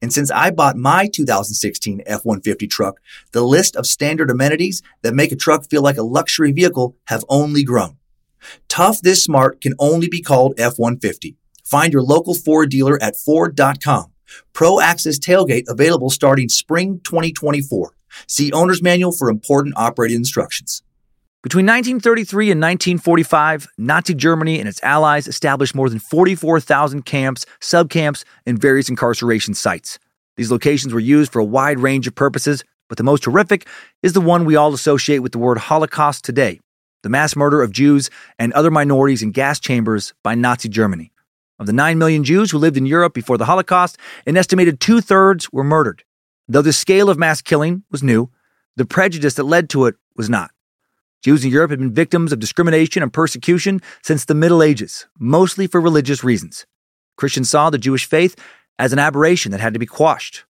And since I bought my 2016 F-150 truck, the list of standard amenities that make a truck feel like a luxury vehicle have only grown. Tough This Smart can only be called F-150. Find your local Ford dealer at Ford.com. ProAxis tailgate available starting spring 2024. See owner's manual for important operating instructions. Between 1933 and 1945, Nazi Germany and its allies established more than 44,000 camps, subcamps, and various incarceration sites. These locations were used for a wide range of purposes, but the most horrific is the one we all associate with the word Holocaust today, the mass murder of Jews and other minorities in gas chambers by Nazi Germany. Of the 9 million Jews who lived in Europe before the Holocaust, an estimated 2/3 were murdered. Though the scale of mass killing was new, the prejudice that led to it was not. Jews in Europe had been victims of discrimination and persecution since the Middle Ages, mostly for religious reasons. Christians saw the Jewish faith as an aberration that had to be quashed.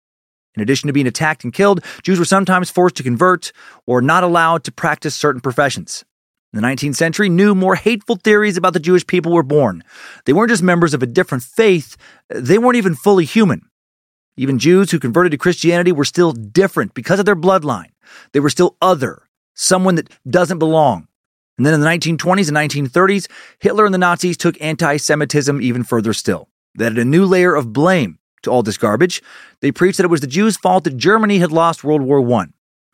In addition to being attacked and killed, Jews were sometimes forced to convert or not allowed to practice certain professions. In the 19th century, new, more hateful theories about the Jewish people were born. They weren't just members of a different faith, they weren't even fully human. Even Jews who converted to Christianity were still different because of their bloodline. They were still other. Someone that doesn't belong. And then in the 1920s and 1930s, Hitler and the Nazis took anti-Semitism even further still. They added a new layer of blame to all this garbage. They preached that it was the Jews' fault that Germany had lost World War I.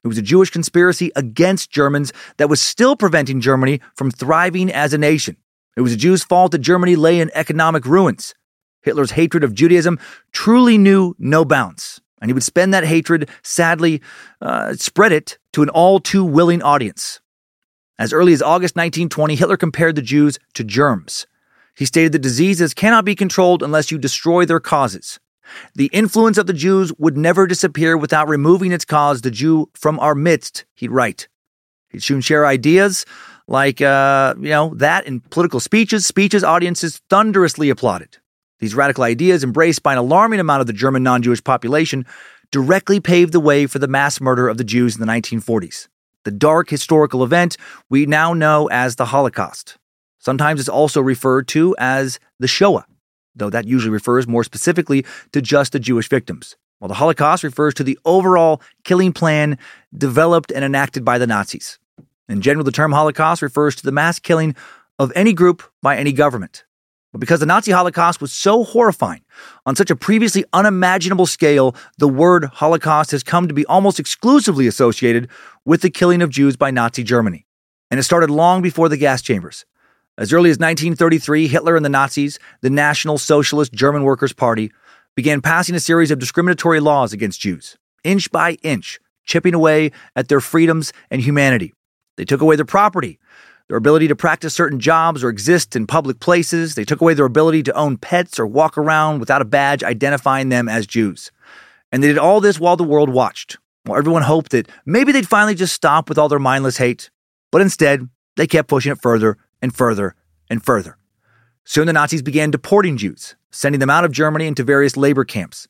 It was a Jewish conspiracy against Germans that was still preventing Germany from thriving as a nation. It was the Jews' fault that Germany lay in economic ruins. Hitler's hatred of Judaism truly knew no bounds. And he would spend that hatred, sadly, spread it to an all-too-willing audience. As early as August 1920, Hitler compared the Jews to germs. He stated that diseases cannot be controlled unless you destroy their causes. The influence of the Jews would never disappear without removing its cause, the Jew, from our midst, he'd write. He'd soon share ideas like, that in political speeches audiences thunderously applauded. These radical ideas, embraced by an alarming amount of the German non-Jewish population, directly paved the way for the mass murder of the Jews in the 1940s, the dark historical event we now know as the Holocaust. Sometimes it's also referred to as the Shoah, though that usually refers more specifically to just the Jewish victims, while the Holocaust refers to the overall killing plan developed and enacted by the Nazis. In general, the term Holocaust refers to the mass killing of any group by any government. But because the Nazi Holocaust was so horrifying, on such a previously unimaginable scale, the word Holocaust has come to be almost exclusively associated with the killing of Jews by Nazi Germany. And it started long before the gas chambers. As early as 1933, Hitler and the Nazis, the National Socialist German Workers' Party, began passing a series of discriminatory laws against Jews, inch by inch, chipping away at their freedoms and humanity. They took away their property, their ability to practice certain jobs or exist in public places. They took away their ability to own pets or walk around without a badge identifying them as Jews. And they did all this while the world watched, while everyone hoped that maybe they'd finally just stop with all their mindless hate. But instead, they kept pushing it further and further and further. Soon the Nazis began deporting Jews, sending them out of Germany into various labor camps.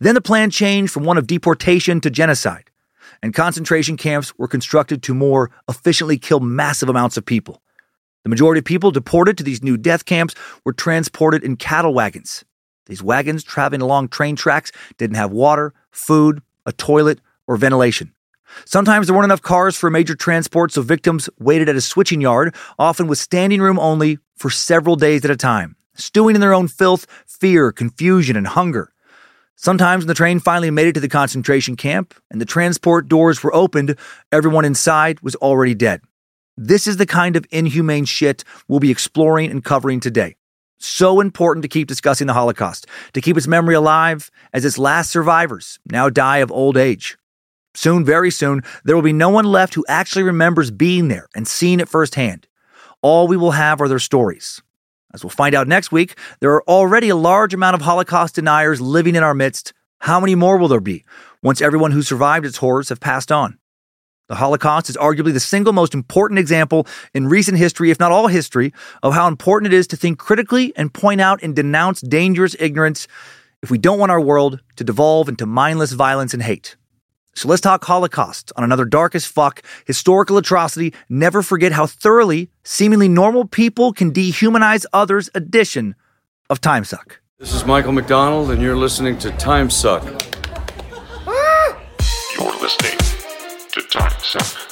Then the plan changed from one of deportation to genocide. and concentration camps were constructed to more efficiently kill massive amounts of people. The majority of people deported to these new death camps were transported in cattle wagons. These wagons traveling along train tracks didn't have water, food, a toilet, or ventilation. Sometimes there weren't enough cars for major transport, so victims waited at a switching yard, often with standing room only, for several days at a time, stewing in their own filth, fear, confusion, and hunger. Sometimes when the train finally made it to the concentration camp and the transport doors were opened, everyone inside was already dead. This is the kind of inhumane shit we'll be exploring and covering today. So important to keep discussing the Holocaust, to keep its memory alive as its last survivors now die of old age. Soon, very soon, there will be no one left who actually remembers being there and seeing it firsthand. All we will have are their stories. As we'll find out next week, there are already a large amount of Holocaust deniers living in our midst. How many more will there be once everyone who survived its horrors have passed on? The Holocaust is arguably the single most important example in recent history, if not all history, of how important it is to think critically and point out and denounce dangerous ignorance if we don't want our world to devolve into mindless violence and hate. So let's talk Holocaust on another dark as fuck, historical atrocity, never forget how thoroughly, seemingly normal people can dehumanize others edition of Time Suck. This is Michael McDonald, and you're listening to Time Suck. You're listening to Time Suck.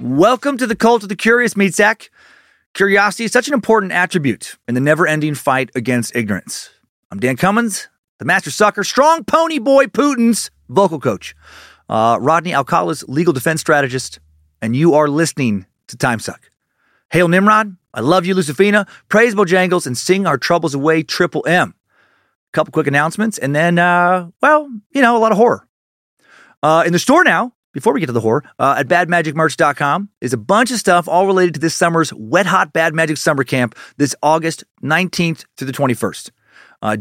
Welcome to the Cult of the Curious, Meatsack. Curiosity is such an important attribute in the never-ending fight against ignorance. I'm Dan Cummins, the master sucker, strong pony boy Putin's vocal coach, Rodney Alcala's legal defense strategist, and you are listening to Time Suck. Hail Nimrod, I love you, Lucifina, praise Bojangles, and sing our troubles away, Triple M. A couple quick announcements, and then, a lot of horror. In the store now, before we get to the horror, at badmagicmerch.com is a bunch of stuff all related to this summer's Wet Hot Bad Magic Summer Camp this August 19th through the 21st.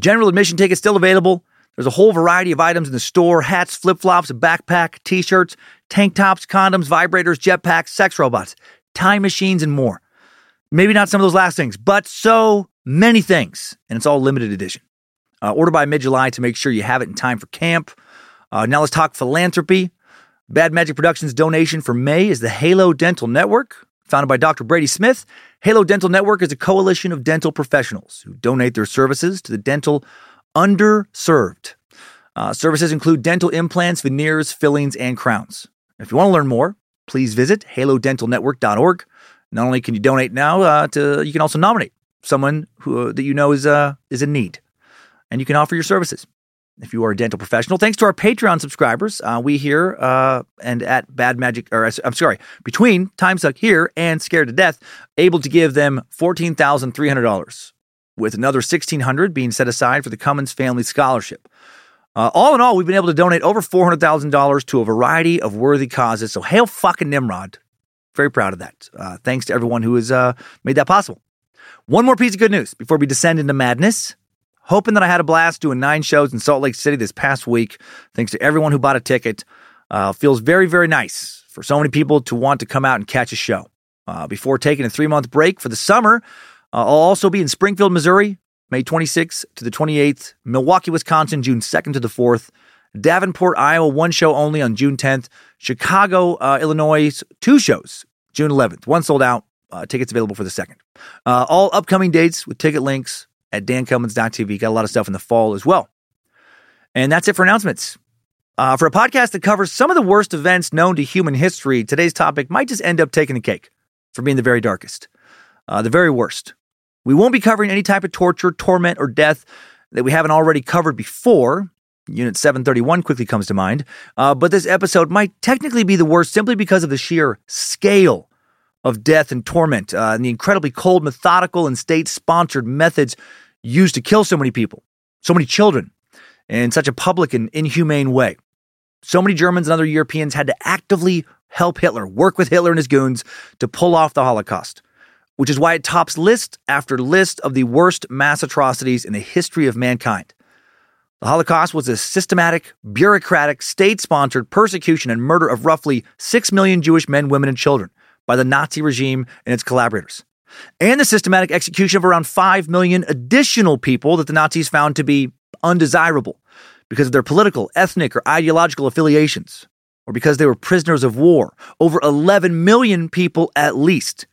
General admission tickets still available. There's a whole variety of items in the store: hats, flip-flops, a backpack, t-shirts, tank tops, condoms, vibrators, jetpacks, sex robots, time machines, and more. Maybe not some of those last things, but so many things, and it's all limited edition. Order by mid-July to make sure you have it in time for camp. Now let's talk philanthropy. Bad Magic Productions' donation for May is the Halo Dental Network, founded by Dr. Brady Smith. Halo Dental Network is a coalition of dental professionals who donate their services to the dental underserved. Services include dental implants, veneers, fillings, and crowns. If you want to learn more, please visit halodentalnetwork.org. Not only can you donate now, you can also nominate someone who that you know is in need, and you can offer your services if you are a dental professional. Thanks to our Patreon subscribers, we here and at Bad Magic, or I'm sorry, between Time Suck here and Scared to Death, able to give them $14,300, with another $1,600 being set aside for the Cummins Family Scholarship. All in all, we've been able to donate over $400,000 to a variety of worthy causes, so hail fucking Nimrod. Very proud of that. Thanks to everyone who has made that possible. One more piece of good news before we descend into madness. Hoping that I had a blast doing 9 shows in Salt Lake City this past week. Thanks to everyone who bought a ticket. Feels very, very nice for so many people to want to come out and catch a show. Before taking a 3-month break for the summer, I'll also be in Springfield, Missouri, May 26th to the 28th, Milwaukee, Wisconsin, June 2nd to the 4th, Davenport, Iowa, 1 show only on June 10th, Chicago, Illinois, 2 shows, June 11th, 1 sold out, tickets available for the 2nd. All upcoming dates with ticket links at dancummins.tv. Got a lot of stuff in the fall as well. And that's it for announcements. For a podcast that covers some of the worst events known to human history, today's topic might just end up taking the cake for being the very darkest, the very worst. We won't be covering any type of torture, torment, or death that we haven't already covered before. Unit 731 quickly comes to mind. But this episode might technically be the worst simply because of the sheer scale of death and torment, and the incredibly cold, methodical, and state-sponsored methods used to kill so many people, so many children, in such a public and inhumane way. So many Germans and other Europeans had to actively help Hitler, work with Hitler and his goons to pull off the Holocaust, which is why it tops list after list of the worst mass atrocities in the history of mankind. The Holocaust was a systematic, bureaucratic, state-sponsored persecution and murder of roughly 6 million Jewish men, women, and children by the Nazi regime and its collaborators. and the systematic execution of around 5 million additional people that the Nazis found to be undesirable because of their political, ethnic, or ideological affiliations, or because they were prisoners of war. Over 11 million people at least.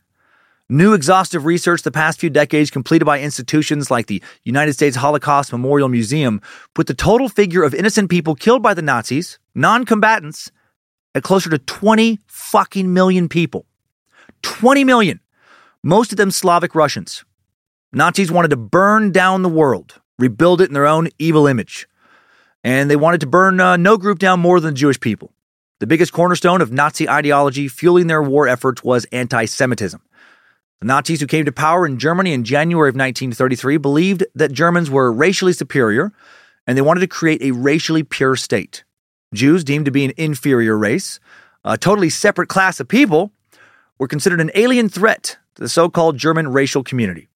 New exhaustive research the past few decades completed by institutions like the United States Holocaust Memorial Museum put the total figure of innocent people killed by the Nazis, non-combatants, at closer to 20 fucking million people. 20 million. Most of them Slavic Russians. Nazis wanted to burn down the world, rebuild it in their own evil image. And they wanted to burn no group down more than the Jewish people. The biggest cornerstone of Nazi ideology fueling their war efforts was anti-Semitism. The Nazis who came to power in Germany in January of 1933 believed that Germans were racially superior, and they wanted to create a racially pure state. Jews, deemed to be an inferior race, a totally separate class of people, were considered an alien threat to the so-called German racial community.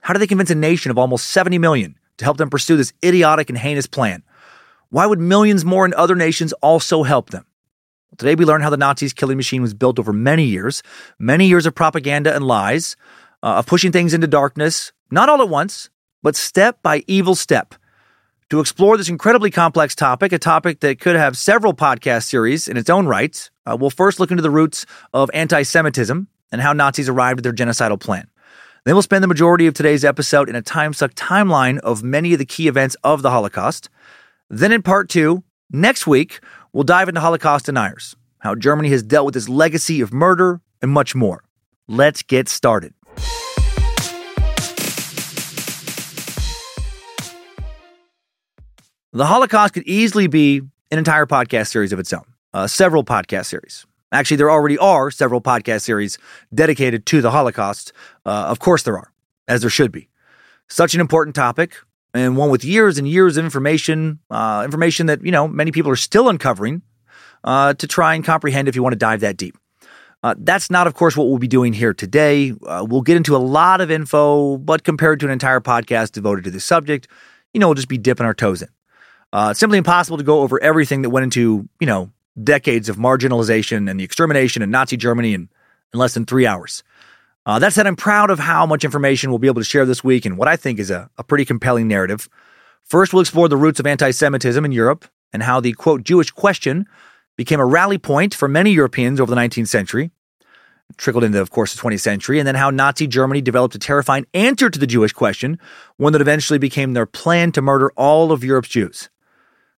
How did they convince a nation of almost 70 million to help them pursue this idiotic and heinous plan? Why would millions more in other nations also help them? Well, today we learn how the Nazis' killing machine was built over many years of propaganda and lies, of pushing things into darkness, not all at once, but step by evil step. To explore this incredibly complex topic, a topic that could have several podcast series in its own right, we'll first look into the roots of anti-Semitism and how Nazis arrived at their genocidal plan. Then we'll spend the majority of today's episode in a time-suck timeline of many of the key events of the Holocaust. Then in part two, next week, we'll dive into Holocaust deniers, how Germany has dealt with this legacy of murder, and much more. Let's get started. The Holocaust could easily be an entire podcast series of its own, several podcast series. Actually, there already are several podcast series dedicated to the Holocaust. Of course there are, as there should be. Such an important topic, and one with years and years of information, information that, many people are still uncovering to try and comprehend if you want to dive that deep. That's not, of course, what we'll be doing here today. We'll get into a lot of info, but compared to an entire podcast devoted to this subject, we'll just be dipping our toes in. It's simply impossible to go over everything that went into, decades of marginalization and the extermination in Nazi Germany in less than 3 hours. That said, I'm proud of how much information we'll be able to share this week and what I think is a pretty compelling narrative. First, we'll explore the roots of anti-Semitism in Europe and how the, quote, Jewish question became a rally point for many Europeans over the 19th century, trickled into, of course, the 20th century, and then how Nazi Germany developed a terrifying answer to the Jewish question, one that eventually became their plan to murder all of Europe's Jews.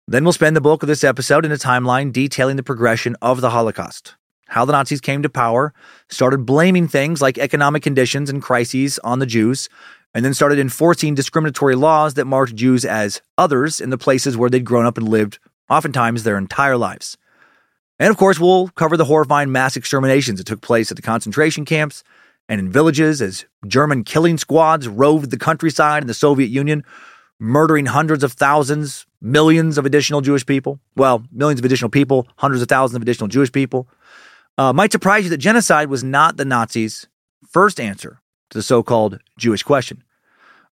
Then we'll spend the bulk of this episode in a timeline detailing the progression of the Holocaust, how the Nazis came to power, started blaming things like economic conditions and crises on the Jews, and then started enforcing discriminatory laws that marked Jews as others in the places where they'd grown up and lived, oftentimes their entire lives. And of course, we'll cover the horrifying mass exterminations that took place at the concentration camps and in villages as German killing squads roved the countryside in the Soviet Union, murdering hundreds of thousands, millions of additional Jewish people. Well, millions of additional people, hundreds of thousands of additional Jewish people. Might surprise you that genocide was not the Nazis' first answer to the so-called Jewish question.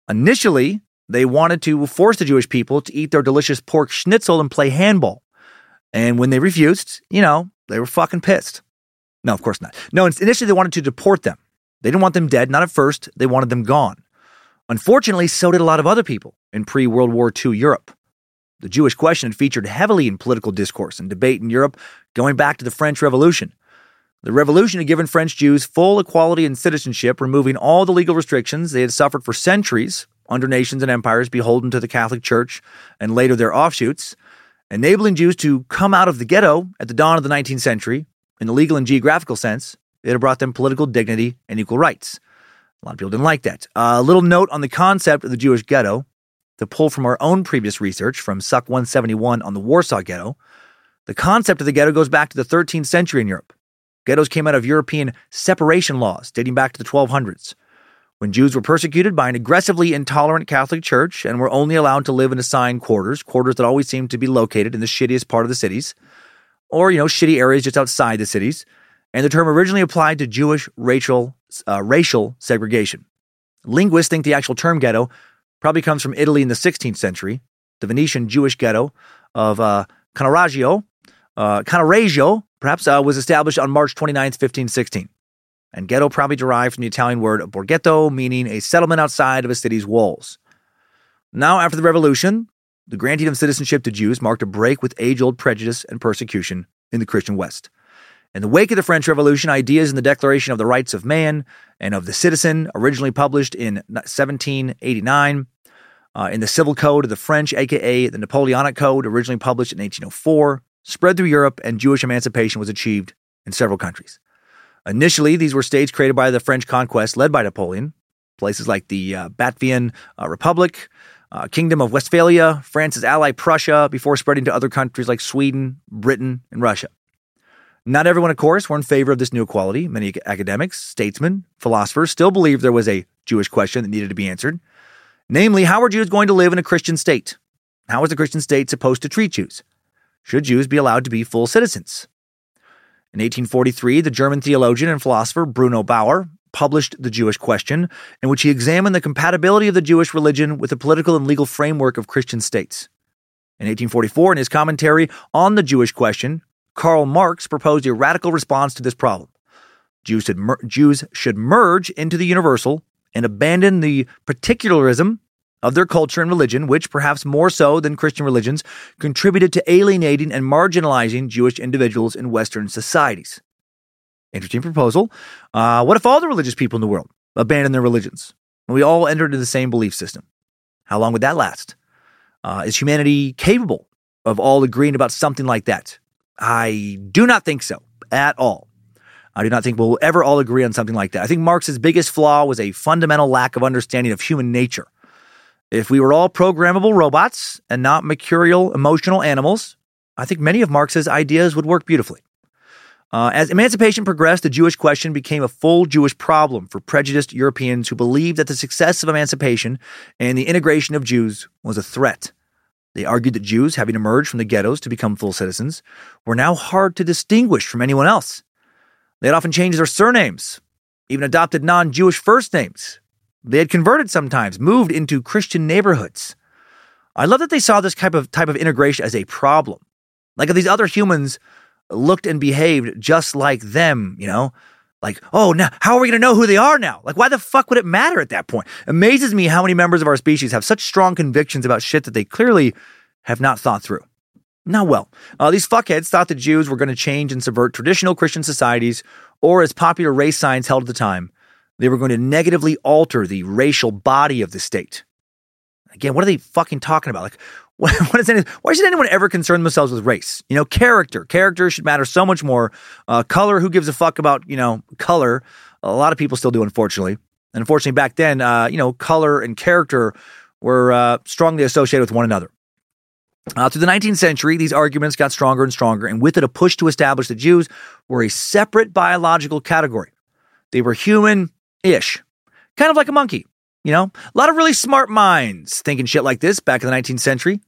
Initially, they wanted to force the Jewish people to eat their delicious pork schnitzel and play handball. And when they refused, they were fucking pissed. No, of course not. No, initially they wanted to deport them. They didn't want them dead, not at first. They wanted them gone. Unfortunately, so did a lot of other people in pre-World War II Europe. The Jewish question had featured heavily in political discourse and debate in Europe going back to the French Revolution. The revolution had given French Jews full equality and citizenship, removing all the legal restrictions they had suffered for centuries under nations and empires beholden to the Catholic Church and later their offshoots, enabling Jews to come out of the ghetto at the dawn of the 19th century. In the legal and geographical sense, it had brought them political dignity and equal rights. A lot of people didn't like that. A little note on the concept of the Jewish ghetto, the pull from our own previous research from Suck 171 on the Warsaw Ghetto. The concept of the ghetto goes back to the 13th century in Europe. Ghettos came out of European separation laws dating back to the 1200s, when Jews were persecuted by an aggressively intolerant Catholic Church and were only allowed to live in assigned quarters that always seemed to be located in the shittiest part of the cities, or, shitty areas just outside the cities. And the term originally applied to Jewish racial segregation. Linguists think the actual term ghetto probably comes from Italy in the 16th century, the Venetian Jewish ghetto of Cannaregio, perhaps was established on March 29th, 1516. and ghetto probably derived from the Italian word borghetto, meaning a settlement outside of a city's walls. Now, after the revolution, the granting of citizenship to Jews marked a break with age-old prejudice and persecution in the Christian West. In the wake of the French Revolution, ideas in the Declaration of the Rights of Man and of the Citizen, originally published in 1789, in the Civil Code of the French, a.k.a. the Napoleonic Code, originally published in 1804, spread through Europe, and Jewish emancipation was achieved in several countries. Initially, these were states created by the French conquest led by Napoleon, places like the Latvian Republic, Kingdom of Westphalia, France's ally Prussia, before spreading to other countries like Sweden, Britain, and Russia. Not everyone, of course, were in favor of this new equality. Many academics, statesmen, philosophers still believed there was a Jewish question that needed to be answered. Namely, how were Jews going to live in a Christian state? How was the Christian state supposed to treat Jews? Should Jews be allowed to be full citizens? In 1843, the German theologian and philosopher Bruno Bauer published The Jewish Question, in which he examined the compatibility of the Jewish religion with the political and legal framework of Christian states. In 1844, in his commentary on The Jewish Question, Karl Marx proposed a radical response to this problem. Jews should merge into the universal and abandon the particularism of their culture and religion, which, perhaps more so than Christian religions, contributed to alienating and marginalizing Jewish individuals in Western societies. Interesting proposal. What if all the religious people in the world abandoned their religions and we all entered into the same belief system? How long would that last? Is humanity capable of all agreeing about something like that? I do not think so at all. I do not think we'll ever all agree on something like that. I think Marx's biggest flaw was a fundamental lack of understanding of human nature. If we were all programmable robots and not mercurial, emotional animals, I think many of Marx's ideas would work beautifully. As emancipation progressed, the Jewish question became a full Jewish problem for prejudiced Europeans who believed that the success of emancipation and the integration of Jews was a threat. They argued that Jews, having emerged from the ghettos to become full citizens, were now hard to distinguish from anyone else. They had often changed their surnames, even adopted non-Jewish first names. They had converted sometimes, moved into Christian neighborhoods. I love that they saw this type of integration as a problem. Like if these other humans looked and behaved just like them, you know, like, oh, now how are we going to know who they are now? Like, why the fuck would it matter at that point? Amazes me how many members of our species have such strong convictions about shit that they clearly have not thought through. Now, well, these fuckheads thought the Jews were going to change and subvert traditional Christian societies, or as popular race science held at the time, they were going to negatively alter the racial body of the state. Again, what are they fucking talking about? Like, why should anyone ever concern themselves with race? You know, character. Character should matter so much more. Color, who gives a fuck about, you know, color? A lot of people still do, unfortunately. And unfortunately, back then, you know, color and character were strongly associated with one another. Through the 19th century, these arguments got stronger and stronger, and with it a push to establish that Jews were a separate biological category. They were human-ish, kind of like a monkey, you know? A lot of really smart minds thinking shit like this back in the 19th century.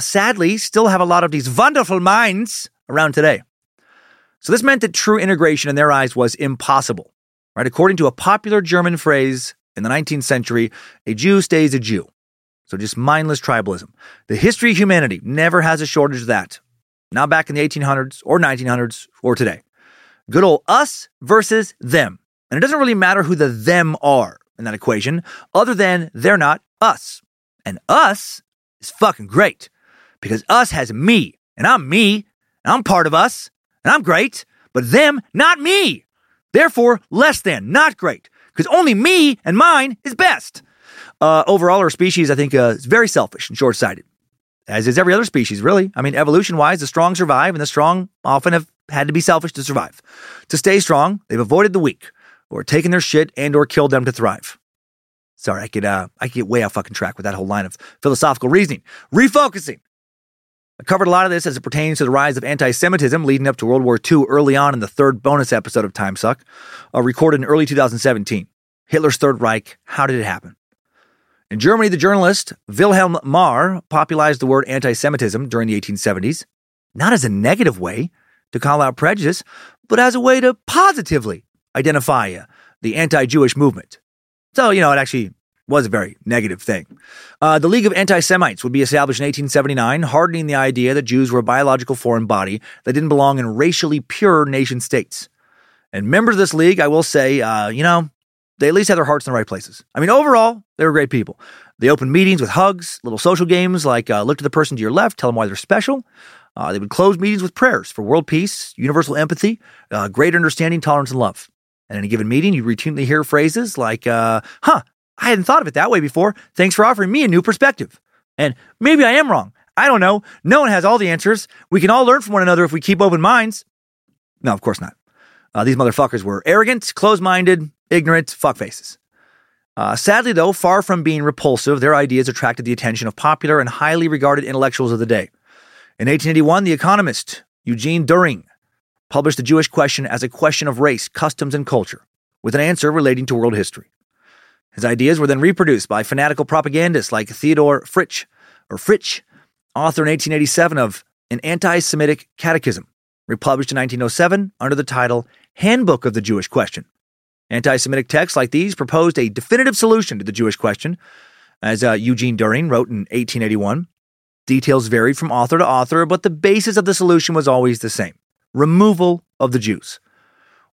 Sadly, still have a lot of these wonderful minds around today. So this meant that true integration in their eyes was impossible, right? According to a popular German phrase in the 19th century, a Jew stays a Jew. So just mindless tribalism. The history of humanity never has a shortage of that. Not back in the 1800s or 1900s or today. Good old us versus them. And it doesn't really matter who the them are in that equation, other than they're not us. And us is fucking great because us has me, and I'm part of us, and I'm great, but them, not me. Therefore, less than, not great, because only me and mine is best. Overall, our species, I think, is very selfish and short-sighted, as is every other species, really. I mean, evolution-wise, the strong survive, and the strong often have had to be selfish to survive. To stay strong, they've avoided the weak, or taken their shit and or killed them to thrive. Sorry, I could get way off fucking track with that whole line of philosophical reasoning. Refocusing. I covered a lot of this as it pertains to the rise of anti-Semitism leading up to World War II early on in the third bonus episode of Time Suck, recorded in early 2017. Hitler's Third Reich, how did it happen? In Germany, the journalist Wilhelm Marr popularized the word anti-Semitism during the 1870s, not as a negative way to call out prejudice, but as a way to positively identify the anti-Jewish movement. So, you know, it actually was a very negative thing. The League of Anti-Semites would be established in 1879, hardening the idea that Jews were a biological foreign body that didn't belong in racially pure nation states. And members of this league, I will say, they at least had their hearts in the right places. I mean, overall, they were great people. They opened meetings with hugs, little social games like look to the person to your left, tell them why they're special. They would close meetings with prayers for world peace, universal empathy, greater understanding, tolerance, and love. And in a given meeting, you routinely hear phrases like, I hadn't thought of it that way before. Thanks for offering me a new perspective. And maybe I am wrong. I don't know. No one has all the answers. We can all learn from one another if we keep open minds. No, of course not. These motherfuckers were arrogant, closed-minded, ignorant fuckfaces. Sadly, though, far from being repulsive, their ideas attracted the attention of popular and highly regarded intellectuals of the day. In 1881, the economist Eugene Dering published the Jewish question as a question of race, customs, and culture, with an answer relating to world history. His ideas were then reproduced by fanatical propagandists like Theodor Fritsch, author in 1887 of An Anti-Semitic Catechism, republished in 1907 under the title Handbook of the Jewish Question. Anti-Semitic texts like these proposed a definitive solution to the Jewish question. As Eugene Dering wrote in 1881, details varied from author to author, but the basis of the solution was always the same: removal of the Jews.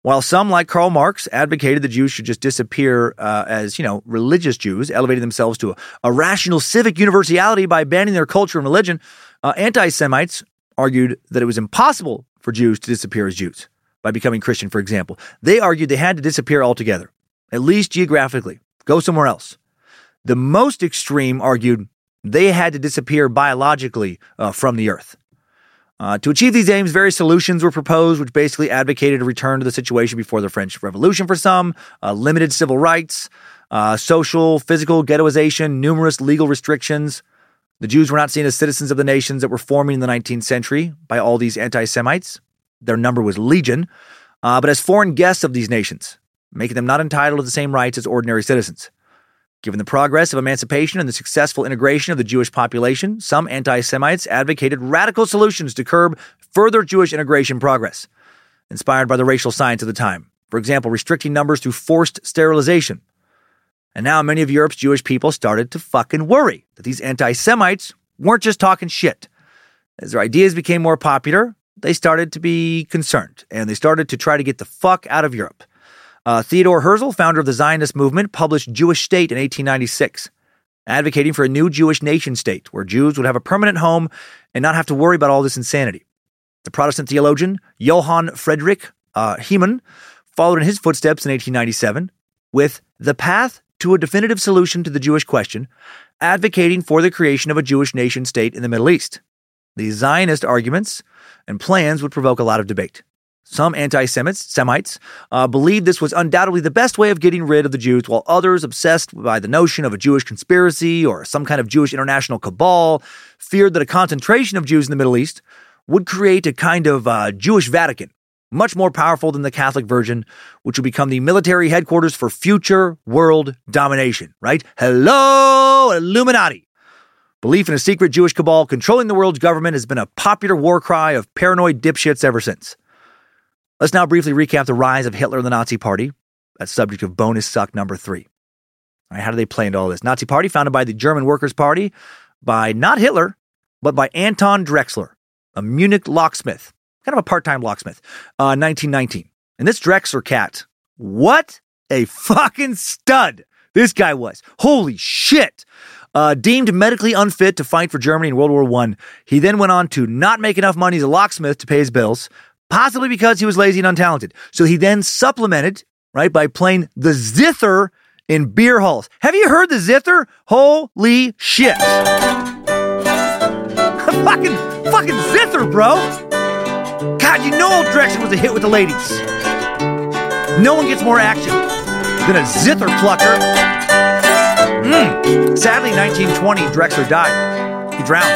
While some, like Karl Marx, advocated the Jews should just disappear as religious Jews, elevating themselves to a rational civic universality by banning their culture and religion, anti-Semites argued that it was impossible for Jews to disappear as Jews by becoming Christian, for example. They argued they had to disappear altogether, at least geographically, go somewhere else. The most extreme argued they had to disappear biologically from the earth. To achieve these aims, various solutions were proposed, which basically advocated a return to the situation before the French Revolution for some, limited civil rights, social, physical ghettoization, numerous legal restrictions. The Jews were not seen as citizens of the nations that were forming in the 19th century by all these anti-Semites. Their number was legion, but as foreign guests of these nations, making them not entitled to the same rights as ordinary citizens. Given the progress of emancipation and the successful integration of the Jewish population, some anti-Semites advocated radical solutions to curb further Jewish integration progress, inspired by the racial science of the time. For example, restricting numbers through forced sterilization. And now many of Europe's Jewish people started to fucking worry that these anti-Semites weren't just talking shit. As their ideas became more popular, they started to be concerned, and they started to try to get the fuck out of Europe. Theodor Herzl, founder of the Zionist movement, published Jewish State in 1896, advocating for a new Jewish nation state where Jews would have a permanent home and not have to worry about all this insanity. The Protestant theologian Johann Friedrich Hiemann followed in his footsteps in 1897 with The Path to a Definitive Solution to the Jewish Question, advocating for the creation of a Jewish nation state in the Middle East. These Zionist arguments and plans would provoke a lot of debate. Some anti-Semites believed this was undoubtedly the best way of getting rid of the Jews, while others, obsessed by the notion of a Jewish conspiracy or some kind of Jewish international cabal, feared that a concentration of Jews in the Middle East would create a kind of Jewish Vatican, much more powerful than the Catholic Virgin, which would become the military headquarters for future world domination, right? Hello, Illuminati! Belief in a secret Jewish cabal controlling the world's government has been a popular war cry of paranoid dipshits ever since. Let's now briefly recap the rise of Hitler and the Nazi Party. That's subject of bonus suck number 3. All right, how do they play into all this? Nazi Party, founded by the German Workers' Party, by not Hitler, but by Anton Drexler, a Munich locksmith, kind of a part-time locksmith, 1919. And this Drexler cat, what a fucking stud this guy was. Holy shit. Deemed medically unfit to fight for Germany in World War I, he then went on to not make enough money as a locksmith to pay his bills, possibly because he was lazy and untalented. So he then supplemented, right, by playing the zither in beer halls. Have you heard the zither? Holy shit. fucking zither, bro. God, you know old Drexler was a hit with the ladies. No one gets more action than a zither plucker. Sadly, in 1920, Drexler died. He drowned.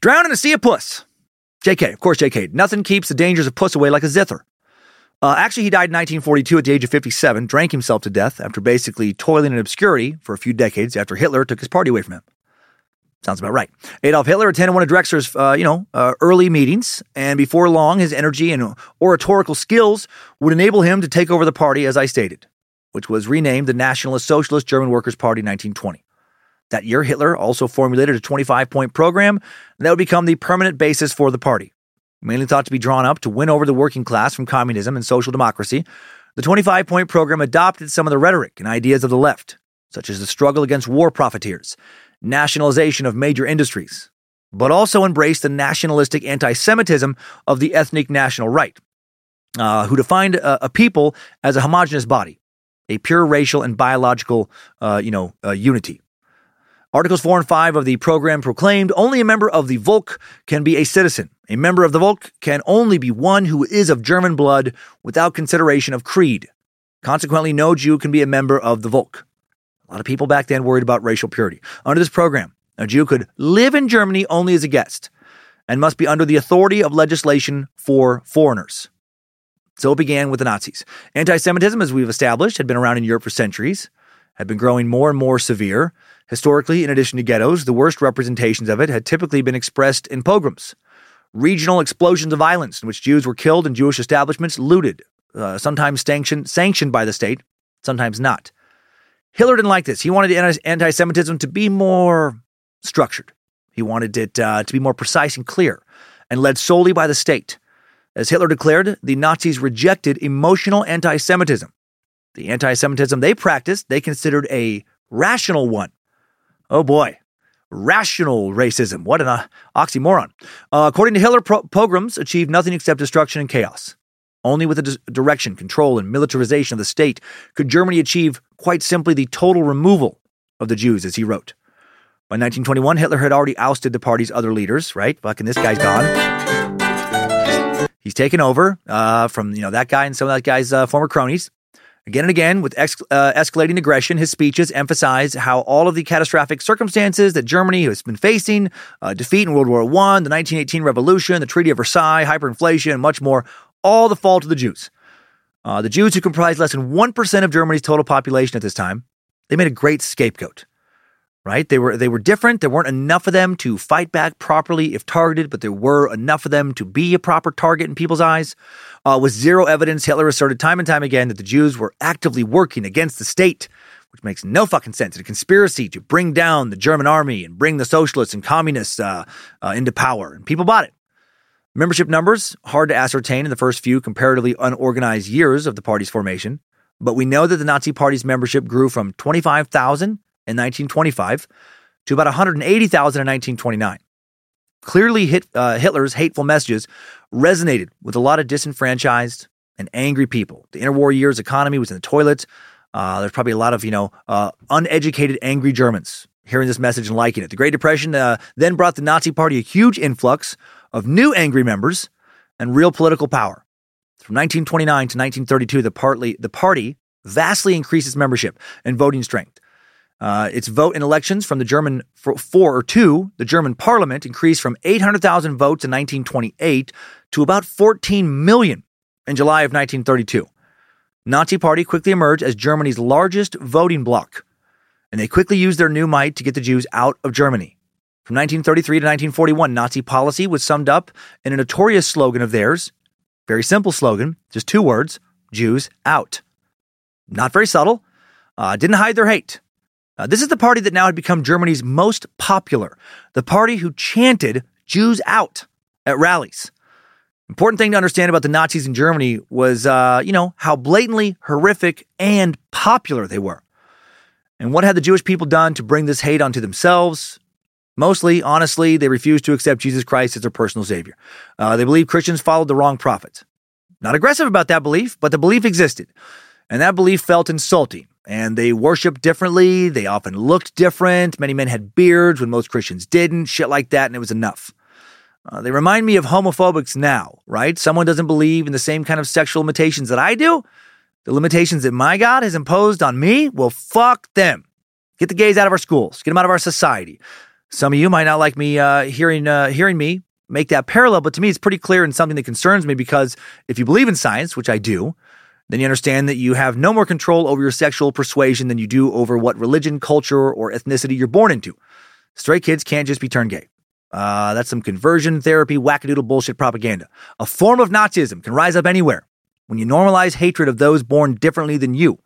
Drowned in a sea of puss. JK, of course JK. Nothing keeps the dangers of puss away like a zither. Actually, he died in 1942 at the age of 57, drank himself to death after basically toiling in obscurity for a few decades after Hitler took his party away from him. Sounds about right. Adolf Hitler attended one of Drexler's, early meetings, and before long, his energy and oratorical skills would enable him to take over the party, as I stated, which was renamed the Nationalist Socialist German Workers' Party in 1920. That year, Hitler also formulated a 25-point program that would become the permanent basis for the party. mainly thought to be drawn up to win over the working class from communism and social democracy, the 25-point program adopted some of the rhetoric and ideas of the left, such as the struggle against war profiteers, nationalization of major industries, but also embraced the nationalistic anti-Semitism of the ethnic national right, who defined a people as a homogenous body, a pure racial and biological unity. Articles 4 and 5 of the program proclaimed only a member of the Volk can be a citizen. A member of the Volk can only be one who is of German blood without consideration of creed. Consequently, no Jew can be a member of the Volk. A lot of people back then worried about racial purity. Under this program, a Jew could live in Germany only as a guest and must be under the authority of legislation for foreigners. So it began with the Nazis. Anti-Semitism, as we've established, had been around in Europe for centuries, had been growing more and more severe. Historically, in addition to ghettos, the worst representations of it had typically been expressed in pogroms, regional explosions of violence in which Jews were killed and Jewish establishments looted, sometimes sanctioned by the state, sometimes not. Hitler didn't like this. He wanted anti-Semitism to be more structured. He wanted it to be more precise and clear and led solely by the state. As Hitler declared, the Nazis rejected emotional anti-Semitism. The anti-Semitism they practiced, they considered a rational one. Oh boy, rational racism. What an oxymoron. According to Hitler, pogroms achieved nothing except destruction and chaos. Only with the direction, control, and militarization of the state could Germany achieve quite simply the total removal of the Jews, as he wrote. By 1921, Hitler had already ousted the party's other leaders, right? Fucking this guy's gone. He's taken over from that guy and some of that guy's former cronies. Again and again, with escalating aggression, his speeches emphasize how all of the catastrophic circumstances that Germany has been facing, defeat in World War I, the 1918 Revolution, the Treaty of Versailles, hyperinflation, and much more, all the fault of the Jews. The Jews, who comprised less than 1% of Germany's total population at this time, they made a great scapegoat, right? They were different. There weren't enough of them to fight back properly if targeted, but there were enough of them to be a proper target in people's eyes. With zero evidence, Hitler asserted time and time again that the Jews were actively working against the state, which makes no fucking sense. It's a conspiracy to bring down the German army and bring the socialists and communists into power. And people bought it. Membership numbers, hard to ascertain in the first few comparatively unorganized years of the party's formation. But we know that the Nazi Party's membership grew from 25,000 in 1925 to about 180,000 in 1929. Clearly, Hitler's hateful messages resonated with a lot of disenfranchised and angry people. The interwar years economy was in the toilet. There's probably a lot of, uneducated, angry Germans hearing this message and liking it. The Great Depression then brought the Nazi Party a huge influx of new angry members and real political power. From 1929 to 1932, the party vastly increased its membership and voting strength. Its vote in elections from the German four or two, the German parliament increased from 800,000 votes in 1928 to about 14 million in July of 1932. Nazi Party quickly emerged as Germany's largest voting bloc, and they quickly used their new might to get the Jews out of Germany. From 1933 to 1941, Nazi policy was summed up in a notorious slogan of theirs, very simple slogan, just two words, Jews out. Not very subtle, didn't hide their hate. This is the party that now had become Germany's most popular, the party who chanted Jews out at rallies. Important thing to understand about the Nazis in Germany was, how blatantly horrific and popular they were. And what had the Jewish people done to bring this hate onto themselves? Mostly, honestly, they refused to accept Jesus Christ as their personal savior. They believed Christians followed the wrong prophets. Not aggressive about that belief, but the belief existed. And that belief felt insulting. And they worshiped differently. They often looked different. Many men had beards when most Christians didn't, shit like that, and it was enough. They remind me of homophobics now, right? Someone doesn't believe in the same kind of sexual limitations that I do. The limitations that my God has imposed on me, well, fuck them. Get the gays out of our schools. Get them out of our society. Some of you might not like me hearing me make that parallel, but to me it's pretty clear and something that concerns me, because if you believe in science, which I do, then you understand that you have no more control over your sexual persuasion than you do over what religion, culture, or ethnicity you're born into. Straight kids can't just be turned gay. That's some conversion therapy, wackadoodle bullshit propaganda. A form of Nazism can rise up anywhere when you normalize hatred of those born differently than you.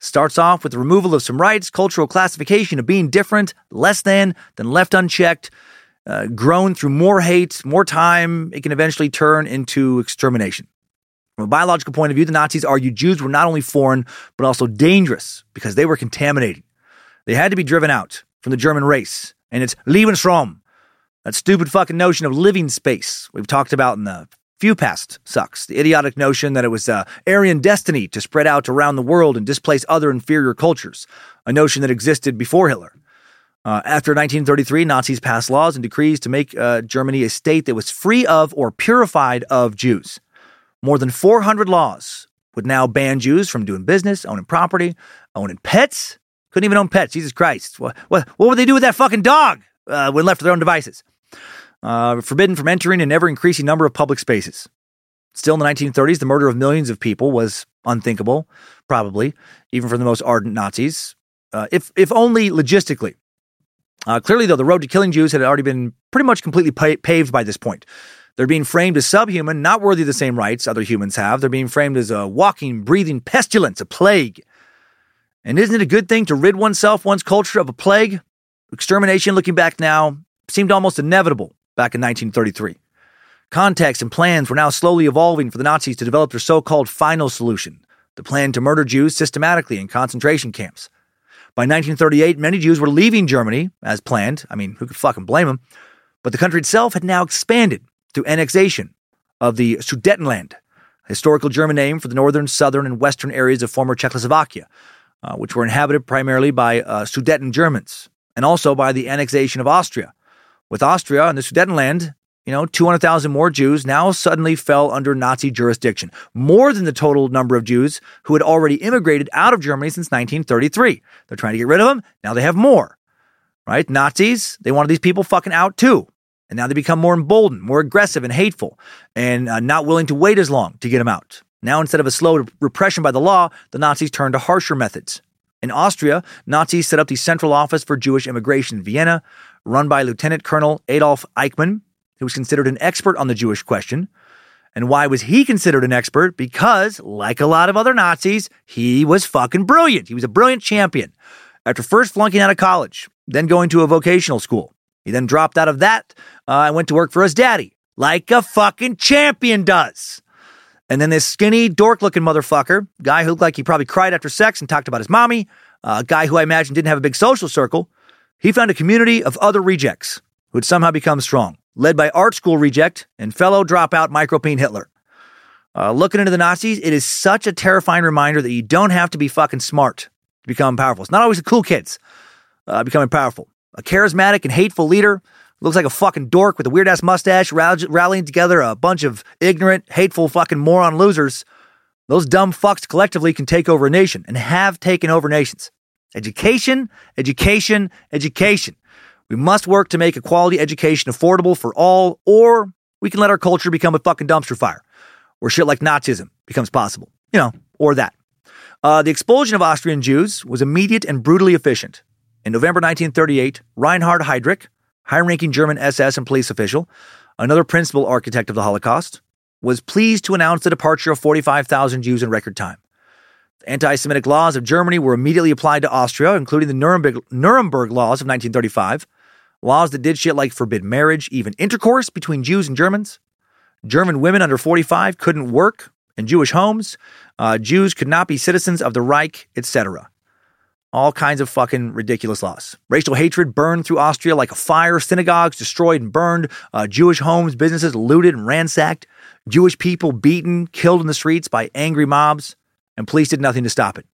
Starts off with the removal of some rights, cultural classification of being different, less than left unchecked, grown through more hate, more time, it can eventually turn into extermination. From a biological point of view, the Nazis argued Jews were not only foreign, but also dangerous because they were contaminated. They had to be driven out from the German race. And it's Lebensraum, that stupid fucking notion of living space we've talked about in the few past sucks. The idiotic notion that it was Aryan destiny to spread out around the world and displace other inferior cultures, a notion that existed before Hitler. After 1933, Nazis passed laws and decrees to make Germany a state that was free of or purified of Jews. More than 400 laws would now ban Jews from doing business, owning property, owning pets. Couldn't even own pets. Jesus Christ. What would they do with that fucking dog when left to their own devices? Forbidden from entering an ever-increasing number of public spaces. Still in the 1930s, the murder of millions of people was unthinkable, probably, even for the most ardent Nazis, if only logistically. Clearly, though, the road to killing Jews had already been pretty much completely paved by this point. They're being framed as subhuman, not worthy of the same rights other humans have. They're being framed as a walking, breathing pestilence, a plague. And isn't it a good thing to rid oneself, one's culture, of a plague? Extermination, looking back now, seemed almost inevitable back in 1933. Contexts and plans were now slowly evolving for the Nazis to develop their so-called final solution, the plan to murder Jews systematically in concentration camps. By 1938, many Jews were leaving Germany, as planned. I mean, who could fucking blame them? But the country itself had now expanded through annexation of the Sudetenland, a historical German name for the northern, southern, and western areas of former Czechoslovakia, which were inhabited primarily by Sudeten Germans, and also by the annexation of Austria. With Austria and the Sudetenland, 200,000 more Jews now suddenly fell under Nazi jurisdiction, more than the total number of Jews who had already immigrated out of Germany since 1933. They're trying to get rid of them. Now they have more, right? Nazis, they wanted these people fucking out too. And now they become more emboldened, more aggressive and hateful, and not willing to wait as long to get them out. Now, instead of a slow repression by the law, the Nazis turned to harsher methods. In Austria, Nazis set up the Central Office for Jewish Immigration in Vienna, run by Lieutenant Colonel Adolf Eichmann, who was considered an expert on the Jewish question. And why was he considered an expert? Because, like a lot of other Nazis, he was fucking brilliant. He was a brilliant champion. After first flunking out of college, then going to a vocational school, he then dropped out of that and went to work for his daddy, like a fucking champion does. And then this skinny, dork-looking motherfucker, guy who looked like he probably cried after sex and talked about his mommy, a guy who I imagine didn't have a big social circle, he found a community of other rejects who had somehow become strong, led by art school reject and fellow dropout Micropene Hitler. Looking into the Nazis, it is such a terrifying reminder that you don't have to be fucking smart to become powerful. It's not always the cool kids becoming powerful. A charismatic and hateful leader looks like a fucking dork with a weird-ass mustache rallying together a bunch of ignorant, hateful fucking moron losers. Those dumb fucks collectively can take over a nation and have taken over nations. Education, education, education. We must work to make a quality education affordable for all, or we can let our culture become a fucking dumpster fire, where shit like Nazism becomes possible, or that. The expulsion of Austrian Jews was immediate and brutally efficient. In November 1938, Reinhard Heydrich, high-ranking German SS and police official, another principal architect of the Holocaust, was pleased to announce the departure of 45,000 Jews in record time. The anti-Semitic laws of Germany were immediately applied to Austria, including the Nuremberg laws of 1935, laws that did shit like forbid marriage, even intercourse between Jews and Germans. German women under 45 couldn't work in Jewish homes. Jews could not be citizens of the Reich, etc. All kinds of fucking ridiculous laws. Racial hatred burned through Austria like a fire. Synagogues destroyed and burned. Jewish homes, businesses looted and ransacked. Jewish people beaten, killed in the streets by angry mobs. And police did nothing to stop it,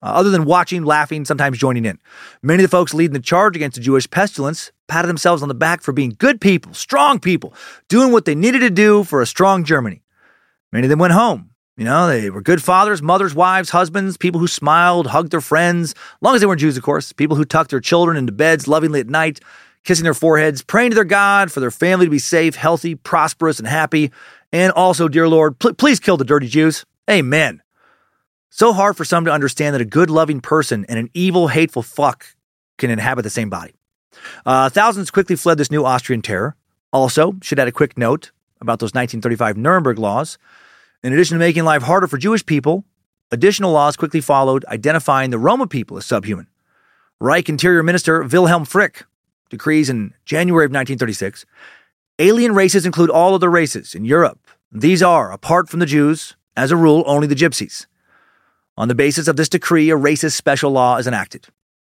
other than watching, laughing, sometimes joining in. Many of the folks leading the charge against the Jewish pestilence patted themselves on the back for being good people, strong people, doing what they needed to do for a strong Germany. Many of them went home. They were good fathers, mothers, wives, husbands, people who smiled, hugged their friends, as long as they weren't Jews, of course, people who tucked their children into beds lovingly at night, kissing their foreheads, praying to their God for their family to be safe, healthy, prosperous, and happy. And also, dear Lord, please kill the dirty Jews. Amen. So hard for some to understand that a good, loving person and an evil, hateful fuck can inhabit the same body. Thousands quickly fled this new Austrian terror. Also, should add a quick note about those 1935 Nuremberg laws. In addition to making life harder for Jewish people, additional laws quickly followed identifying the Roma people as subhuman. Reich Interior Minister Wilhelm Frick decrees in January of 1936, alien races include all other races in Europe. These are, apart from the Jews, as a rule, only the Gypsies. On the basis of this decree, a racist special law is enacted.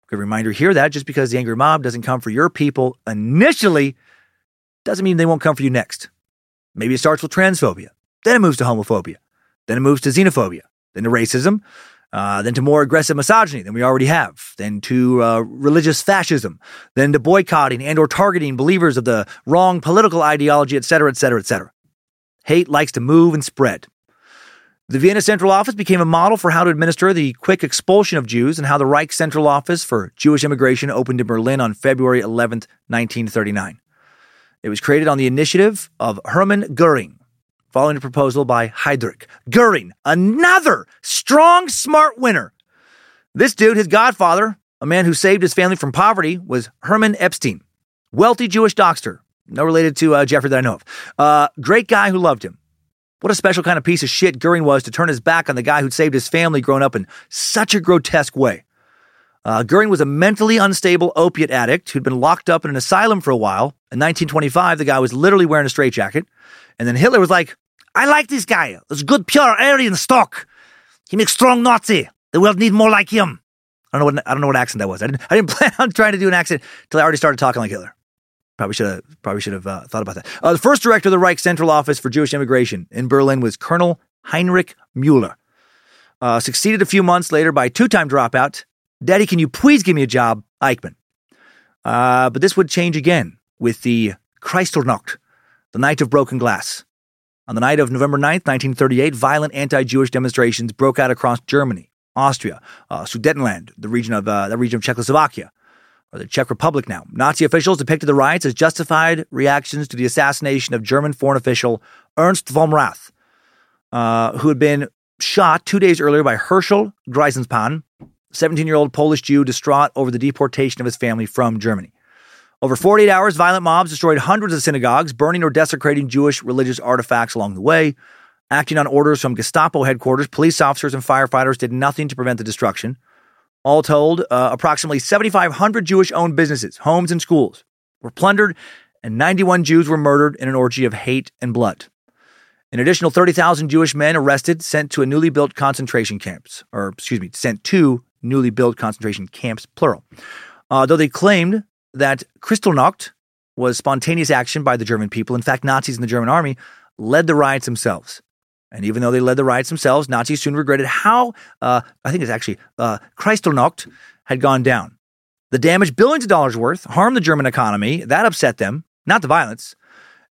Good reminder here that just because the angry mob doesn't come for your people initially doesn't mean they won't come for you next. Maybe it starts with transphobia. Then it moves to homophobia. Then it moves to xenophobia. Then to racism. Then to more aggressive misogyny than we already have, then to religious fascism, then to boycotting and or targeting believers of the wrong political ideology, etc., etc., etc. Hate likes to move and spread. The Vienna Central Office became a model for how to administer the quick expulsion of Jews and how the Reich Central Office for Jewish Immigration opened in Berlin on February 11th, 1939. It was created on the initiative of Hermann Göring, following a proposal by Heydrich. Göring, another strong, smart winner. This dude, his godfather, a man who saved his family from poverty, was Hermann Epstein, wealthy Jewish doctor, no related to Jeffrey that I know of. Great guy who loved him. What a special kind of piece of shit Göring was to turn his back on the guy who'd saved his family growing up in such a grotesque way. Göring was a mentally unstable opiate addict who'd been locked up in an asylum for a while. In 1925, the guy was literally wearing a straitjacket. And then Hitler was like, I like this guy. He's good, pure Aryan stock. He makes strong Nazi. The world need more like him. I don't know what accent that was. I didn't plan on trying to do an accent until I already started talking like Hitler. Probably should have thought about that. The first director of the Reich Central Office for Jewish Immigration in Berlin was Colonel Heinrich Müller. Succeeded a few months later by two-time dropout, Daddy, can you please give me a job, Eichmann? But this would change again with the Kristallnacht, the Night of Broken Glass. On the night of November 9th, 1938, violent anti-Jewish demonstrations broke out across Germany, Austria, Sudetenland, the region of Czechoslovakia, or the Czech Republic now. Nazi officials depicted the riots as justified reactions to the assassination of German foreign official Ernst vom Rath, who had been shot 2 days earlier by Herschel Greisenspan, 17-year-old Polish Jew distraught over the deportation of his family from Germany. Over 48 hours, violent mobs destroyed hundreds of synagogues, burning or desecrating Jewish religious artifacts along the way. Acting on orders from Gestapo headquarters, police officers and firefighters did nothing to prevent the destruction. All told, approximately 7,500 Jewish-owned businesses, homes, and schools were plundered, and 91 Jews were murdered in an orgy of hate and blood. An additional 30,000 Jewish men arrested, sent to newly built concentration camps, plural. Though they claimed that Kristallnacht was spontaneous action by the German people. In fact, Nazis in the German army led the riots themselves. And even though they led the riots themselves, Nazis soon regretted how, Kristallnacht had gone down. The damage, billions of dollars worth, harmed the German economy. That upset them, not the violence.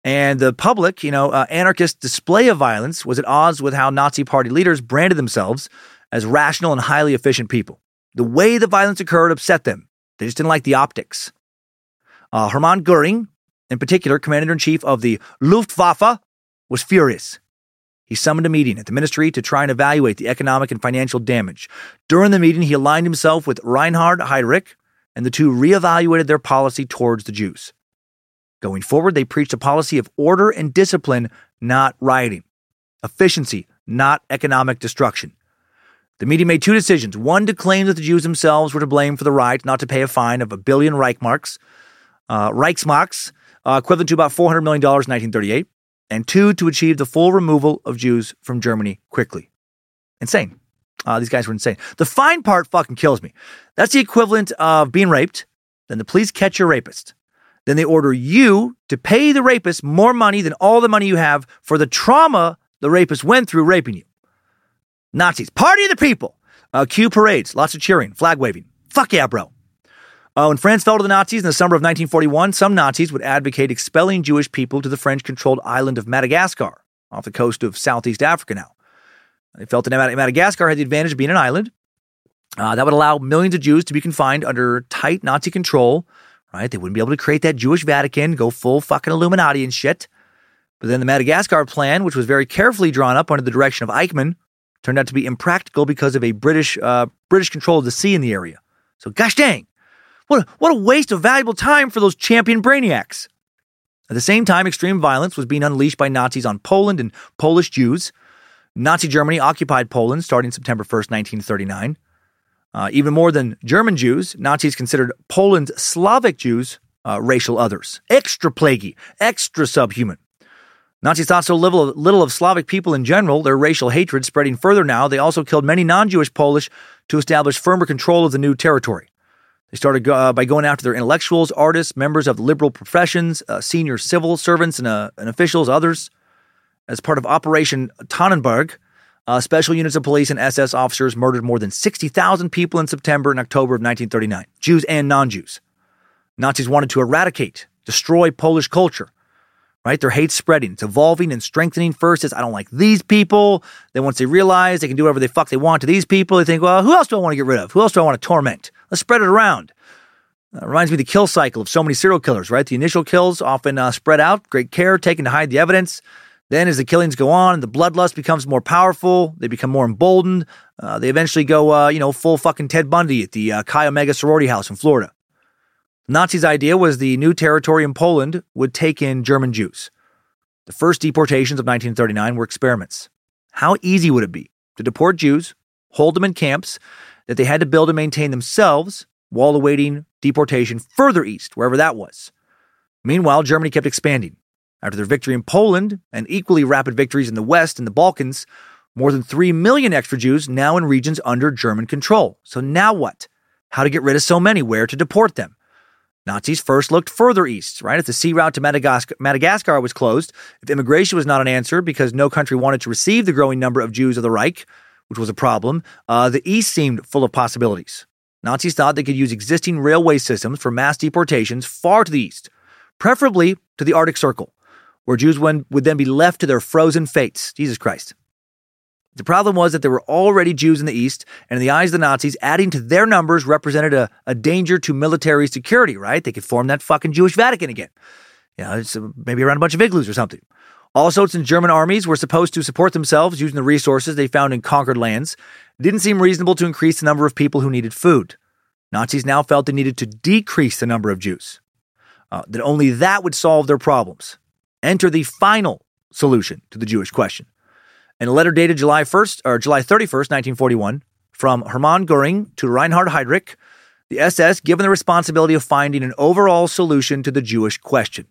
And the public, anarchist display of violence was at odds with how Nazi party leaders branded themselves as rational and highly efficient people. The way the violence occurred upset them. They just didn't like the optics. Hermann Göring, in particular, commander-in-chief of the Luftwaffe, was furious. He summoned a meeting at the ministry to try and evaluate the economic and financial damage. During the meeting, he aligned himself with Reinhard Heydrich, and the two reevaluated their policy towards the Jews. Going forward, they preached a policy of order and discipline, not rioting. Efficiency, not economic destruction. The meeting made two decisions. One, to claim that the Jews themselves were to blame for the riot, not to pay a fine of 1 billion Reichsmarks, equivalent to about $400 million in 1938. And two, to achieve the full removal of Jews from Germany quickly. Insane. These guys were insane. The fine part fucking kills me. That's the equivalent of being raped. Then the police catch your rapist. Then they order you to pay the rapist more money than all the money you have for the trauma the rapist went through raping you. Nazis. Party of the people. Q parades. Lots of cheering. Flag waving. Fuck yeah, bro. When France fell to the Nazis in the summer of 1941, some Nazis would advocate expelling Jewish people to the French-controlled island of Madagascar, off the coast of Southeast Africa now. They felt that Madagascar had the advantage of being an island. That would allow millions of Jews to be confined under tight Nazi control. Right? They wouldn't be able to create that Jewish Vatican, go full fucking Illuminati and shit. But then the Madagascar plan, which was very carefully drawn up under the direction of Eichmann, turned out to be impractical because of a British control of the sea in the area. So gosh dang, what a waste of valuable time for those champion brainiacs. At the same time, extreme violence was being unleashed by Nazis on Poland and Polish Jews. Nazi Germany occupied Poland starting September 1st, 1939. Even more than German Jews, Nazis considered Poland's Slavic Jews racial others. Extra plaguey, extra subhuman. Nazis thought so little of Slavic people in general, their racial hatred spreading further now. They also killed many non-Jewish Polish to establish firmer control of the new territory. They started by going after their intellectuals, artists, members of the liberal professions, senior civil servants and officials, others. As part of Operation Tannenberg, special units of police and SS officers murdered more than 60,000 people in September and October of 1939, Jews and non-Jews. Nazis wanted to eradicate, destroy Polish culture. Right? Their hate's spreading. It's evolving and strengthening. First, it's, I don't like these people. Then once they realize they can do whatever the fuck they want to these people, they think, well, who else do I want to get rid of? Who else do I want to torment? Let's spread it around. Reminds me of the kill cycle of so many serial killers, right? The initial kills often spread out, great care taken to hide the evidence. Then as the killings go on, the bloodlust becomes more powerful. They become more emboldened. They eventually go, full fucking Ted Bundy at the Chi Omega sorority house in Florida. Nazis' idea was the new territory in Poland would take in German Jews. The first deportations of 1939 were experiments. How easy would it be to deport Jews, hold them in camps that they had to build and maintain themselves while awaiting deportation further east, wherever that was? Meanwhile, Germany kept expanding. After their victory in Poland and equally rapid victories in the West and the Balkans, more than 3 million extra Jews now in regions under German control. So now what? How to get rid of so many? Where to deport them? Nazis first looked further east, right? If the sea route to Madagascar was closed, if immigration was not an answer because no country wanted to receive the growing number of Jews of the Reich, which was a problem, the east seemed full of possibilities. Nazis thought they could use existing railway systems for mass deportations far to the east, preferably to the Arctic Circle, where Jews would then be left to their frozen fates. Jesus Christ. The problem was that there were already Jews in the East, and in the eyes of the Nazis, adding to their numbers represented a danger to military security, right? They could form that fucking Jewish Vatican again. Maybe around a bunch of igloos or something. Also, since German armies were supposed to support themselves using the resources they found in conquered lands, it didn't seem reasonable to increase the number of people who needed food. Nazis now felt they needed to decrease the number of Jews. That only that would solve their problems. Enter the final solution to the Jewish question. In a letter dated July 31st, 1941, from Hermann Göring to Reinhard Heydrich, the SS given the responsibility of finding an overall solution to the Jewish question.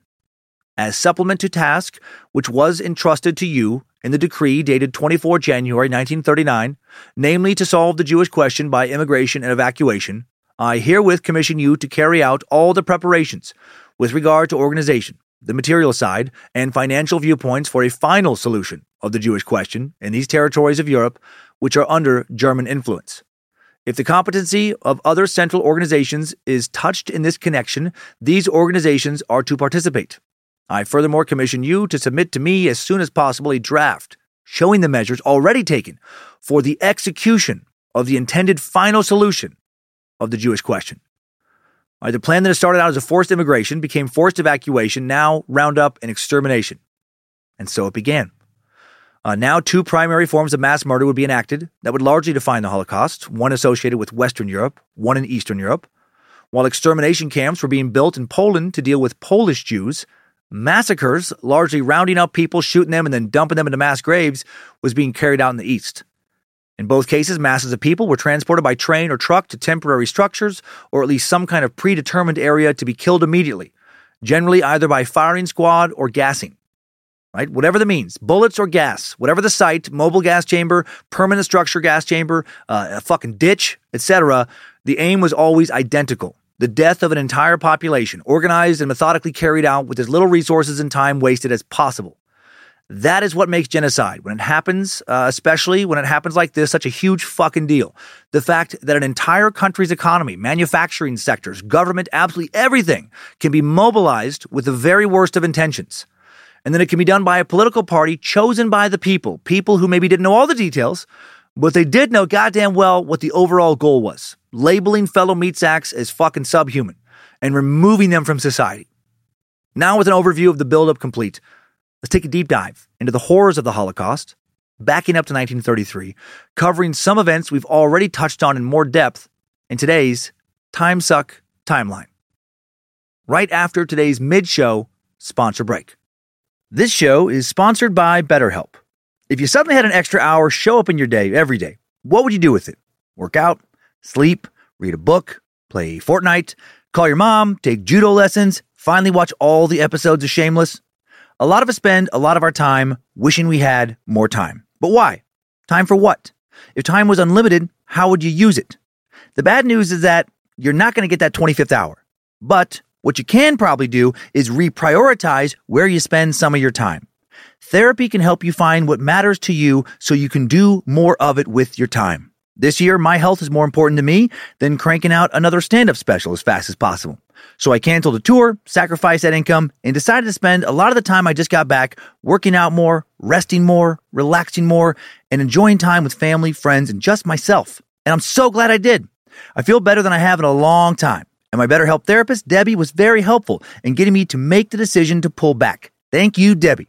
As supplement to task, which was entrusted to you in the decree dated 24 January 1939, namely to solve the Jewish question by immigration and evacuation, I herewith commission you to carry out all the preparations with regard to organization, the material side, and financial viewpoints for a final solution of the Jewish question in these territories of Europe, which are under German influence. If the competency of other central organizations is touched in this connection, these organizations are to participate. I furthermore commission you to submit to me as soon as possible a draft showing the measures already taken for the execution of the intended final solution of the Jewish question. The plan that has started out as a forced immigration became forced evacuation, now roundup and extermination. And so it began. Now two primary forms of mass murder would be enacted that would largely define the Holocaust, one associated with Western Europe, one in Eastern Europe. While extermination camps were being built in Poland to deal with Polish Jews, massacres, largely rounding up people, shooting them, and then dumping them into mass graves, was being carried out in the East. In both cases, masses of people were transported by train or truck to temporary structures or at least some kind of predetermined area to be killed immediately, generally either by firing squad or gassing, right? Whatever the means, bullets or gas, whatever the site, mobile gas chamber, permanent structure gas chamber, a fucking ditch, etc., the aim was always identical. The death of an entire population, organized and methodically carried out with as little resources and time wasted as possible. That is what makes genocide, when it happens, especially when it happens like this, such a huge fucking deal. The fact that an entire country's economy, manufacturing sectors, government, absolutely everything can be mobilized with the very worst of intentions. And then it can be done by a political party chosen by the people who maybe didn't know all the details, but they did know goddamn well what the overall goal was. Labeling fellow meat sacks as fucking subhuman and removing them from society. Now with an overview of the buildup complete, let's take a deep dive into the horrors of the Holocaust, backing up to 1933, covering some events we've already touched on in more depth in today's Time Suck Timeline. Right after today's mid-show sponsor break. This show is sponsored by BetterHelp. If you suddenly had an extra hour show up in your day every day, what would you do with it? Work out, sleep, read a book, play Fortnite, call your mom, take judo lessons, finally watch all the episodes of Shameless. A lot of us spend a lot of our time wishing we had more time. But why? Time for what? If time was unlimited, how would you use it? The bad news is that you're not going to get that 25th hour. But what you can probably do is reprioritize where you spend some of your time. Therapy can help you find what matters to you so you can do more of it with your time. This year, my health is more important to me than cranking out another stand-up special as fast as possible. So I canceled a tour, sacrificed that income, and decided to spend a lot of the time I just got back working out more, resting more, relaxing more, and enjoying time with family, friends, and just myself. And I'm so glad I did. I feel better than I have in a long time. And my BetterHelp therapist, Debbie, was very helpful in getting me to make the decision to pull back. Thank you, Debbie.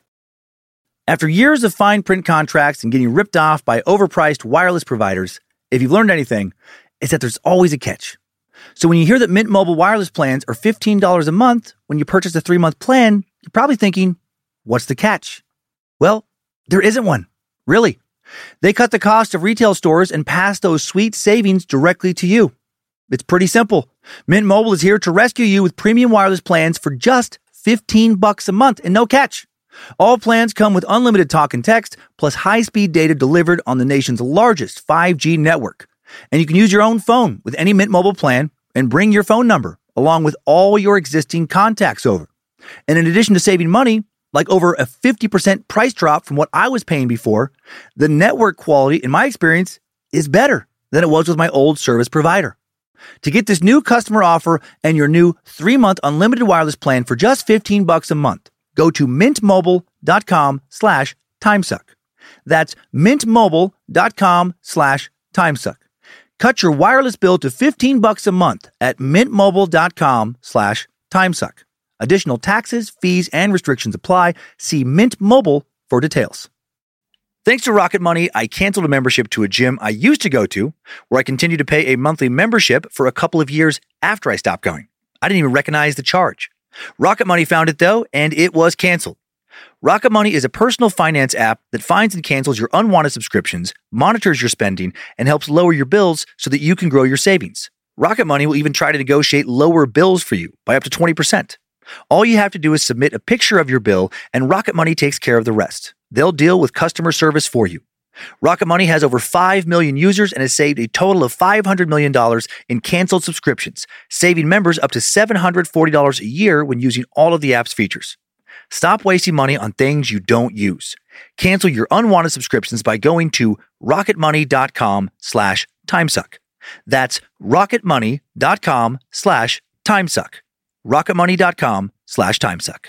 After years of fine print contracts and getting ripped off by overpriced wireless providers, if you've learned anything, it's that there's always a catch. So when you hear that Mint Mobile wireless plans are $15 a month when you purchase a 3-month plan, you're probably thinking, what's the catch? Well, there isn't one, really. They cut the cost of retail stores and pass those sweet savings directly to you. It's pretty simple. Mint Mobile is here to rescue you with premium wireless plans for just $15 a month and no catch. All plans come with unlimited talk and text, plus high-speed data delivered on the nation's largest 5G network. And you can use your own phone with any Mint Mobile plan and bring your phone number along with all your existing contacts over. And in addition to saving money, like over a 50% price drop from what I was paying before, the network quality, in my experience, is better than it was with my old service provider. To get this new customer offer and your new 3-month unlimited wireless plan for just $15 a month, go to mintmobile.com/timesuck. That's mintmobile.com/timesuck. Cut your wireless bill to $15 a month at mintmobile.com/timesuck. Additional taxes, fees, and restrictions apply. See Mint Mobile for details. Thanks to Rocket Money, I canceled a membership to a gym I used to go to, where I continued to pay a monthly membership for a couple of years after I stopped going. I didn't even recognize the charge. Rocket Money found it, though, and it was canceled. Rocket Money is a personal finance app that finds and cancels your unwanted subscriptions, monitors your spending, and helps lower your bills so that you can grow your savings. Rocket Money will even try to negotiate lower bills for you by up to 20%. All you have to do is submit a picture of your bill, and Rocket Money takes care of the rest. They'll deal with customer service for you. Rocket Money has over 5 million users and has saved a total of $500 million in canceled subscriptions, saving members up to $740 a year when using all of the app's features. Stop wasting money on things you don't use. Cancel your unwanted subscriptions by going to rocketmoney.com/timesuck. That's rocketmoney.com/timesuck. rocketmoney.com/timesuck.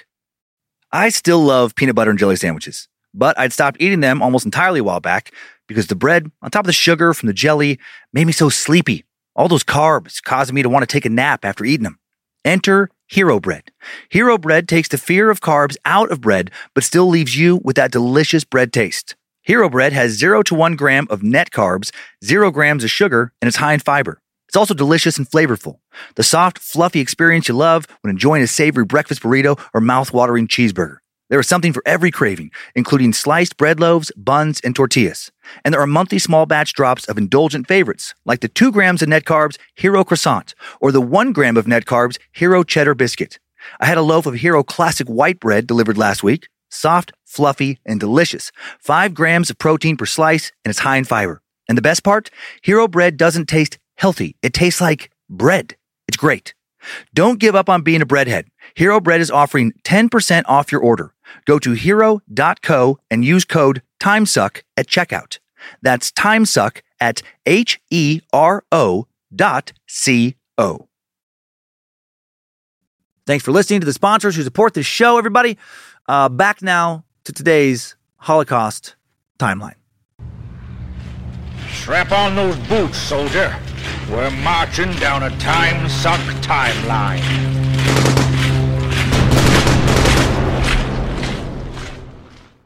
I still love peanut butter and jelly sandwiches, but I'd stopped eating them almost entirely a while back because the bread on top of the sugar from the jelly made me so sleepy. All those carbs caused me to want to take a nap after eating them. Enter Hero Bread. Hero Bread takes the fear of carbs out of bread, but still leaves you with that delicious bread taste. Hero Bread has 0 to 1 gram of net carbs, 0 grams of sugar, and it's high in fiber. It's also delicious and flavorful. The soft, fluffy experience you love when enjoying a savory breakfast burrito or mouth-watering cheeseburger. There is something for every craving, including sliced bread loaves, buns, and tortillas. And there are monthly small batch drops of indulgent favorites, like the 2 grams of net carbs Hero Croissant or the 1 gram of net carbs Hero Cheddar Biscuit. I had a loaf of Hero Classic White Bread delivered last week. Soft, fluffy, and delicious. 5 grams of protein per slice, and it's high in fiber. And the best part? Hero Bread doesn't taste healthy. It tastes like bread. It's great. Don't give up on being a breadhead. Hero Bread is offering 10% off your order. Go to hero.co and use code TIMESUCK at checkout. That's TIMESUCK at hero.co. Thanks for listening to the sponsors who support this show, everybody. Back now to today's Holocaust timeline. Strap on those boots, soldier. We're marching down a time-suck timeline.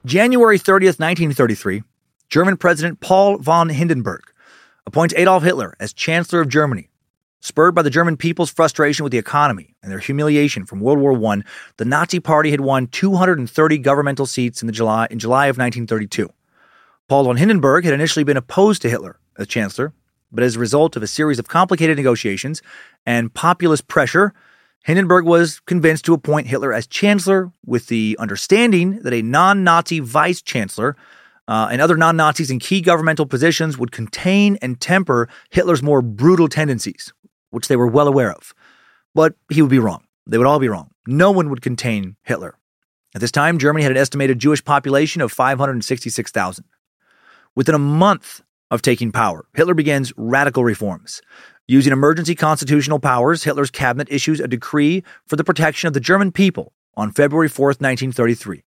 January 30th, 1933, German President Paul von Hindenburg appoints Adolf Hitler as Chancellor of Germany. Spurred by the German people's frustration with the economy and their humiliation from World War I, the Nazi Party had won 230 governmental seats in July of 1932. Paul von Hindenburg had initially been opposed to Hitler as Chancellor, but as a result of a series of complicated negotiations and populist pressure, Hindenburg was convinced to appoint Hitler as Chancellor with the understanding that a non-Nazi Vice-Chancellor and other non-Nazis in key governmental positions would contain and temper Hitler's more brutal tendencies, which they were well aware of. But he would be wrong. They would all be wrong. No one would contain Hitler. At this time, Germany had an estimated Jewish population of 566,000. Within a month of taking power, Hitler begins radical reforms. Using emergency constitutional powers, Hitler's cabinet issues a decree for the protection of the German people on February 4th, 1933.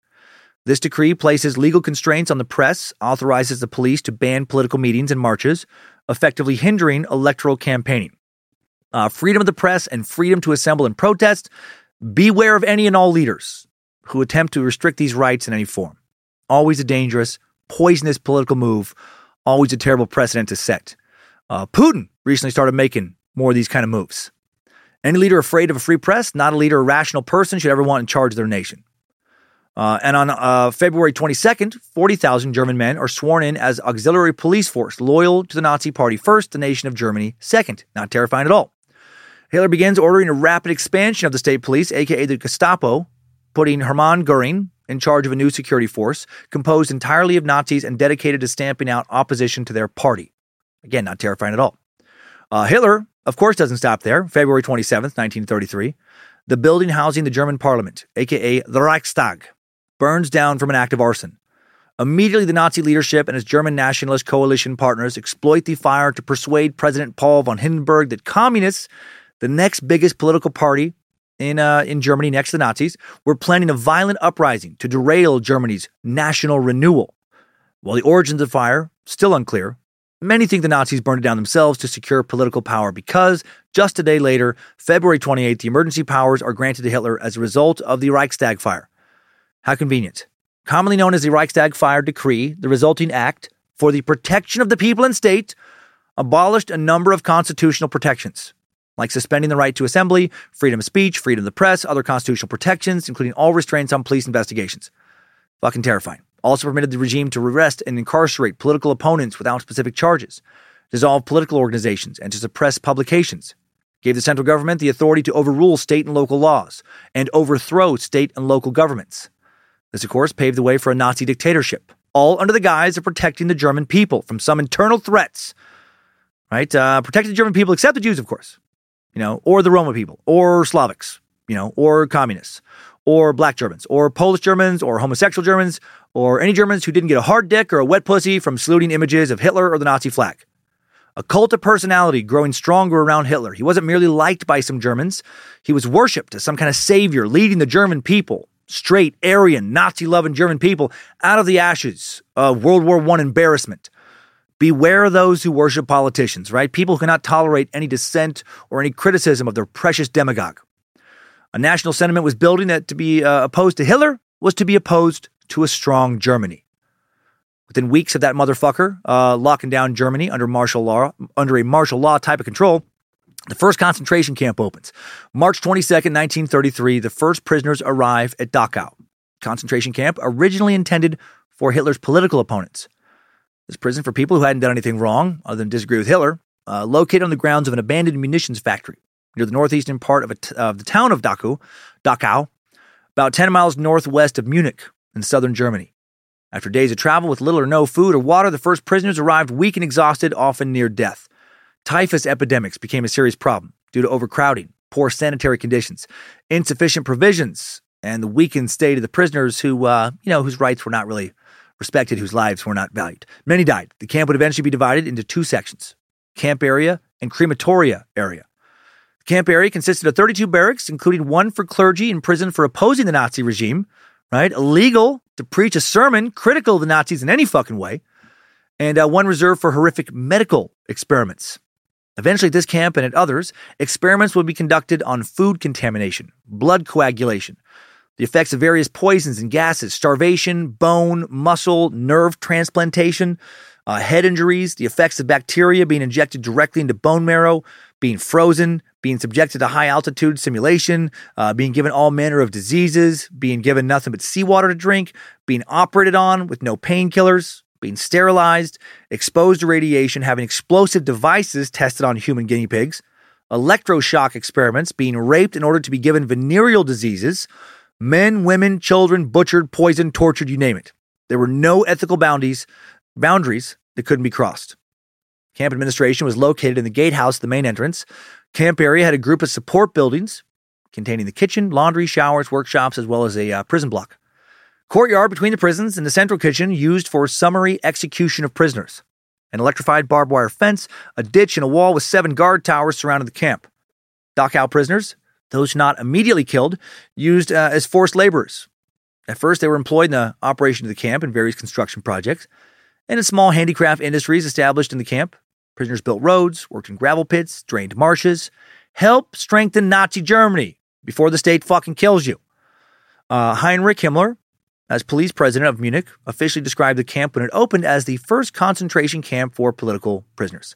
This decree places legal constraints on the press, authorizes the police to ban political meetings and marches, effectively hindering electoral campaigning. Freedom of the press and freedom to assemble and protest. Beware of any and all leaders who attempt to restrict these rights in any form. Always a dangerous, poisonous political move. Always a terrible precedent to set. Putin recently started making more of these kind of moves. Any leader afraid of a free press, not a leader, a rational person should ever want in charge of their nation. And on February 22nd, 40,000 German men are sworn in as auxiliary police force, loyal to the Nazi Party first, the nation of Germany second. Not terrifying at all. Hitler begins ordering a rapid expansion of the state police, a.k.a. the Gestapo, putting Hermann Göring in charge of a new security force composed entirely of Nazis and dedicated to stamping out opposition to their party. Again, not terrifying at all. Hitler, of course, doesn't stop there. February 27th, 1933, the building housing the German parliament, a.k.a. the Reichstag, burns down from an act of arson. Immediately, the Nazi leadership and its German nationalist coalition partners exploit the fire to persuade President Paul von Hindenburg that communists, the next biggest political party in Germany next to the Nazis, were planning a violent uprising to derail Germany's national renewal. While the origins of the fire, still unclear, many think the Nazis burned it down themselves to secure political power because, just a day later, February 28th, the emergency powers are granted to Hitler as a result of the Reichstag fire. How convenient. Commonly known as the Reichstag Fire Decree, the resulting act for the protection of the people and state abolished a number of constitutional protections, like suspending the right to assembly, freedom of speech, freedom of the press, other constitutional protections, including all restraints on police investigations. Fucking terrifying. Also permitted the regime to arrest and incarcerate political opponents without specific charges, dissolve political organizations, and to suppress publications. Gave the central government the authority to overrule state and local laws and overthrow state and local governments. This, of course, paved the way for a Nazi dictatorship, all under the guise of protecting the German people from some internal threats, right? Protecting the German people, except the Jews, of course, or the Roma people, or Slavics, or communists, or black Germans, or Polish Germans, or homosexual Germans, or any Germans who didn't get a hard dick or a wet pussy from saluting images of Hitler or the Nazi flag. A cult of personality growing stronger around Hitler. He wasn't merely liked by some Germans. He was worshipped as some kind of savior leading the German people, straight, Aryan, Nazi-loving German people, out of the ashes of World War I embarrassment. Beware those who worship politicians, right? People who cannot tolerate any dissent or any criticism of their precious demagogue. A national sentiment was building that to be opposed to Hitler was to be opposed to a strong Germany. Within weeks of that motherfucker locking down Germany under a martial law type of control, the first concentration camp opens. March 22nd, 1933, the first prisoners arrive at Dachau. Concentration camp originally intended for Hitler's political opponents. This prison for people who hadn't done anything wrong other than disagree with Hitler, located on the grounds of an abandoned munitions factory near the northeastern part of the town of Dachau, about 10 miles northwest of Munich in southern Germany. After days of travel with little or no food or water, the first prisoners arrived weak and exhausted, often near death. Typhus epidemics became a serious problem due to overcrowding, poor sanitary conditions, insufficient provisions, and the weakened state of the prisoners whose rights were not really respected, whose lives were not valued. Many died. The camp would eventually be divided into two sections, camp area and crematoria area. The camp area consisted of 32 barracks, including one for clergy imprisoned for opposing the Nazi regime, right? Illegal to preach a sermon critical of the Nazis in any fucking way, and one reserved for horrific medical experiments. Eventually, at this camp and at others, experiments would be conducted on food contamination, blood coagulation, The effects of various poisons and gases, starvation, bone, muscle, nerve transplantation, head injuries, the effects of bacteria being injected directly into bone marrow, being frozen, being subjected to high altitude simulation, being given all manner of diseases, being given nothing but seawater to drink, being operated on with no painkillers, being sterilized, exposed to radiation, having explosive devices tested on human guinea pigs, electroshock experiments, being raped in order to be given venereal diseases, men, women, children, butchered, poisoned, tortured, you name it. There were no ethical boundaries that couldn't be crossed. Camp administration was located in the gatehouse at the main entrance. Camp area had a group of support buildings containing the kitchen, laundry, showers, workshops, as well as a prison block. Courtyard between the prisons and the central kitchen used for summary execution of prisoners. An electrified barbed wire fence, a ditch, and a wall with 7 guard towers surrounded the camp. Dachau prisoners, those not immediately killed, used as forced laborers. At first, they were employed in the operation of the camp and various construction projects, and in small handicraft industries established in the camp. Prisoners built roads, worked in gravel pits, drained marshes, helped strengthen Nazi Germany before the state fucking kills you. Heinrich Himmler, as police president of Munich, officially described the camp when it opened as the first concentration camp for political prisoners.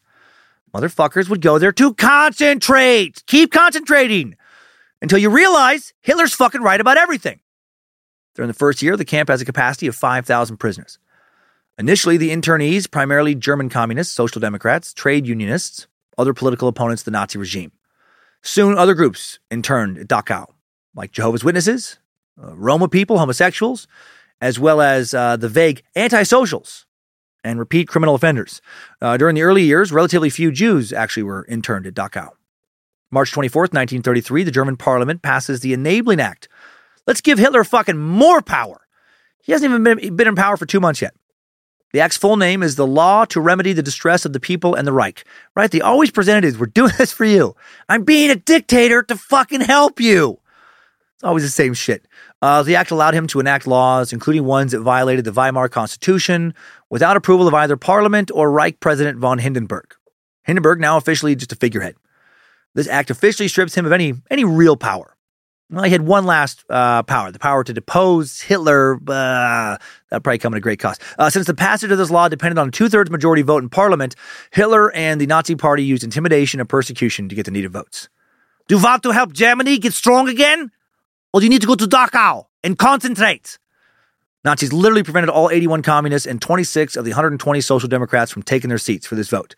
Motherfuckers would go there to concentrate. Keep concentrating until you realize Hitler's fucking right about everything. During the first year, the camp has a capacity of 5,000 prisoners. Initially, the internees, primarily German communists, social democrats, trade unionists, other political opponents of the Nazi regime. Soon, other groups interned at Dachau, like Jehovah's Witnesses, Roma people, homosexuals, as well as the vague antisocials and repeat criminal offenders. During the early years, relatively few Jews actually were interned at Dachau. March 24th, 1933, the German parliament passes the Enabling Act. Let's give Hitler fucking more power. He hasn't even been in power for 2 months yet. The act's full name is the Law to Remedy the Distress of the People and the Reich. Right? They always presented it as, we're doing this for you. I'm being a dictator to fucking help you. It's always the same shit. The act allowed him to enact laws, including ones that violated the Weimar Constitution, without approval of either Parliament or Reich President von Hindenburg. Hindenburg now officially just a figurehead. This act officially strips him of any real power. Well, he had one last power, the power to depose Hitler. That'll probably come at a great cost. Since the passage of this law depended on a 2/3 majority vote in parliament, Hitler and the Nazi party used intimidation and persecution to get the needed votes. Do you want to help Germany get strong again? Or do you need to go to Dachau and concentrate? Nazis literally prevented all 81 communists and 26 of the 120 social democrats from taking their seats for this vote,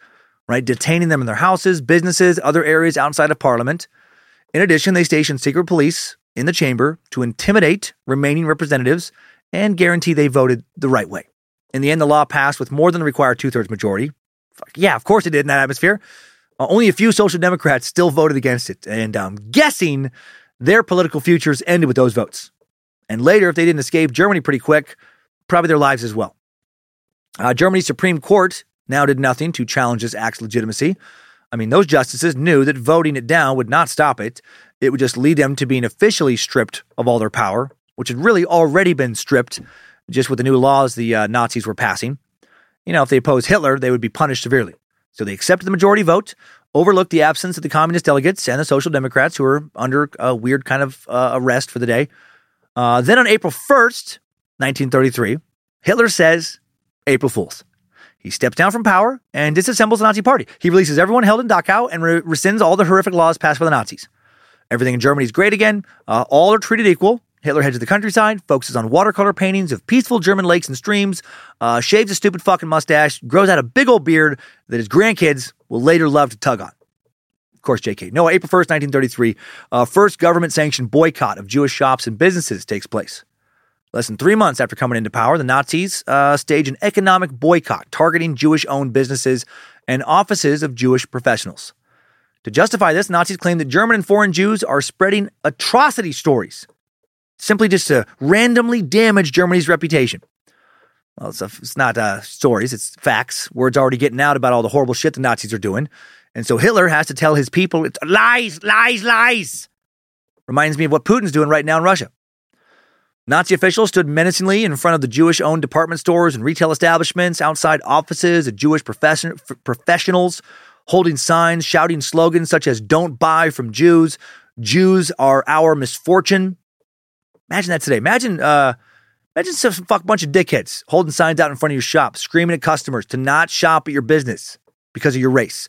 right? Detaining them in their houses, businesses, other areas outside of parliament. In addition, they stationed secret police in the chamber to intimidate remaining representatives and guarantee they voted the right way. In the end, the law passed with more than the required 2/3 majority. Fuck yeah, of course it did in that atmosphere. Only a few social democrats still voted against it, and I'm guessing their political futures ended with those votes. And later, if they didn't escape Germany pretty quick, probably their lives as well. Germany's Supreme Court now did nothing to challenge this act's legitimacy. I mean, those justices knew that voting it down would not stop it. It would just lead them to being officially stripped of all their power, which had really already been stripped just with the new laws the Nazis were passing. You know, if they opposed Hitler, they would be punished severely. So they accepted the majority vote, overlooked the absence of the communist delegates and the social democrats who were under a weird kind of arrest for the day. Then on April 1st, 1933, Hitler says, April Fools. He steps down from power and disassembles the Nazi party. He releases everyone held in Dachau and rescinds all the horrific laws passed by the Nazis. Everything in Germany is great again. All are treated equal. Hitler heads to the countryside, focuses on watercolor paintings of peaceful German lakes and streams, shaves a stupid fucking mustache, grows out a big old beard that his grandkids will later love to tug on. Of course, J.K. Noah, April 1st, 1933, first government-sanctioned boycott of Jewish shops and businesses takes place. Less than 3 months after coming into power, the Nazis stage an economic boycott targeting Jewish-owned businesses and offices of Jewish professionals. To justify this, Nazis claim that German and foreign Jews are spreading atrocity stories, simply just to randomly damage Germany's reputation. Well, it's not stories, it's facts. Word's already getting out about all the horrible shit the Nazis are doing. And so Hitler has to tell his people, it's lies, lies, lies. Reminds me of what Putin's doing right now in Russia. Nazi officials stood menacingly in front of the Jewish-owned department stores and retail establishments, outside offices of Jewish professionals, holding signs, shouting slogans such as, don't buy from Jews, Jews are our misfortune. Imagine that today. Imagine some bunch of dickheads holding signs out in front of your shop, screaming at customers to not shop at your business because of your race.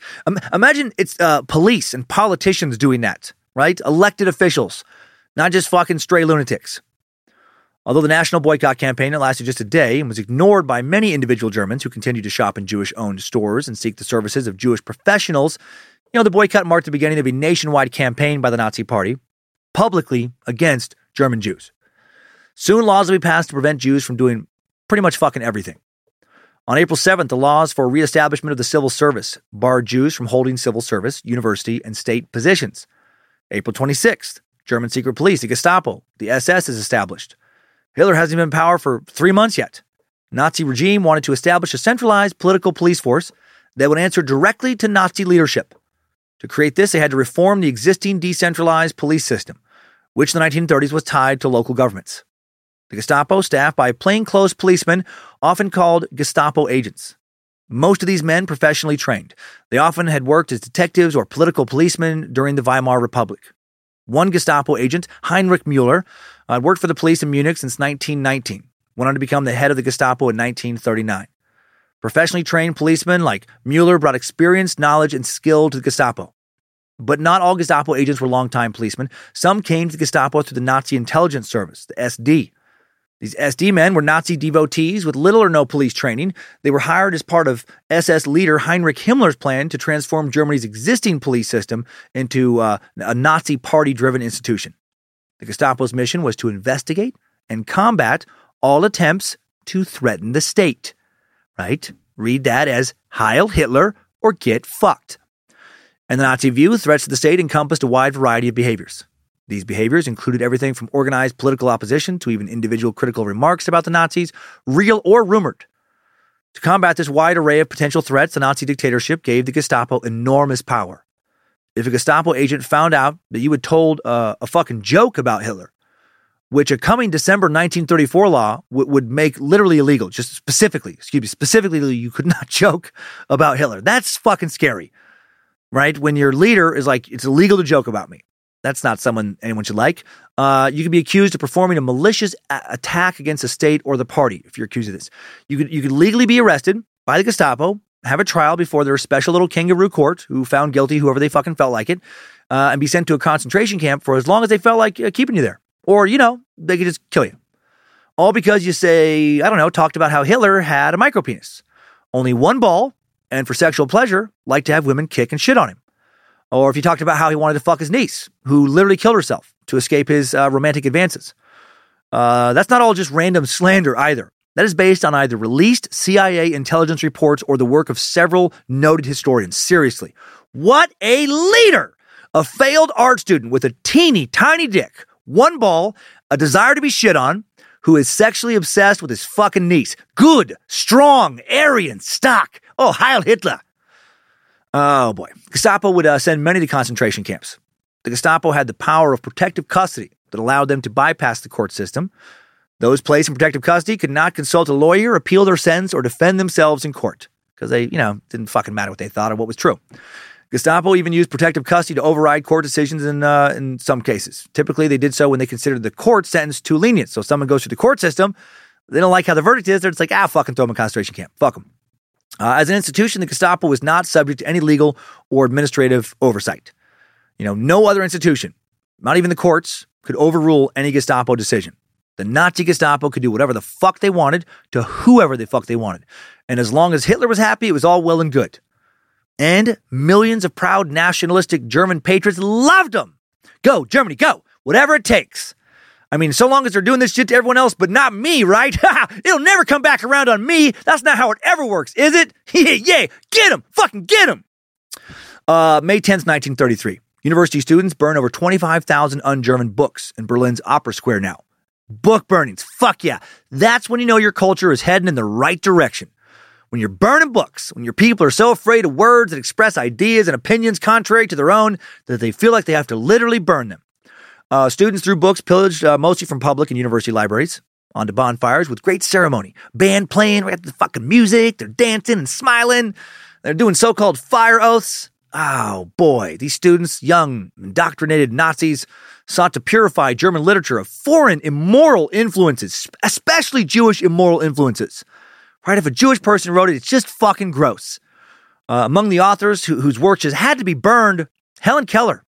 Imagine it's police and politicians doing that, right? Elected officials, not just fucking stray lunatics. Although the national boycott campaign that lasted just a day and was ignored by many individual Germans who continued to shop in Jewish-owned stores and seek the services of Jewish professionals, the boycott marked the beginning of a nationwide campaign by the Nazi Party, publicly against German Jews. Soon laws will be passed to prevent Jews from doing pretty much fucking everything. On April 7th, the laws for reestablishment of the civil service barred Jews from holding civil service, university, and state positions. April 26th, German secret police, the Gestapo, the SS is established. Hitler hasn't been in power for 3 months yet. The Nazi regime wanted to establish a centralized political police force that would answer directly to Nazi leadership. To create this, they had to reform the existing decentralized police system, which in the 1930s was tied to local governments. The Gestapo, staffed by plainclothes policemen, often called Gestapo agents. Most of these men professionally trained. They often had worked as detectives or political policemen during the Weimar Republic. One Gestapo agent, Heinrich Mueller, had worked for the police in Munich since 1919, went on to become the head of the Gestapo in 1939. Professionally trained policemen like Mueller brought experience, knowledge, and skill to the Gestapo. But not all Gestapo agents were longtime policemen. Some came to the Gestapo through the Nazi Intelligence Service, the SD. These SD men were Nazi devotees with little or no police training. They were hired as part of SS leader Heinrich Himmler's plan to transform Germany's existing police system into a Nazi party-driven institution. The Gestapo's mission was to investigate and combat all attempts to threaten the state. Right? Read that as Heil Hitler or get fucked. In the Nazi view, threats to the state encompassed a wide variety of behaviors. These behaviors included everything from organized political opposition to even individual critical remarks about the Nazis, real or rumored. To combat this wide array of potential threats, the Nazi dictatorship gave the Gestapo enormous power. If a Gestapo agent found out that you had told a fucking joke about Hitler, which a coming December 1934 law would make literally illegal, just specifically you could not joke about Hitler. That's fucking scary, right? When your leader is like, it's illegal to joke about me. That's not someone anyone should like. You could be accused of performing a malicious attack against the state or the party if you're accused of this. You could legally be arrested by the Gestapo, have a trial before their special little kangaroo court who found guilty whoever they fucking felt like it, and be sent to a concentration camp for as long as they felt like keeping you there. Or, they could just kill you. All because you say, talked about how Hitler had a micropenis. Only one ball, and for sexual pleasure, liked to have women kick and shit on him. Or if you talked about how he wanted to fuck his niece, who literally killed herself to escape his romantic advances. That's not all just random slander either. That is based on either released CIA intelligence reports or the work of several noted historians. Seriously. What a leader! A failed art student with a teeny tiny dick, one ball, a desire to be shit on, who is sexually obsessed with his fucking niece. Good, strong, Aryan, stock. Oh, Heil Hitler. Oh, boy. Gestapo would send many to concentration camps. The Gestapo had the power of protective custody that allowed them to bypass the court system. Those placed in protective custody could not consult a lawyer, appeal their sentence, or defend themselves in court because they, didn't fucking matter what they thought or what was true. Gestapo even used protective custody to override court decisions in some cases. Typically, they did so when they considered the court sentence too lenient. So if someone goes through the court system, they don't like how the verdict is. They're just like, fucking throw them in concentration camp. Fuck them. As an institution, the Gestapo was not subject to any legal or administrative oversight. No other institution, not even the courts, could overrule any Gestapo decision. The Nazi Gestapo could do whatever the fuck they wanted to whoever the fuck they wanted. And as long as Hitler was happy, it was all well and good. And millions of proud nationalistic German patriots loved them. Go, Germany, go. Whatever it takes. So long as they're doing this shit to everyone else, but not me, right? It'll never come back around on me. That's not how it ever works, is it? Yeah, get him. Fucking get him. May 10th, 1933. University students burn over 25,000 un-German books in Berlin's Opera Square now. Book burnings. Fuck yeah. That's when you know your culture is heading in the right direction. When you're burning books, when your people are so afraid of words that express ideas and opinions contrary to their own that they feel like they have to literally burn them. Students threw books pillaged mostly from public and university libraries onto bonfires with great ceremony. Band playing, we got the fucking music, they're dancing and smiling. They're doing so-called fire oaths. Oh boy, these students, young, indoctrinated Nazis, sought to purify German literature of foreign immoral influences, especially Jewish immoral influences. Right? If a Jewish person wrote it, it's just fucking gross. Among the authors whose works just had to be burned, Helen Keller,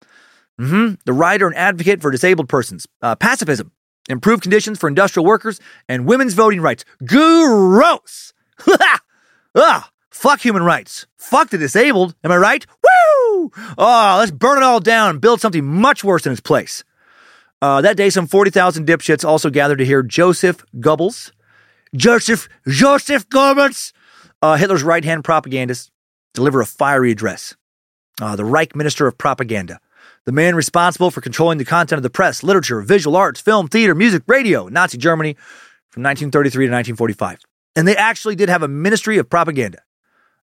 the writer and advocate for disabled persons, pacifism, improved conditions for industrial workers, and women's voting rights. Gross! Ugh! Fuck human rights. Fuck the disabled. Am I right? Woo! Oh, let's burn it all down and build something much worse in its place. That day, some 40,000 dipshits also gathered to hear Joseph Goebbels. Joseph Goebbels! Hitler's right-hand propagandist deliver a fiery address. The Reich Minister of Propaganda. The man responsible for controlling the content of the press, literature, visual arts, film, theater, music, radio, Nazi Germany from 1933 to 1945. And they actually did have a Ministry of Propaganda.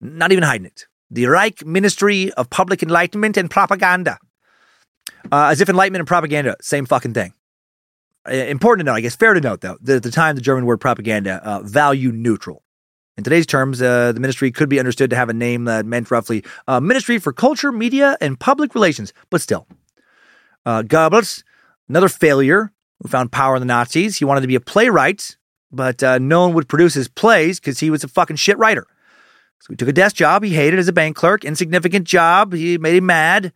Not even hiding it. The Reich Ministry of Public Enlightenment and Propaganda. As if enlightenment and propaganda, same fucking thing. Important to note, I guess fair to note, though, that at the time, the German word propaganda, value neutral. In today's terms, the ministry could be understood to have a name that meant roughly Ministry for Culture, Media, and Public Relations, but still. Goebbels, another failure who found power in the Nazis. He wanted to be a playwright, but no one would produce his plays because he was a fucking shit writer. So he took a desk job he hated as a bank clerk, insignificant job. He made him mad.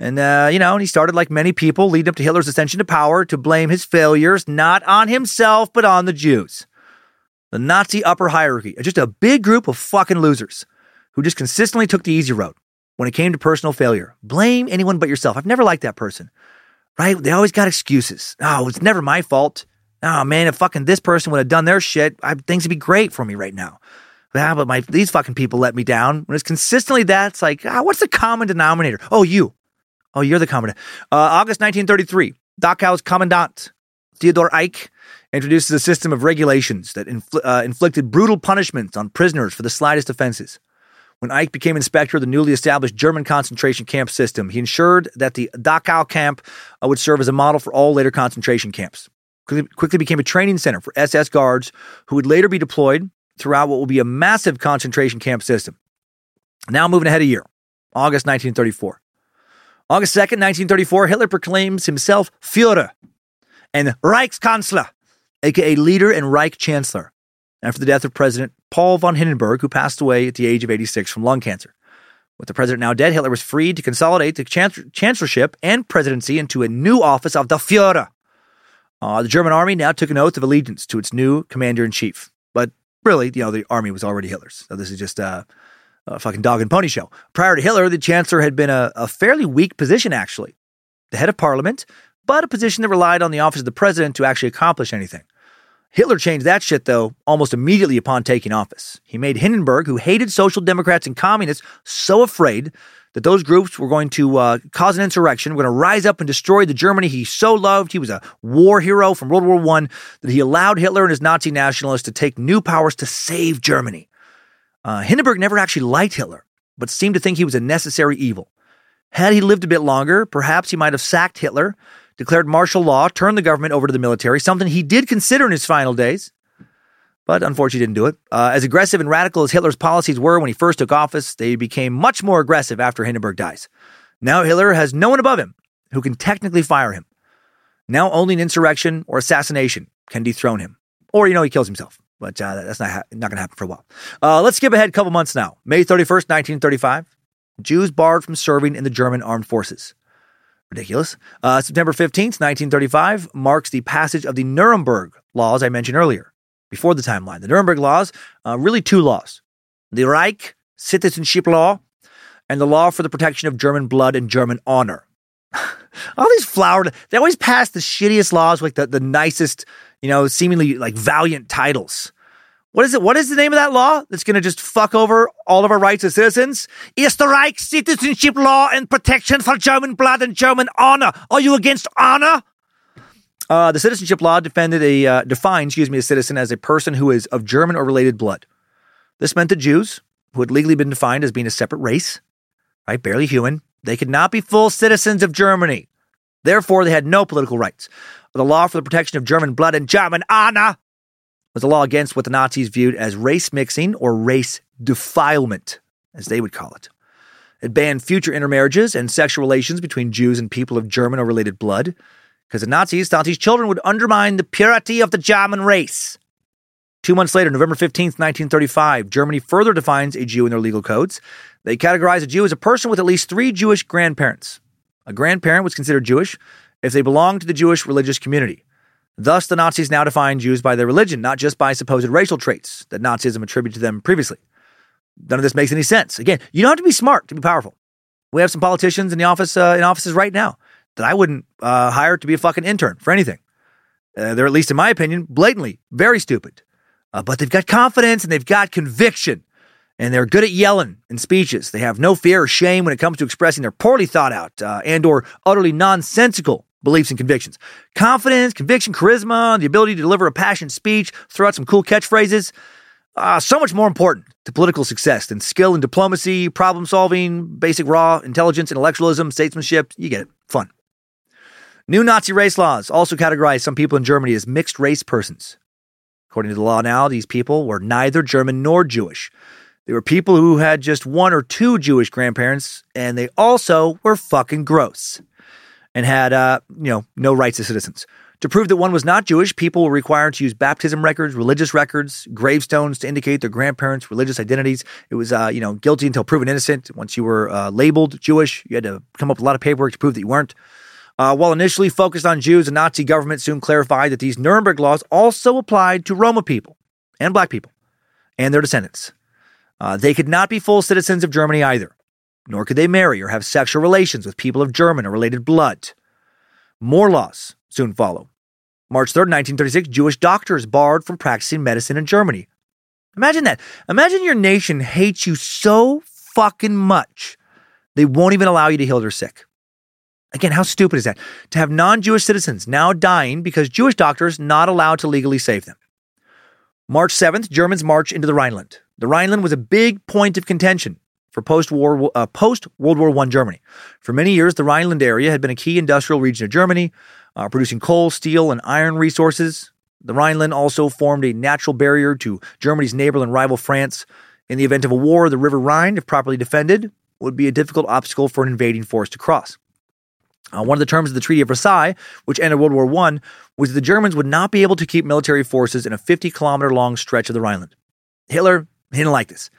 And, and he started, like many people, leading up to Hitler's ascension to power to blame his failures, not on himself, but on the Jews. The Nazi upper hierarchy, just a big group of fucking losers who just consistently took the easy road when it came to personal failure. Blame anyone but yourself. I've never liked that person, right? They always got excuses. Oh, it's never my fault. Oh, man, if fucking this person would have done their shit, things would be great for me right now. Ah, but these fucking people let me down. When it's consistently that, it's like, what's the common denominator? Oh, you. Oh, you're the common denominator. August 1933, Dachau's commandant, Theodor Eich, introduces a system of regulations that inflicted brutal punishments on prisoners for the slightest offenses. When Eich became inspector of the newly established German concentration camp system, he ensured that the Dachau camp would serve as a model for all later concentration camps. Quickly became a training center for SS guards who would later be deployed throughout what will be a massive concentration camp system. Now moving ahead a year, August 1934. August 2nd, 1934, Hitler proclaims himself Führer and Reichskanzler, a.k.a. leader and Reich Chancellor, after the death of President Paul von Hindenburg, who passed away at the age of 86 from lung cancer. With the president now dead, Hitler was freed to consolidate the chancellorship and presidency into a new office of the Führer. The German army now took an oath of allegiance to its new commander-in-chief. But really, the army was already Hitler's. So this is just a fucking dog and pony show. Prior to Hitler, the chancellor had been a fairly weak position, actually. The head of parliament, but a position that relied on the office of the president to actually accomplish anything. Hitler changed that shit, though, almost immediately upon taking office. He made Hindenburg, who hated social democrats and communists, so afraid that those groups were going to cause an insurrection, were going to rise up and destroy the Germany he so loved. He was a war hero from World War I, that he allowed Hitler and his Nazi nationalists to take new powers to save Germany. Hindenburg never actually liked Hitler, but seemed to think he was a necessary evil. Had he lived a bit longer, perhaps he might have sacked Hitler, declared martial law, turned the government over to the military, something he did consider in his final days. But unfortunately, he didn't do it. As aggressive and radical as Hitler's policies were when he first took office, they became much more aggressive after Hindenburg dies. Now Hitler has no one above him who can technically fire him. Now only an insurrection or assassination can dethrone him. Or, he kills himself. But that's not going to happen for a while. Let's skip ahead a couple months now. May 31st, 1935. Jews barred from serving in the German armed forces. Ridiculous. September 15th, 1935 marks the passage of the Nuremberg Laws I mentioned earlier. Before the timeline, the Nuremberg Laws, really two laws, the Reich Citizenship Law and the Law for the Protection of German Blood and German Honor. All these flowered, they always pass the shittiest laws, like the nicest, seemingly like valiant titles. What is it? What is the name of that law that's going to just fuck over all of our rights as citizens? It's the Reich Citizenship Law and Protection for German Blood and German Honor. Are you against honor? The citizenship law defined a citizen as a person who is of German or related blood. This meant that Jews, who had legally been defined as being a separate race, right, barely human, they could not be full citizens of Germany. Therefore, they had no political rights. The law for the protection of German blood and German honor was a law against what the Nazis viewed as race mixing or race defilement, as they would call it. It banned future intermarriages and sexual relations between Jews and people of German or related blood, because the Nazis thought these children would undermine the purity of the German race. 2 months later, November 15th, 1935, Germany further defines a Jew in their legal codes. They categorize a Jew as a person with at least 3 Jewish grandparents. A grandparent was considered Jewish if they belonged to the Jewish religious community. Thus, the Nazis now define Jews by their religion, not just by supposed racial traits that Nazism attributed to them previously. None of this makes any sense. Again, you don't have to be smart to be powerful. We have some politicians in the office in offices right now that I wouldn't hire to be a fucking intern for anything. They're, at least in my opinion, blatantly very stupid. But they've got confidence and they've got conviction, and they're good at yelling in speeches. They have no fear or shame when it comes to expressing their poorly thought out and or utterly nonsensical beliefs and convictions. Confidence, conviction, charisma, the ability to deliver a passionate speech, throw out some cool catchphrases. So much more important to political success than skill in diplomacy, problem solving, basic raw intelligence, intellectualism, statesmanship. You get it. Fun. New Nazi race laws also categorize some people in Germany as mixed race persons. According to the law now, these people were neither German nor Jewish. They were people who had just 1 or 2 Jewish grandparents, and they also were fucking gross and had, no rights as citizens. To prove that one was not Jewish, people were required to use baptism records, religious records, gravestones to indicate their grandparents' religious identities. It was, guilty until proven innocent. Once you were labeled Jewish, you had to come up with a lot of paperwork to prove that you weren't. While initially focused on Jews, the Nazi government soon clarified that these Nuremberg laws also applied to Roma people and black people and their descendants. They could not be full citizens of Germany either, nor could they marry or have sexual relations with people of German or related blood. More laws soon follow. March 3rd, 1936, Jewish doctors barred from practicing medicine in Germany. Imagine that. Imagine your nation hates you so fucking much, they won't even allow you to heal their sick. Again, how stupid is that? To have non-Jewish citizens now dying because Jewish doctors not allowed to legally save them. March 7th, Germans march into the Rhineland. The Rhineland was a big point of contention for post-World War I Germany. For many years, the Rhineland area had been a key industrial region of Germany, producing coal, steel, and iron resources. The Rhineland also formed a natural barrier to Germany's neighbor and rival France. In the event of a war, the River Rhine, if properly defended, would be a difficult obstacle for an invading force to cross. One of the terms of the Treaty of Versailles, which ended World War I, was that the Germans would not be able to keep military forces in a 50-kilometer-long stretch of the Rhineland. Hitler didn't like this.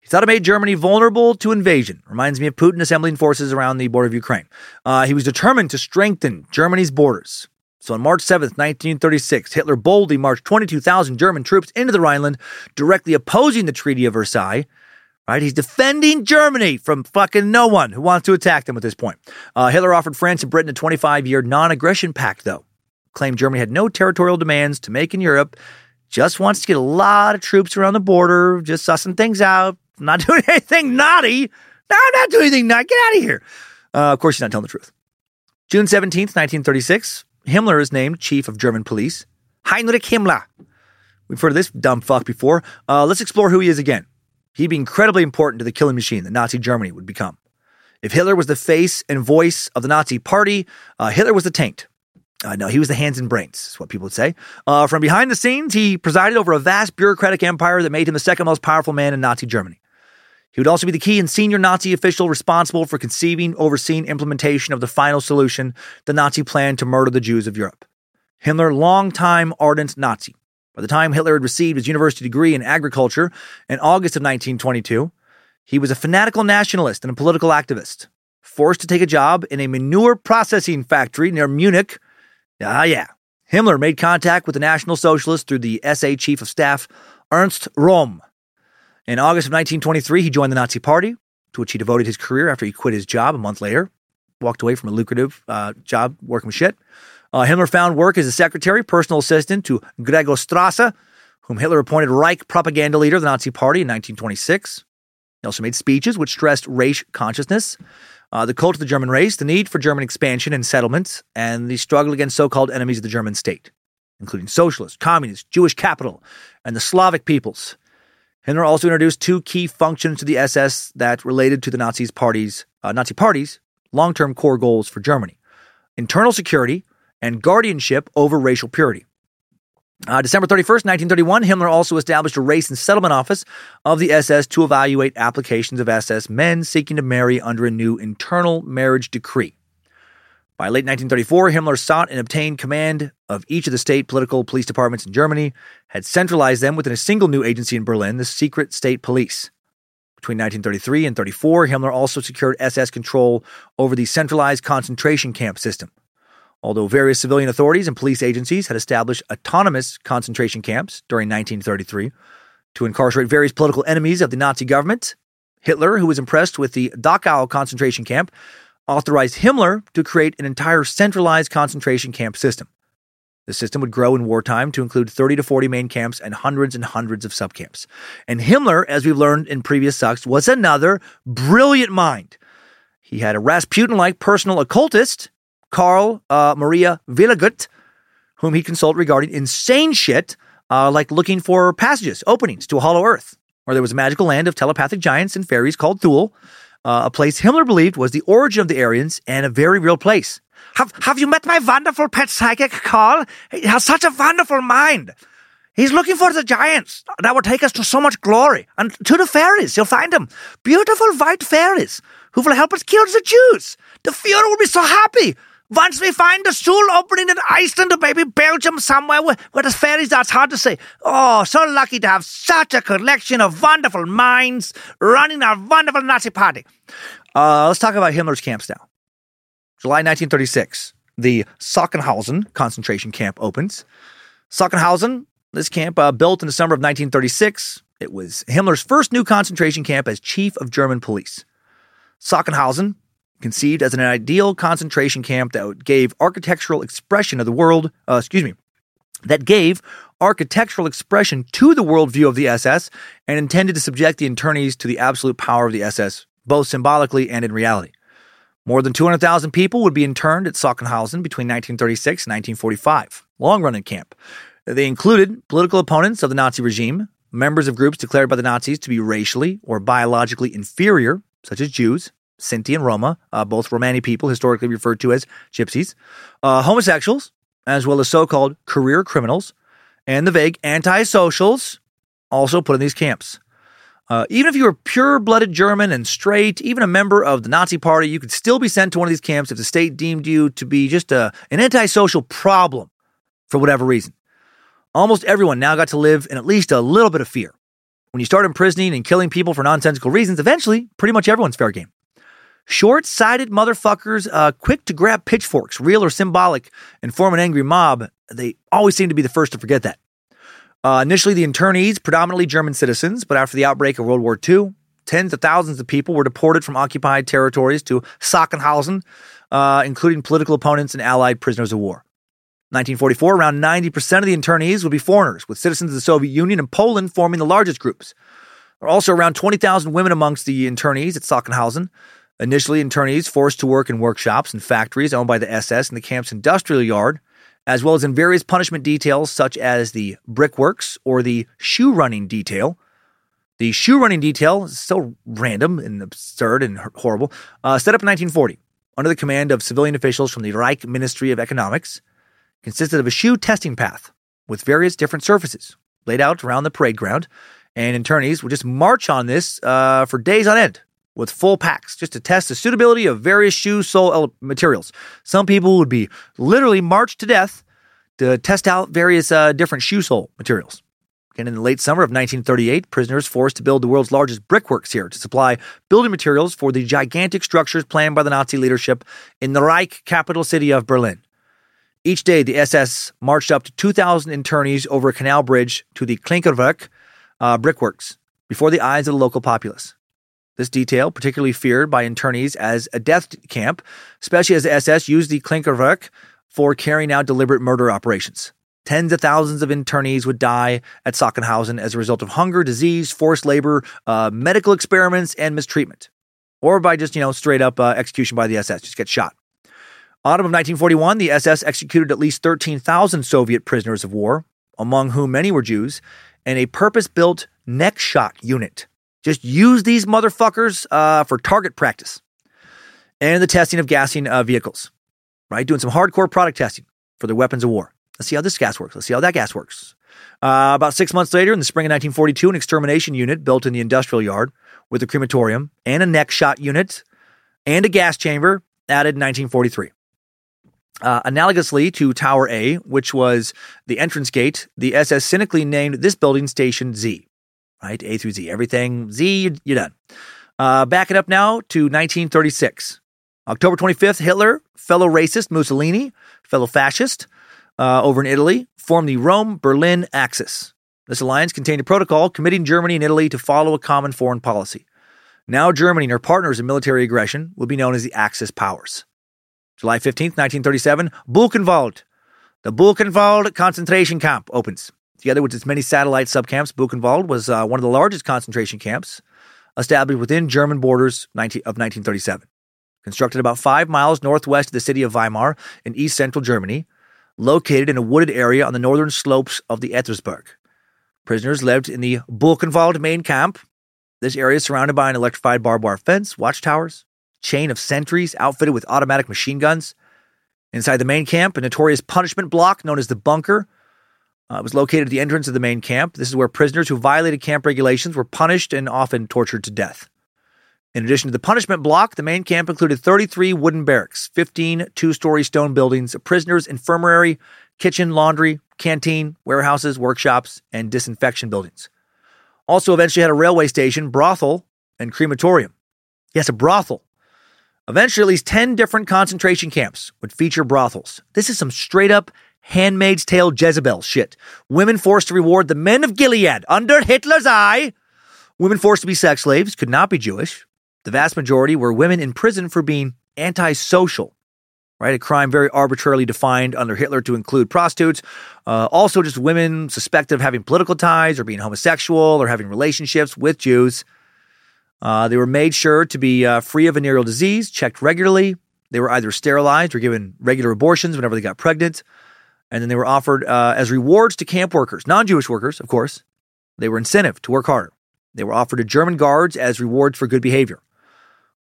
He thought it made Germany vulnerable to invasion. Reminds me of Putin assembling forces around the border of Ukraine. He was determined to strengthen Germany's borders. So on March 7th, 1936, Hitler boldly marched 22,000 German troops into the Rhineland, directly opposing the Treaty of Versailles. Right, he's defending Germany from fucking no one who wants to attack them at this point. Hitler offered France and Britain a 25-year non-aggression pact, though. Claimed Germany had no territorial demands to make in Europe. Just wants to get a lot of troops around the border, just sussing things out. I'm not doing anything naughty. No, I'm not doing anything naughty. Get out of here. Of course, he's not telling the truth. June 17th, 1936, Himmler is named chief of German police. Heinrich Himmler. We've heard of this dumb fuck before. Let's explore who he is again. He'd be incredibly important to the killing machine that Nazi Germany would become. If Hitler was the face and voice of the Nazi party, Hitler was the taint. No, he was the hands and brains, is what people would say. From behind the scenes, he presided over a vast bureaucratic empire that made him the second most powerful man in Nazi Germany. He would also be the key and senior Nazi official responsible for conceiving, overseeing implementation of the final solution, the Nazi plan to murder the Jews of Europe. Himmler, longtime ardent Nazi. By the time Hitler had received his university degree in agriculture in August of 1922, he was a fanatical nationalist and a political activist, forced to take a job in a manure processing factory near Munich. Himmler made contact with the National Socialists through the SA Chief of Staff, Ernst Röhm. In August of 1923, he joined the Nazi Party, to which he devoted his career after he quit his job a month later, walked away from a lucrative job working with shit. Himmler found work as a secretary, personal assistant to Gregor Strasser, whom Hitler appointed Reich propaganda leader of the Nazi Party in 1926. He also made speeches which stressed race consciousness, the cult of the German race, the need for German expansion and settlements, and the struggle against so-called enemies of the German state, including socialists, communists, Jewish capital, and the Slavic peoples. Himmler also introduced 2 key functions to the SS that related to the Nazi Party's long-term core goals for Germany: internal security and guardianship over racial purity. December 31st, 1931, Himmler also established a race and settlement office of the SS to evaluate applications of SS men seeking to marry under a new internal marriage decree. By late 1934, Himmler sought and obtained command of each of the state political police departments in Germany, had centralized them within a single new agency in Berlin, the Secret State Police. Between 1933 and 34, Himmler also secured SS control over the centralized concentration camp system. Although various civilian authorities and police agencies had established autonomous concentration camps during 1933 to incarcerate various political enemies of the Nazi government, Hitler, who was impressed with the Dachau concentration camp, authorized Himmler to create an entire centralized concentration camp system. The system would grow in wartime to include 30 to 40 main camps and hundreds of subcamps. And Himmler, as we've learned in previous sucks, was another brilliant mind. He had a Rasputin-like personal occultist, Carl Maria Villigut, whom he'd consult regarding insane shit, like looking for passages, openings to a hollow earth, where there was a magical land of telepathic giants and fairies called Thule, a place Himmler believed was the origin of the Aryans and a very real place. Have you met my wonderful pet psychic, Carl? He has such a wonderful mind. He's looking for the giants that would take us to so much glory. And to the fairies, you'll find them. Beautiful white fairies who will help us kill the Jews. The Führer will be so happy. Once we find the school opening in Iceland or maybe Belgium, somewhere where the fairies are, it's hard to say. Oh, so lucky to have such a collection of wonderful minds running our wonderful Nazi party. Let's talk about Himmler's camps now. July 1936, the Sachsenhausen concentration camp opens. Sachsenhausen, this camp built in the summer of 1936. It was Himmler's first new concentration camp as chief of German police. Sachsenhausen, conceived as an ideal concentration camp that gave architectural expression to the world, that gave architectural expression to the worldview of the SS and intended to subject the internees to the absolute power of the SS, both symbolically and in reality. More than 200,000 people would be interned at Sachsenhausen between 1936 and 1945, long-running camp. They included political opponents of the Nazi regime, members of groups declared by the Nazis to be racially or biologically inferior, such as Jews, Sinti and Roma, both Romani people historically referred to as gypsies, homosexuals, as well as so-called career criminals, and the vague anti-socials also put in these camps. Even if you were pure-blooded German and straight, even a member of the Nazi party, you could still be sent to one of these camps if the state deemed you to be just an antisocial problem for whatever reason. Almost everyone now got to live in at least a little bit of fear. When you start imprisoning and killing people for nonsensical reasons, eventually, pretty much everyone's fair game. Short-sighted motherfuckers, quick to grab pitchforks, real or symbolic, and form an angry mob, they always seem to be the first to forget that. Initially, the internees, predominantly German citizens, but after the outbreak of World War II, tens of thousands of people were deported from occupied territories to Sachsenhausen, including political opponents and allied prisoners of war. 1944, around 90% of the internees would be foreigners, with citizens of the Soviet Union and Poland forming the largest groups. There were also around 20,000 women amongst the internees at Sachsenhausen. Initially, internees forced to work in workshops and factories owned by the SS in the camp's industrial yard, as well as in various punishment details such as the brickworks or the shoe-running detail. The shoe-running detail is so random and absurd and horrible. Set up in 1940, under the command of civilian officials from the Reich Ministry of Economics, consisted of a shoe testing path with various different surfaces laid out around the parade ground, and internees would just march on this for days on end, with full packs, just to test the suitability of various shoe sole materials. Some people would be literally marched to death to test out various different shoe sole materials. And in the late summer of 1938, prisoners forced to build the world's largest brickworks here to supply building materials for the gigantic structures planned by the Nazi leadership in the Reich capital city of Berlin. Each day, the SS marched up to 2,000 internees over a canal bridge to the Klinkerwerk, brickworks, before the eyes of the local populace. This detail, particularly feared by internees as a death camp, especially as the SS used the Klinkerwerk for carrying out deliberate murder operations. Tens of thousands of internees would die at Sachsenhausen as a result of hunger, disease, forced labor, medical experiments, and mistreatment. Or by just, straight up execution by the SS, just get shot. Autumn of 1941, the SS executed at least 13,000 Soviet prisoners of war, among whom many were Jews, and a purpose-built neck shot unit. Just use these motherfuckers for target practice. And the testing of gassing vehicles, right? Doing some hardcore product testing for their weapons of war. Let's see how this gas works. Let's see how that gas works. About 6 months later, in the spring of 1942, an extermination unit built in the industrial yard with a crematorium and a neck shot unit and a gas chamber added in 1943. Analogously to Tower A, which was the entrance gate, the SS cynically named this building Station Z, right? A through Z. Everything Z, you're done. Back it up now to 1936. October 25th, Hitler, fellow racist Mussolini, fellow fascist over in Italy, formed the Rome-Berlin Axis. This alliance contained a protocol committing Germany and Italy to follow a common foreign policy. Now Germany and her partners in military aggression would be known as the Axis powers. July 15th, 1937, Buchenwald. The Buchenwald concentration camp opens. Together with its many satellite subcamps, Buchenwald was one of the largest concentration camps established within German borders of 1937. Constructed about 5 miles northwest of the city of Weimar in east-central Germany, located in a wooded area on the northern slopes of the Ettersberg. Prisoners lived in the Buchenwald main camp. This area is surrounded by an electrified barbed wire fence, watchtowers, chain of sentries outfitted with automatic machine guns. Inside the main camp, a notorious punishment block known as the bunker was located at the entrance of the main camp. This is where prisoners who violated camp regulations were punished and often tortured to death. In addition to the punishment block, the main camp included 33 wooden barracks, 15 two-story stone buildings, a prisoners' infirmary, kitchen, laundry, canteen, warehouses, workshops, and disinfection buildings. Also eventually had a railway station, brothel, and crematorium. Yes, a brothel. Eventually, at least 10 different concentration camps would feature brothels. This is some straight-up Handmaid's Tale Jezebel shit. Women forced to reward the men of Gilead under Hitler's eye. Women forced to be sex slaves could not be Jewish. The vast majority were women in prison for being antisocial, right? A crime very arbitrarily defined under Hitler to include prostitutes. Also just women suspected of having political ties or being homosexual or having relationships with Jews. They were made sure to be free of venereal disease, checked regularly. They were either sterilized or given regular abortions whenever they got pregnant. And then they were offered as rewards to camp workers, non-Jewish workers, of course. They were incentive to work harder. They were offered to German guards as rewards for good behavior.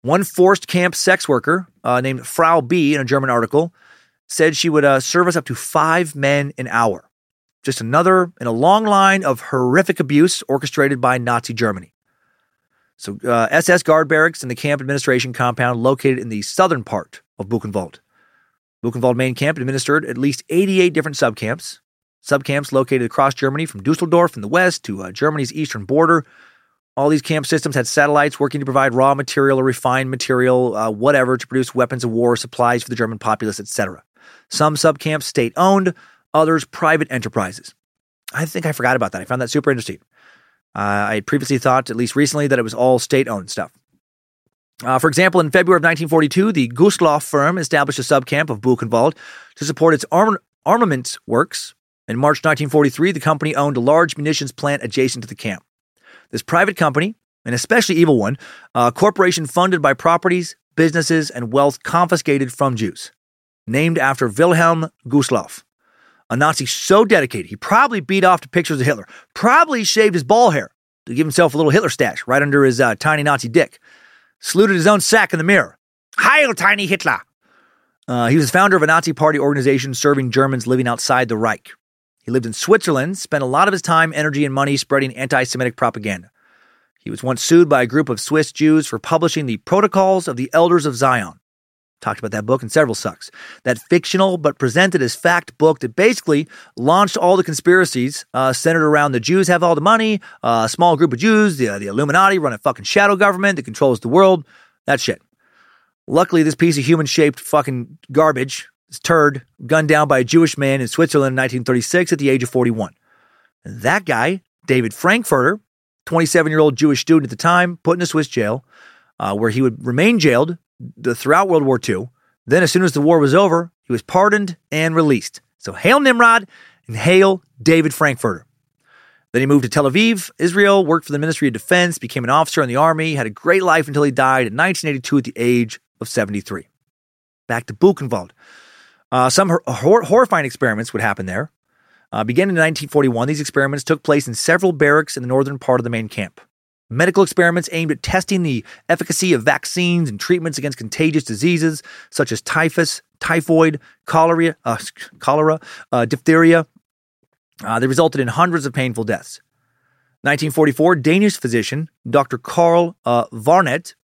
One forced camp sex worker named Frau B in a German article said she would service up to 5 men an hour. Just another in a long line of horrific abuse orchestrated by Nazi Germany. So SS guard barracks and the camp administration compound located in the southern part of Buchenwald. Buchenwald main camp administered at least 88 different subcamps. Subcamps located across Germany from Dusseldorf in the west to Germany's eastern border. All these camp systems had satellites working to provide raw material or refined material, whatever, to produce weapons of war, supplies for the German populace, etc. Some subcamps state-owned, others private enterprises. I think I forgot about that. I found that super interesting. I previously thought, at least recently, that it was all state-owned stuff. For example, in February of 1942, the Gustloff firm established a subcamp of Buchenwald to support its armaments works. In March 1943, the company owned a large munitions plant adjacent to the camp. This private company, an especially evil one, a corporation funded by properties, businesses, and wealth confiscated from Jews, named after Wilhelm Gustloff, a Nazi so dedicated he probably beat off to pictures of Hitler, probably shaved his ball hair to give himself a little Hitler stash right under his tiny Nazi dick, saluted his own sack in the mirror. Heil, tiny Hitler! He was the founder of a Nazi party organization serving Germans living outside the Reich. He lived in Switzerland, spent a lot of his time, energy, and money spreading anti-Semitic propaganda. He was once sued by a group of Swiss Jews for publishing the Protocols of the Elders of Zion. Talked about that book in several sucks. That fictional but presented as fact book that basically launched all the conspiracies centered around the Jews have all the money, a small group of Jews, the Illuminati run a fucking shadow government that controls the world, that shit. Luckily, this piece of human-shaped fucking garbage, this turd, gunned down by a Jewish man in Switzerland in 1936 at the age of 41. And that guy, David Frankfurter, 27-year-old Jewish student at the time, put in a Swiss jail where he would remain jailed throughout World War II. Then as soon as the war was over, he was pardoned and released. So hail Nimrod and hail David Frankfurter. Then he moved to Tel Aviv, Israel, worked for the Ministry of Defense, became an officer in the army, had a great life until he died in 1982 at the age of 73. Back to Buchenwald. Some horrifying experiments would happen there. Beginning in 1941, these experiments took place in several barracks in the northern part of the main camp. medical experiments aimed at testing the efficacy of vaccines and treatments against contagious diseases such as typhus, typhoid, cholera, diphtheria. They resulted in hundreds of painful deaths. 1944, Danish physician Dr. Karl Warnet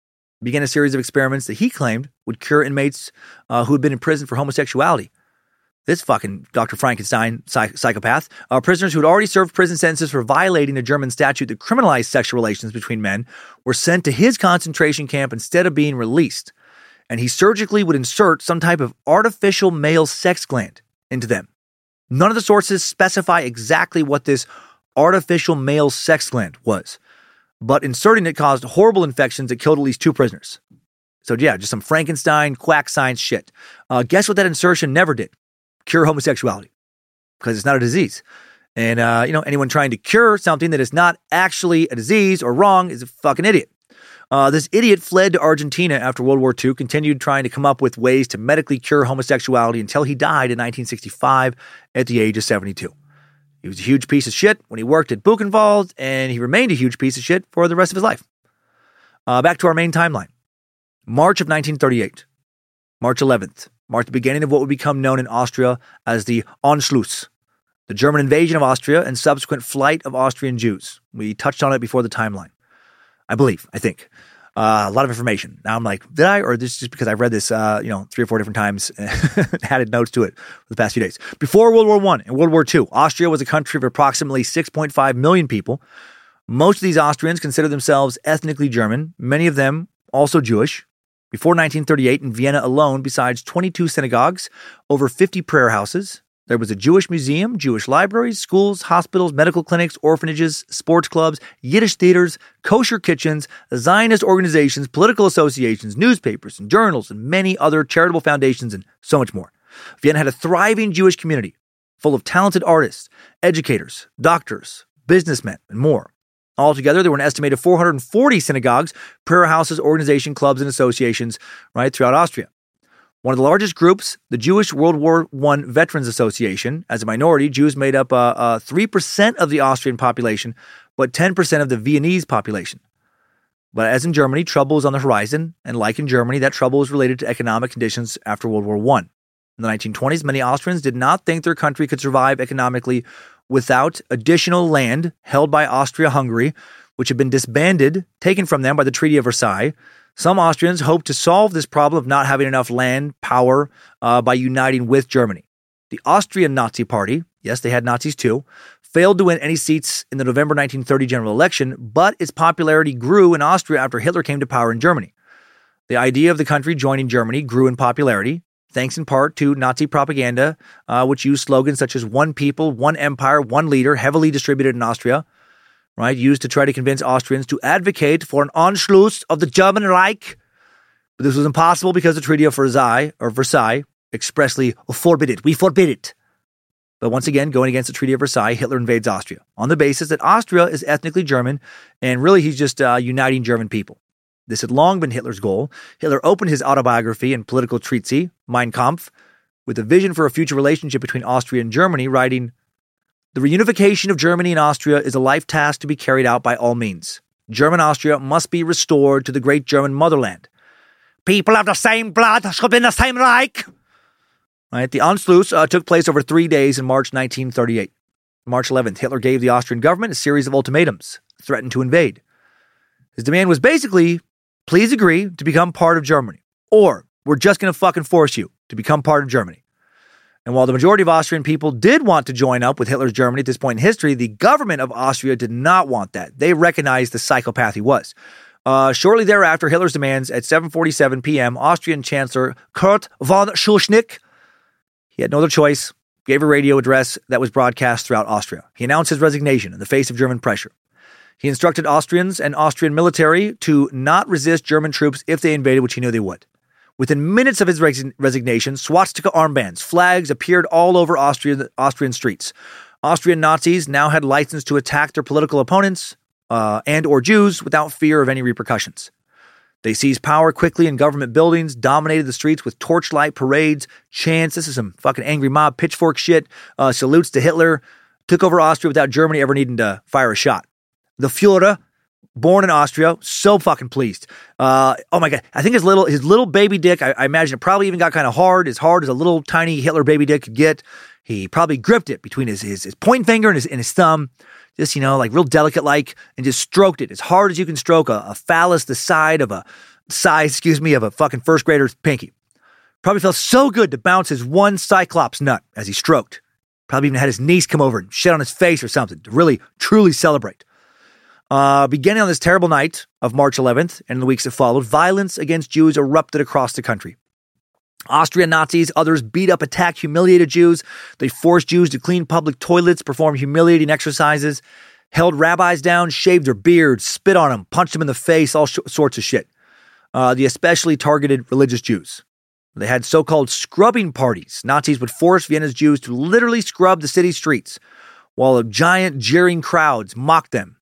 began a series of experiments that he claimed would cure inmates who had been in prison for homosexuality. This fucking Dr. Frankenstein psychopath. Prisoners who had already served prison sentences for violating a German statute that criminalized sexual relations between men were sent to his concentration camp instead of being released. And he surgically would insert some type of artificial male sex gland into them. None of the sources specify exactly what this artificial male sex gland was, but inserting it caused horrible infections that killed at least 2 prisoners. So yeah, just some Frankenstein quack science shit. Guess what that insertion never did? Cure homosexuality, because it's not a disease. And, anyone trying to cure something that is not actually a disease or wrong is a fucking idiot. This idiot fled to Argentina after World War II, continued trying to come up with ways to medically cure homosexuality until he died in 1965 at the age of 72. He was a huge piece of shit when he worked at Buchenwald, and he remained a huge piece of shit for the rest of his life. Back to our main timeline. March of 1938, March 11th, marked the beginning of what would become known in Austria as the Anschluss, the German invasion of Austria and subsequent flight of Austrian Jews. We touched on it before the timeline. I think. A lot of information. Now I'm like, did I? Or this is just because I've read this, 3 or 4 different times and added notes to it for the past few days. Before World War I and World War II, Austria was a country of approximately 6.5 million people. Most of these Austrians considered themselves ethnically German, many of them also Jewish. Before 1938, in Vienna alone, besides 22 synagogues, over 50 prayer houses, there was a Jewish museum, Jewish libraries, schools, hospitals, medical clinics, orphanages, sports clubs, Yiddish theaters, kosher kitchens, Zionist organizations, political associations, newspapers and journals, and many other charitable foundations, and so much more. Vienna had a thriving Jewish community full of talented artists, educators, doctors, businessmen, and more. Altogether, there were an estimated 440 synagogues, prayer houses, organization, clubs, and associations right throughout Austria. One of the largest groups, the Jewish World War I Veterans Association, as a minority, Jews made up 3% of the Austrian population, but 10% of the Viennese population. But as in Germany, trouble is on the horizon, and like in Germany, that trouble is related to economic conditions after World War I. In the 1920s, many Austrians did not think their country could survive economically without additional land held by Austria-Hungary, which had been disbanded, taken from them by the Treaty of Versailles. Some Austrians hoped to solve this problem of not having enough land, power, by uniting with Germany. The Austrian Nazi Party, yes, they had Nazis too, failed to win any seats in the November 1930 general election, but its popularity grew in Austria after Hitler came to power in Germany. The idea of the country joining Germany grew in popularity, thanks in part to Nazi propaganda, which used slogans such as one people, one empire, one leader, heavily distributed in Austria, right? Used to try to convince Austrians to advocate for an Anschluss of the German Reich. But this was impossible because the Treaty of Versailles expressly forbid it. We forbid it. But once again, going against the Treaty of Versailles, Hitler invades Austria on the basis that Austria is ethnically German, and really he's just uniting German people. This had long been Hitler's goal. Hitler opened his autobiography and political treatise, Mein Kampf, with a vision for a future relationship between Austria and Germany, writing, "The reunification of Germany and Austria is a life task to be carried out by all means. German Austria must be restored to the great German motherland. People of the same blood should be in the same Reich." Right? The Anschluss took place over 3 days in March 1938. March 11th, Hitler gave the Austrian government a series of ultimatums, threatened to invade. His demand was basically, please agree to become part of Germany, or we're just going to fucking force you to become part of Germany. And while the majority of Austrian people did want to join up with Hitler's Germany at this point in history, the government of Austria did not want that. They recognized the psychopath he was. Shortly thereafter, Hitler's demands at 7:47 p.m., Austrian Chancellor Kurt von Schuschnigg, he had no other choice, gave a radio address that was broadcast throughout Austria. He announced his resignation in the face of German pressure. He instructed Austrians and Austrian military to not resist German troops if they invaded, which he knew they would. Within minutes of his resignation, swastika armbands, flags appeared all over Austrian streets. Austrian Nazis now had license to attack their political opponents and or Jews without fear of any repercussions. They seized power quickly in government buildings, dominated the streets with torchlight parades, chants. This is some fucking angry mob, pitchfork shit, salutes to Hitler, took over Austria without Germany ever needing to fire a shot. The Führer born in Austria. So fucking pleased. Oh my God. I think his little baby dick, I imagine it probably even got kind of hard as a little tiny Hitler baby dick could get. He probably gripped it between his point finger and his thumb, just, you know, like real delicate like, and just stroked it as hard as you can stroke a phallus the size of a fucking first grader's pinky. Probably felt so good to bounce his one cyclops nut as he stroked. Probably even had his niece come over and shit on his face or something to really, truly celebrate. Beginning on this terrible night of March 11th and in the weeks that followed, violence against Jews erupted across the country. Austrian Nazis, others beat up, attacked, humiliated Jews. They forced Jews to clean public toilets, perform humiliating exercises, held rabbis down, shaved their beards, spit on them, punched them in the face, all sorts of shit. The especially targeted religious Jews. They had so-called scrubbing parties. Nazis would force Vienna's Jews to literally scrub the city streets while giant jeering crowds mocked them.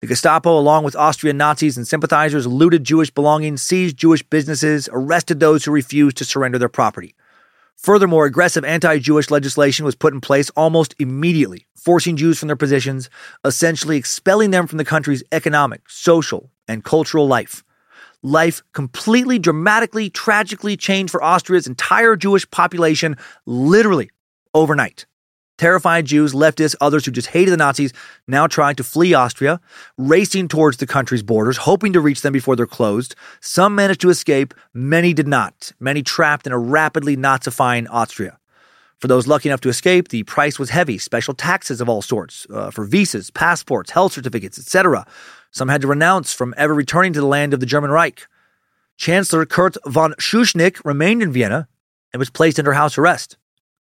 The Gestapo, along with Austrian Nazis and sympathizers, looted Jewish belongings, seized Jewish businesses, arrested those who refused to surrender their property. Furthermore, aggressive anti-Jewish legislation was put in place almost immediately, forcing Jews from their positions, essentially expelling them from the country's economic, social, and cultural life. Life completely, dramatically, tragically changed for Austria's entire Jewish population, literally overnight. Terrified Jews, leftists, others who just hated the Nazis now tried to flee Austria, racing towards the country's borders, hoping to reach them before they're closed. Some managed to escape, many did not. Many trapped in a rapidly Nazifying Austria. For those lucky enough to escape, the price was heavy. Special taxes of all sorts for visas, passports, health certificates, etc. Some had to renounce from ever returning to the land of the German Reich. Chancellor Kurt von Schuschnigg remained in Vienna and was placed under house arrest.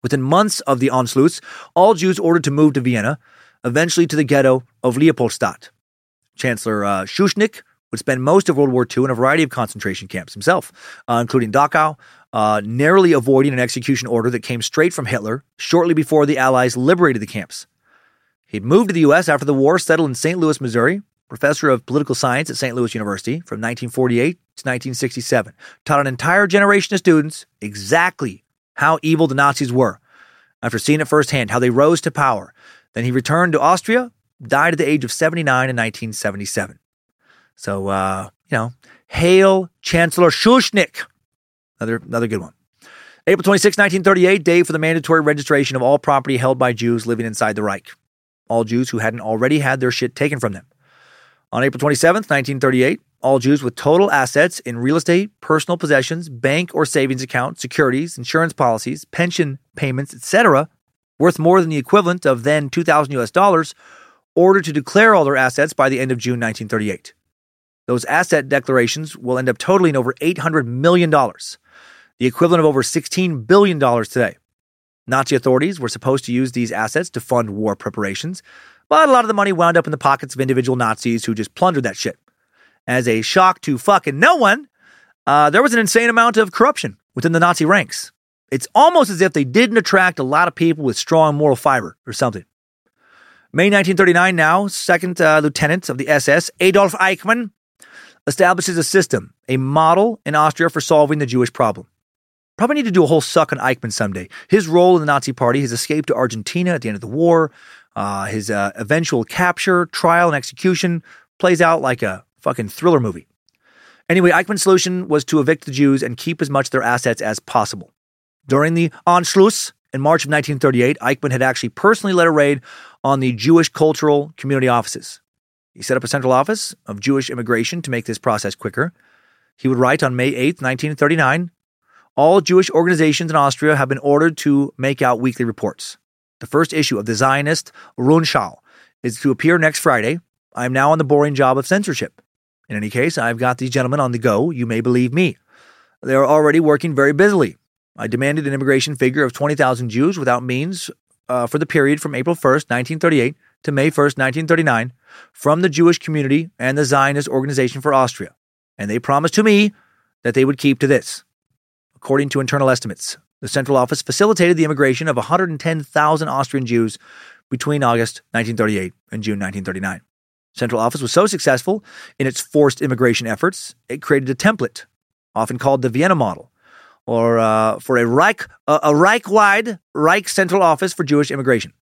Within months of the Anschluss, all Jews ordered to move to Vienna, eventually to the ghetto of Leopoldstadt. Chancellor Schuschnigg would spend most of World War II in a variety of concentration camps himself, including Dachau, narrowly avoiding an execution order that came straight from Hitler shortly before the Allies liberated the camps. He'd moved to the U.S. after the war, settled in St. Louis, Missouri, professor of political science at St. Louis University from 1948 to 1967, taught an entire generation of students exactly how evil the Nazis were, after seeing it firsthand, how they rose to power. Then he returned to Austria, died at the age of 79 in 1977. So, hail Chancellor Schuschnigg. Another good one. April 26, 1938, day for the mandatory registration of all property held by Jews living inside the Reich. All Jews who hadn't already had their shit taken from them. On April 27th, 1938, all Jews with total assets in real estate, personal possessions, bank or savings accounts, securities, insurance policies, pension payments, etc., worth more than the equivalent of then $2,000 US, ordered to declare all their assets by the end of June 1938. Those asset declarations will end up totaling over $800 million, the equivalent of over $16 billion today. Nazi authorities were supposed to use these assets to fund war preparations, but a lot of the money wound up in the pockets of individual Nazis who just plundered that shit. As a shock to fucking no one, there was an insane amount of corruption within the Nazi ranks. It's almost as if they didn't attract a lot of people with strong moral fiber or something. May 1939 now, second lieutenant of the SS, Adolf Eichmann, establishes a system, a model in Austria for solving the Jewish problem. Probably need to do a whole suck on Eichmann someday. His role in the Nazi party, his escape to Argentina at the end of the war, his eventual capture, trial, and execution plays out like a fucking thriller movie. Anyway, Eichmann's solution was to evict the Jews and keep as much of their assets as possible. During the Anschluss in March of 1938, Eichmann had actually personally led a raid on the Jewish cultural community offices. He set up a central office of Jewish immigration to make this process quicker. He would write on May 8th, 1939, all Jewish organizations in Austria have been ordered to make out weekly reports. The first issue of the Zionist Rundschau is to appear next Friday. I am now on the boring job of censorship. In any case, I've got these gentlemen on the go, you may believe me. They are already working very busily. I demanded an immigration figure of 20,000 Jews without means for the period from April 1st, 1938 to May 1st, 1939 from the Jewish community and the Zionist Organization for Austria. And they promised to me that they would keep to this. According to internal estimates, the Central Office facilitated the immigration of 110,000 Austrian Jews between August 1938 and June 1939. Central Office was so successful in its forced immigration efforts, it created a template, often called the Vienna Model, or for a Reich-wide Reich Central Office for Jewish immigration.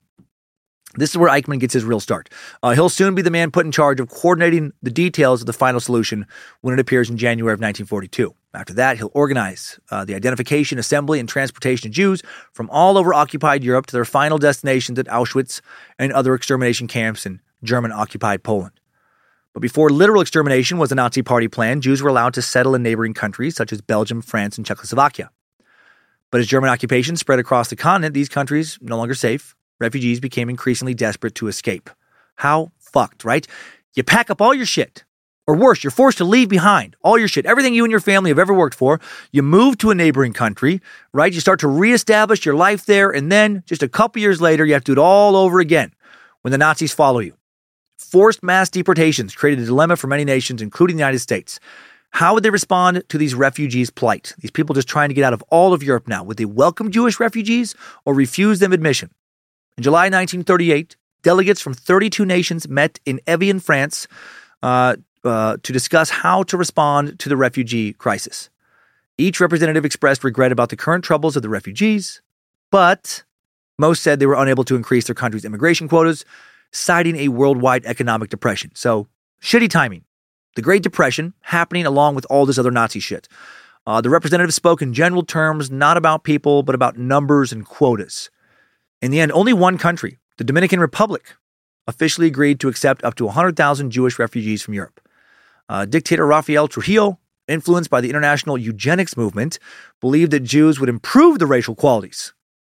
This is where Eichmann gets his real start. He'll soon be the man put in charge of coordinating the details of the final solution when it appears in January of 1942. After that, he'll organize the identification, assembly, and transportation of Jews from all over occupied Europe to their final destinations at Auschwitz and other extermination camps in German-occupied Poland. But before literal extermination was a Nazi party plan, Jews were allowed to settle in neighboring countries such as Belgium, France, and Czechoslovakia. But as German occupation spread across the continent, these countries, no longer safe, refugees became increasingly desperate to escape. How fucked, right? You pack up all your shit. Or worse, you're forced to leave behind all your shit, everything you and your family have ever worked for. You move to a neighboring country, right? You start to reestablish your life there, and then just a couple years later, you have to do it all over again when the Nazis follow you. Forced mass deportations created a dilemma for many nations, including the United States. How would they respond to these refugees' plight? These people just trying to get out of all of Europe now. Would they welcome Jewish refugees or refuse them admission? In July 1938, delegates from 32 nations met in Evian, France, to discuss how to respond to the refugee crisis. Each representative expressed regret about the current troubles of the refugees, but most said they were unable to increase their country's immigration quotas, citing a worldwide economic depression. So, shitty timing. The Great Depression happening along with all this other Nazi shit. The representatives spoke in general terms, not about people, but about numbers and quotas. In the end, only one country, the Dominican Republic, officially agreed to accept up to 100,000 Jewish refugees from Europe. Dictator Rafael Trujillo, influenced by the international eugenics movement, believed that Jews would improve the racial qualities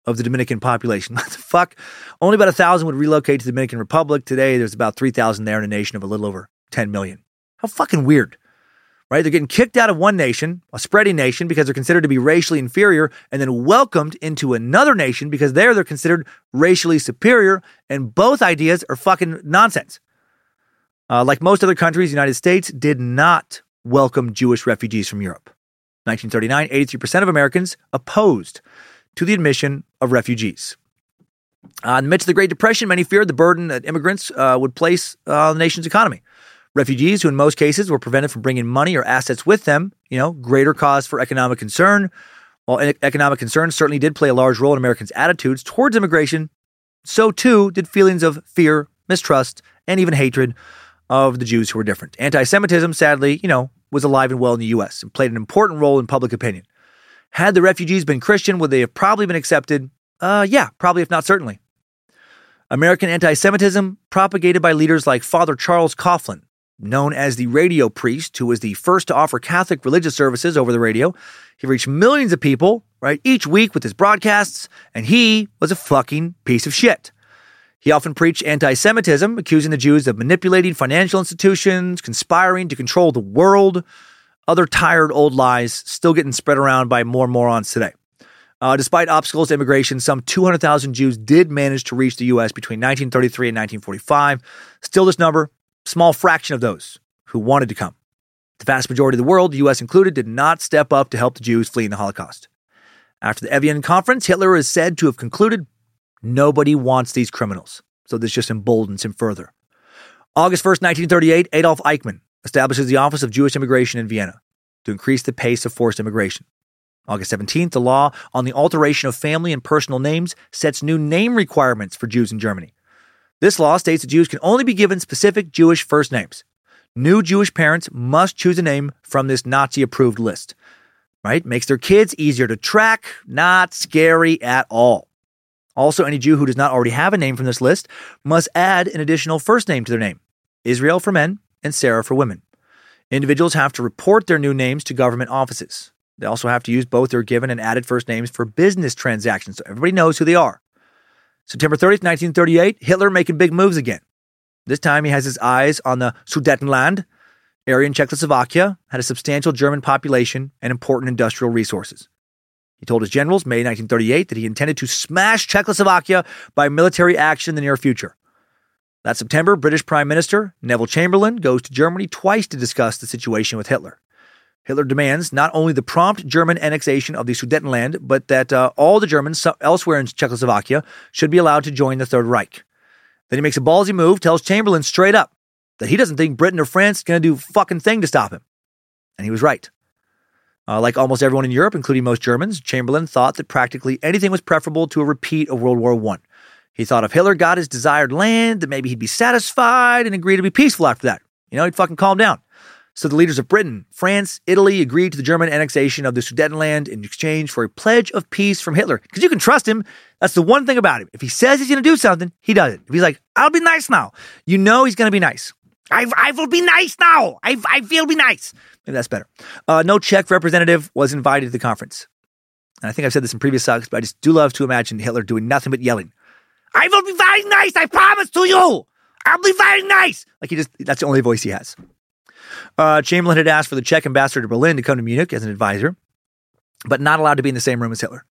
of the Dominican population. What the fuck? Only about 1,000 would relocate to the Dominican Republic. Today, there's about 3,000 there in a nation of a little over 10 million. How fucking weird, right? They're getting kicked out of one nation, a spreading nation, because they're considered to be racially inferior, and then welcomed into another nation because there they're considered racially superior, and both ideas are fucking nonsense. Like most other countries, the United States did not welcome Jewish refugees from Europe. 1939, 83% of Americans opposed to the admission of refugees. In the midst of the Great Depression, many feared the burden that immigrants would place on the nation's economy. Refugees, who in most cases were prevented from bringing money or assets with them, greater cause for economic concern. While economic concerns certainly did play a large role in Americans' attitudes towards immigration, so too did feelings of fear, mistrust, and even hatred of the Jews who were different. Anti-Semitism, sadly, was alive and well in the U.S. and played an important role in public opinion. Had the refugees been Christian, would they have probably been accepted? Yeah, probably, if not certainly. American anti-Semitism, propagated by leaders like Father Charles Coughlin, known as the radio priest, who was the first to offer Catholic religious services over the radio. He reached millions of people, right, each week with his broadcasts, and he was a fucking piece of shit. He often preached anti-Semitism, accusing the Jews of manipulating financial institutions, conspiring to control the world. Other tired old lies still getting spread around by more morons today. Despite obstacles to immigration, some 200,000 Jews did manage to reach the U.S. between 1933 and 1945. Still, this number, small fraction of those who wanted to come. The vast majority of the world, the U.S. included, did not step up to help the Jews fleeing the Holocaust. After the Evian Conference, Hitler is said to have concluded, nobody wants these criminals. So this just emboldens him further. August 1st, 1938, Adolf Eichmann establishes the Office of Jewish Immigration in Vienna to increase the pace of forced immigration. August 17th, the law on the alteration of family and personal names sets new name requirements for Jews in Germany. This law states that Jews can only be given specific Jewish first names. New Jewish parents must choose a name from this Nazi-approved list, right? Makes their kids easier to track, not scary at all. Also, any Jew who does not already have a name from this list must add an additional first name to their name, Israel for men and Sarah for women. Individuals have to report their new names to government offices. They also have to use both their given and added first names for business transactions, so everybody knows who they are. September 30th, 1938, Hitler making big moves again. This time he has his eyes on the Sudetenland area in Czechoslovakia, had a substantial German population and important industrial resources. He told his generals, May 1938, that he intended to smash Czechoslovakia by military action in the near future. That September, British Prime Minister Neville Chamberlain goes to Germany twice to discuss the situation with Hitler. Hitler demands not only the prompt German annexation of the Sudetenland, but that all the Germans elsewhere in Czechoslovakia should be allowed to join the Third Reich. Then he makes a ballsy move, tells Chamberlain straight up that he doesn't think Britain or France is going to do a fucking thing to stop him. And he was right. Like almost everyone in Europe, including most Germans, Chamberlain thought that practically anything was preferable to a repeat of World War I. He thought if Hitler got his desired land, that maybe he'd be satisfied and agree to be peaceful after that. He'd fucking calm down. So the leaders of Britain, France, Italy agreed to the German annexation of the Sudetenland in exchange for a pledge of peace from Hitler. Because you can trust him. That's the one thing about him. If he says he's going to do something, he does it. If he's like, I'll be nice now, you know he's going to be nice. I will be nice now. I will be nice. Maybe that's better. No Czech representative was invited to the conference. And I think I've said this in previous talks, but I just do love to imagine Hitler doing nothing but yelling. I will be very nice. I promise to you. I'll be very nice. Like that's the only voice he has. Chamberlain had asked for the Czech ambassador to Berlin to come to Munich as an advisor, but not allowed to be in the same room as Hitler.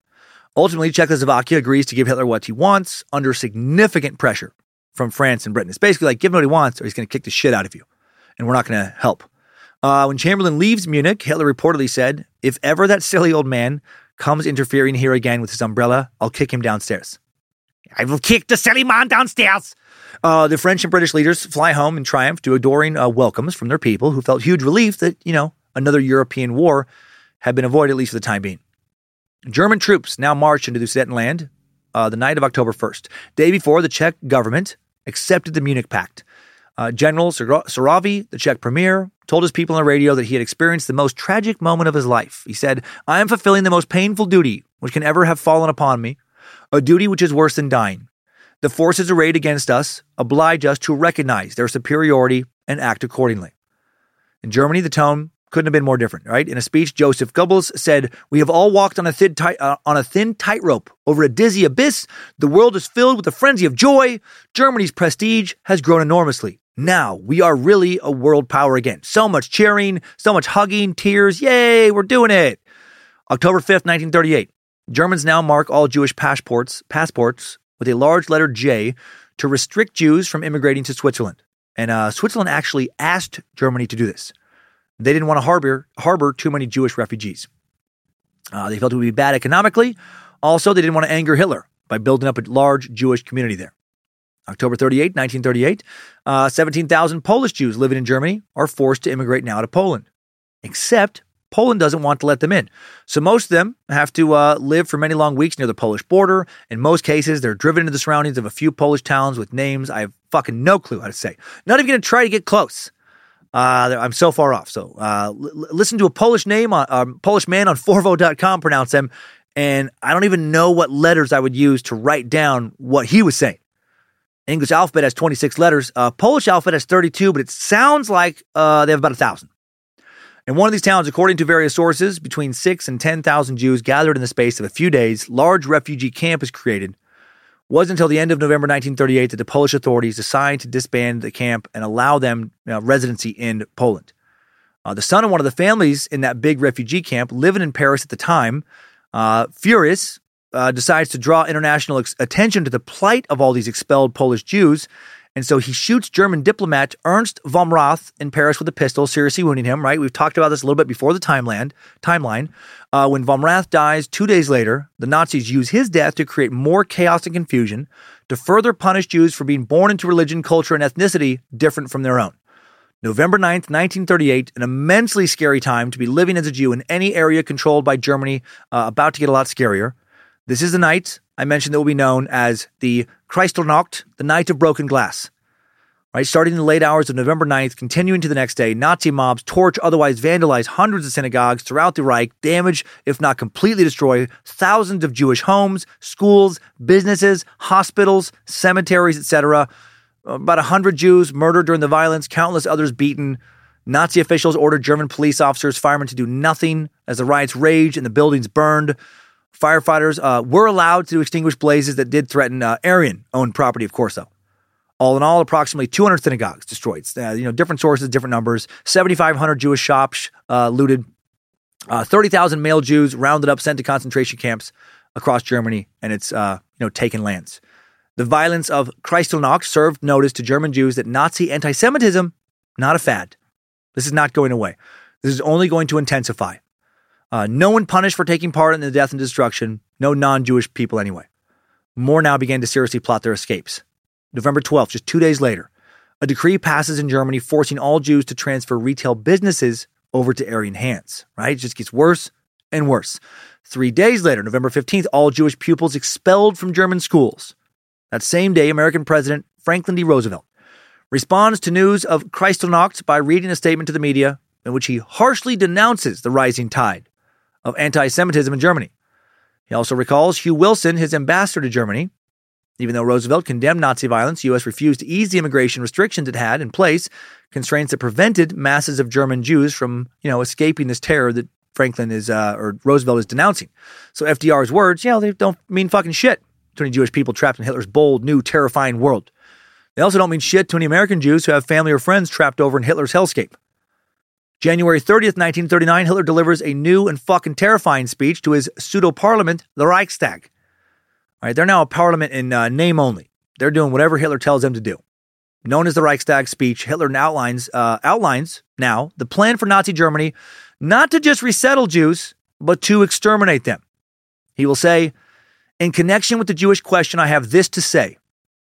Ultimately, Czechoslovakia agrees to give Hitler what he wants under significant pressure from France and Britain. It's basically like, give him what he wants or he's going to kick the shit out of you, and we're not going to help. When Chamberlain leaves Munich, Hitler reportedly said, if ever that silly old man comes interfering here again with his umbrella, I'll kick him downstairs. I will kick the silly man downstairs. The French and British leaders fly home in triumph to adoring welcomes from their people, who felt huge relief that, another European war had been avoided, at least for the time being. German troops now marched into the Sudetenland the night of October 1st, day before the Czech government accepted the Munich Pact. General Saravi, the Czech premier, told his people on the radio that he had experienced the most tragic moment of his life. He said, I am fulfilling the most painful duty which can ever have fallen upon me, a duty which is worse than dying. The forces arrayed against us oblige us to recognize their superiority and act accordingly. In Germany, the tone couldn't have been more different, right? In a speech, Joseph Goebbels said, we have all walked on a thin tightrope over a dizzy abyss. The world is filled with a frenzy of joy. Germany's prestige has grown enormously. Now we are really a world power again. So much cheering, so much hugging, tears. Yay, we're doing it. October 5th, 1938. Germans now mark all Jewish passports with a large letter J to restrict Jews from immigrating to Switzerland. And Switzerland actually asked Germany to do this. They didn't want to harbor too many Jewish refugees. They felt it would be bad economically. Also, they didn't want to anger Hitler by building up a large Jewish community there. October 38, 1938, 17,000 Polish Jews living in Germany are forced to immigrate now to Poland, except Poland doesn't want to let them in. So most of them have to live for many long weeks near the Polish border. In most cases, they're driven into the surroundings of a few Polish towns with names I have fucking no clue how to say. Not even going to try to get close. I'm so far off. So listen to a Polish name, Polish man on Forvo.com pronounce them, and I don't even know what letters I would use to write down what he was saying. English alphabet has 26 letters. Polish alphabet has 32, but it sounds like they have about 1,000. In one of these towns, according to various sources, between 6,000 and 10,000 Jews gathered in the space of a few days. Large refugee camp is created. It wasn't until the end of November 1938 that the Polish authorities decided to disband the camp and allow them residency in Poland. The son of one of the families in that big refugee camp, living in Paris at the time, furious, decides to draw international attention to the plight of all these expelled Polish Jews. And so he shoots German diplomat Ernst von Roth in Paris with a pistol, seriously wounding him, right? We've talked about this a little bit before the timeline. When von Roth dies 2 days later, the Nazis use his death to create more chaos and confusion, to further punish Jews for being born into religion, culture, and ethnicity different from their own. November 9th, 1938, an immensely scary time to be living as a Jew in any area controlled by Germany, about to get a lot scarier. This is the night I mentioned that will be known as the Kristallnacht, the Night of Broken Glass. Right, starting in the late hours of November 9th, continuing to the next day, Nazi mobs torch, otherwise vandalize hundreds of synagogues throughout the Reich, damage, if not completely destroy, thousands of Jewish homes, schools, businesses, hospitals, cemeteries, etc. About 100 Jews murdered during the violence, countless others beaten. Nazi officials ordered German police officers, firemen to do nothing as the riots raged and the buildings burned. Firefighters were allowed to extinguish blazes that did threaten Aryan-owned property, of course, though. All in all, approximately 200 synagogues destroyed. Different sources, different numbers. 7,500 Jewish shops looted. 30,000 male Jews rounded up, sent to concentration camps across Germany and its taken lands. The violence of Kristallnacht served notice to German Jews that Nazi anti-Semitism, not a fad. This is not going away. This is only going to intensify. No one punished for taking part in the death and destruction. No non-Jewish people anyway. More now began to seriously plot their escapes. November 12th, just 2 days later, a decree passes in Germany forcing all Jews to transfer retail businesses over to Aryan hands, right? It just gets worse and worse. 3 days later, November 15th, all Jewish pupils expelled from German schools. That same day, American President Franklin D. Roosevelt responds to news of Kristallnacht by reading a statement to the media in which he harshly denounces the rising tide of anti-Semitism in Germany. He also recalls Hugh Wilson, his ambassador to Germany. Even though Roosevelt condemned Nazi violence, the U.S. refused to ease the immigration restrictions it had in place, constraints that prevented masses of German Jews from, escaping this terror that Franklin is, or Roosevelt is denouncing. So FDR's words, they don't mean fucking shit to any Jewish people trapped in Hitler's bold, new, terrifying world. They also don't mean shit to any American Jews who have family or friends trapped over in Hitler's hellscape. January 30th, 1939, Hitler delivers a new and fucking terrifying speech to his pseudo-parliament, the Reichstag. All right, they're now a parliament in name only. They're doing whatever Hitler tells them to do. Known as the Reichstag speech, Hitler outlines now the plan for Nazi Germany not to just resettle Jews, but to exterminate them. He will say, "In connection with the Jewish question, I have this to say.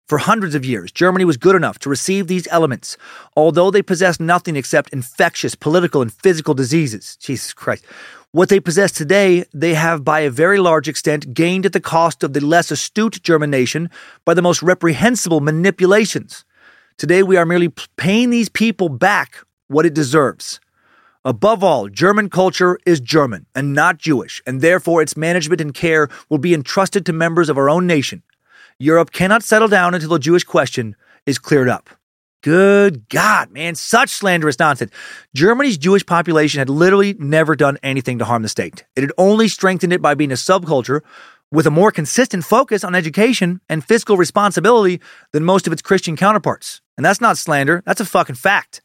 For hundreds of years, Germany was good enough to receive these elements, although they possessed nothing except infectious political and physical diseases." Jesus Christ. "What they possess today, they have by a very large extent gained at the cost of the less astute German nation by the most reprehensible manipulations. Today, we are merely paying these people back what it deserves. Above all, German culture is German and not Jewish, and therefore its management and care will be entrusted to members of our own nation. Europe cannot settle down until the Jewish question is cleared up." Good God, man, such slanderous nonsense. Germany's Jewish population had literally never done anything to harm the state. It had only strengthened it by being a subculture with a more consistent focus on education and fiscal responsibility than most of its Christian counterparts. And that's not slander, that's a fucking fact.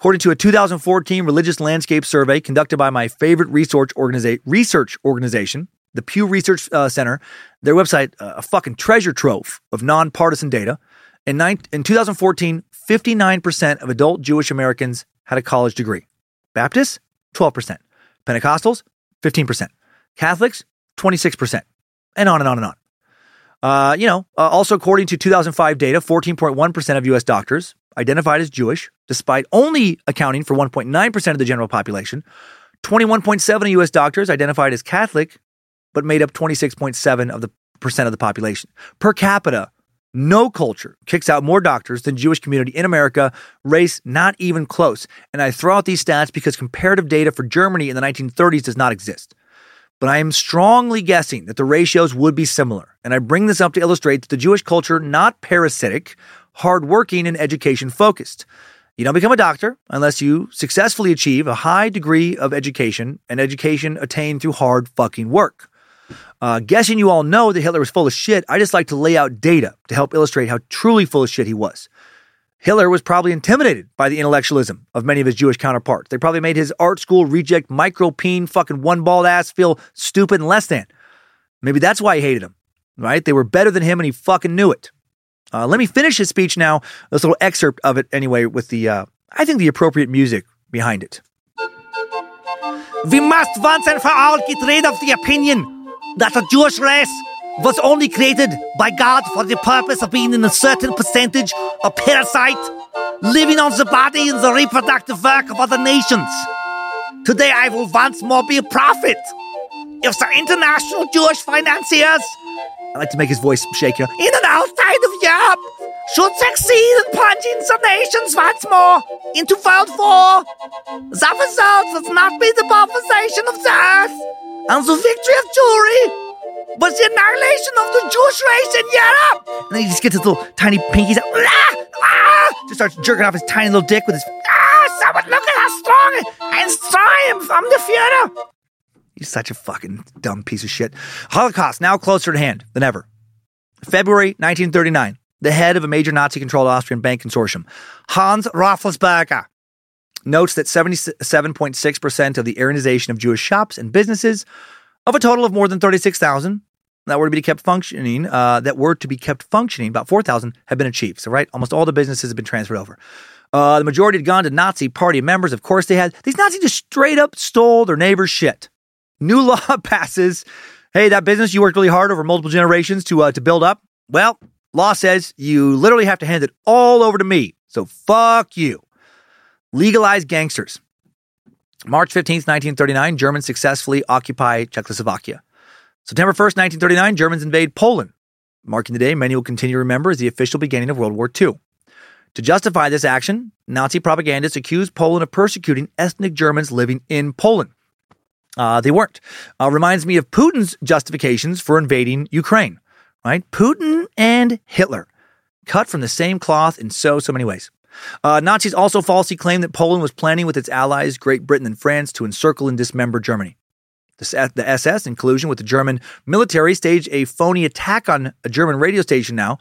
According to a 2014 Religious Landscape Survey conducted by my favorite research organization, the Pew Research Center, their website, a fucking treasure trove of nonpartisan data. In 2014, 59% of adult Jewish Americans had a college degree. Baptists, 12%. Pentecostals, 15%. Catholics, 26%. And on and on and on. Also according to 2005 data, 14.1% of U.S. doctors identified as Jewish, despite only accounting for 1.9% of the general population. 21.7% of U.S. doctors identified as Catholic, but made up 26.7% of the population. Per capita, no culture kicks out more doctors than Jewish community in America, race not even close. And I throw out these stats because comparative data for Germany in the 1930s does not exist. But I am strongly guessing that the ratios would be similar. And I bring this up to illustrate that the Jewish culture, not parasitic, hardworking, and education-focused. You don't become a doctor unless you successfully achieve a high degree of education, and education attained through hard fucking work. Guessing you all know that Hitler was full of shit, I just like to lay out data to help illustrate how truly full of shit he was. Hitler was probably intimidated by the intellectualism of many of his Jewish counterparts. They probably made his art school reject micro-peen fucking one-balled ass feel stupid and less than. Maybe that's why he hated him, right? They were better than him and he fucking knew it. Let me finish his speech now, this little excerpt of it anyway, with the appropriate music behind it. "We must once and for all get rid of the opinion that the Jewish race was only created by God for the purpose of being in a certain percentage a parasite, living on the body and the reproductive work of other nations. Today I will once more be a prophet. If the international Jewish financiers," I like to make his voice shake here, "in and outside of Europe should succeed in plunging the nations once more into world war, the result would not be the population of the earth and the victory of Jewry, but the annihilation of the Jewish race in Europe." And then he just gets his little tiny pinkies out. Just starts jerking off his tiny little dick with his... someone look at how strong and strong I'm the Führer. He's such a fucking dumb piece of shit. Holocaust, now closer to hand than ever. February 1939, the head of a major Nazi-controlled Austrian bank consortium, Hans Roethlisberger, notes that 77.6% of the Aryanization of Jewish shops and businesses, of a total of more than 36,000 that were to be kept functioning, about 4,000 have been achieved. So, right, almost all the businesses have been transferred over. The majority had gone to Nazi party members. Of course, they had. These Nazis just straight up stole their neighbor's shit. New law passes. Hey, that business you worked really hard over multiple generations to build up. Well, law says you literally have to hand it all over to me. So fuck you. Legalize gangsters. March 15th, 1939, Germans successfully occupy Czechoslovakia. September 1st, 1939, Germans invade Poland. marking the day many will continue to remember as the official beginning of World War II. To justify this action, Nazi propagandists accused Poland of persecuting ethnic Germans living in Poland. They weren't. Reminds me of Putin's justifications for invading Ukraine, right? Putin and Hitler, cut from the same cloth in so many ways. Nazis also falsely claimed that Poland was planning with its allies, Great Britain and France, to encircle and dismember Germany. The SS, in collusion with the German military, staged a phony attack on a German radio station now,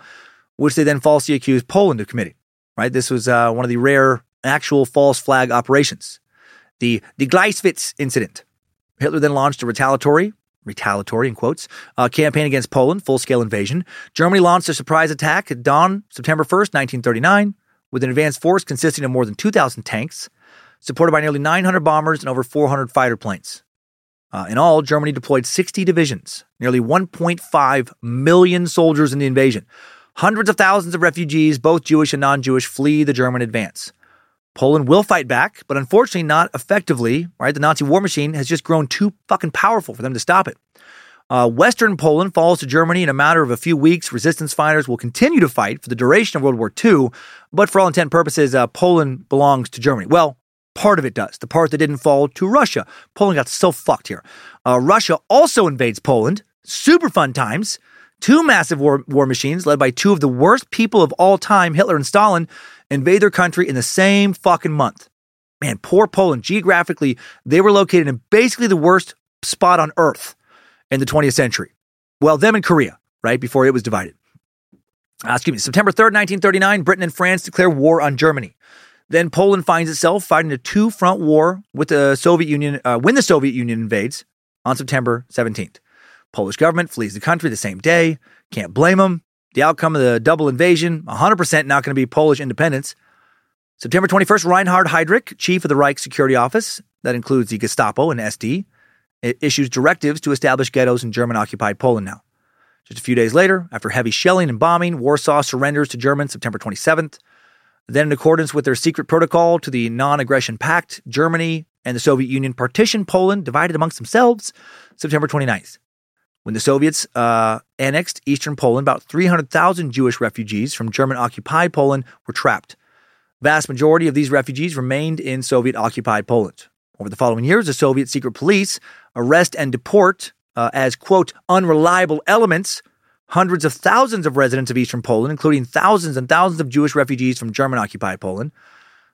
which they then falsely accused Poland of committing. Right? This was one of the rare actual false flag operations. The Gleichwitz incident. Hitler then launched a retaliatory in quotes, campaign against Poland, full-scale invasion. Germany launched a surprise attack at dawn, September 1st, 1939, with an advanced force consisting of more than 2,000 tanks, supported by nearly 900 bombers and over 400 fighter planes. In all, Germany deployed 60 divisions, nearly 1.5 million soldiers in the invasion. Hundreds of thousands of refugees, both Jewish and non-Jewish, flee the German advance. Poland will fight back, but unfortunately not effectively, right? The Nazi war machine has just grown too fucking powerful for them to stop it. Western Poland falls to Germany in a matter of a few weeks. Resistance fighters will continue to fight for the duration of World War II, but for all intents and purposes, Poland belongs to Germany. Well, part of it does. The part that didn't fall to Russia. Poland got so fucked here. Russia also invades Poland. Super fun times. Two massive war machines led by two of the worst people of all time, Hitler and Stalin, invade their country in the same fucking month. Man, poor Poland. Geographically, they were located in basically the worst spot on earth in the 20th century. Well, them and Korea, right, before it was divided. September 3rd, 1939, Britain and France declare war on Germany. Then Poland finds itself fighting a two-front war with the Soviet Union when the Soviet Union invades on September 17th. Polish government flees the country the same day. Can't blame them. The outcome of the double invasion, 100% not going to be Polish independence. September 21st, Reinhard Heydrich, chief of the Reich Security Office, that includes the Gestapo and SD, issues directives to establish ghettos in German-occupied Poland now. Just a few days later, after heavy shelling and bombing, Warsaw surrenders to Germans September 27th. Then, in accordance with their secret protocol to the Non-Aggression Pact, Germany and the Soviet Union partitioned Poland, divided amongst themselves, September 29th. When the Soviets annexed eastern Poland, about 300,000 Jewish refugees from German-occupied Poland were trapped. Vast majority of these refugees remained in Soviet-occupied Poland. Over the following years, the Soviet secret police arrest and deport as, quote, unreliable elements, hundreds of thousands of residents of eastern Poland, including thousands and thousands of Jewish refugees from German-occupied Poland.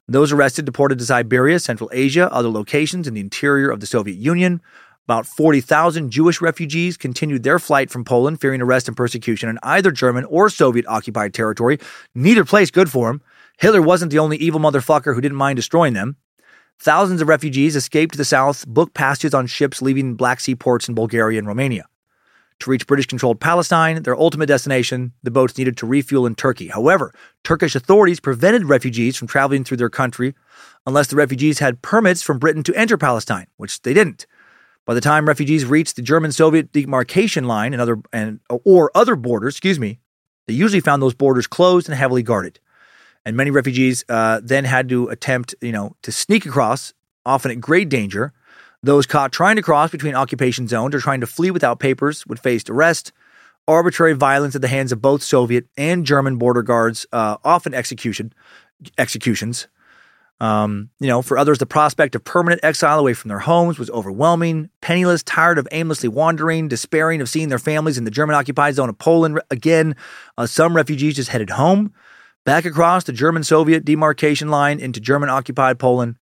Those arrested deported to Siberia, Central Asia, other locations in the interior of the Soviet Union. About 40,000 Jewish refugees continued their flight from Poland, fearing arrest and persecution in either German or Soviet-occupied territory. Neither place good for them. Hitler wasn't the only evil motherfucker who didn't mind destroying them. Thousands of refugees escaped to the south, booked passages on ships leaving Black Sea ports in Bulgaria and Romania. To reach British-controlled Palestine, their ultimate destination, the boats needed to refuel in Turkey. However, Turkish authorities prevented refugees from traveling through their country unless the refugees had permits from Britain to enter Palestine, which they didn't. By the time refugees reached the German-Soviet demarcation line and other borders, they usually found those borders closed and heavily guarded. And many refugees then had to attempt, to sneak across, often at great danger. Those caught trying to cross between occupation zones or trying to flee without papers would face arrest, arbitrary violence at the hands of both Soviet and German border guards, often executions. For others, the prospect of permanent exile away from their homes was overwhelming. Penniless, tired of aimlessly wandering, despairing of seeing their families in the German-occupied zone of Poland again, some refugees just headed home, back across the German-Soviet demarcation line into German-occupied Poland.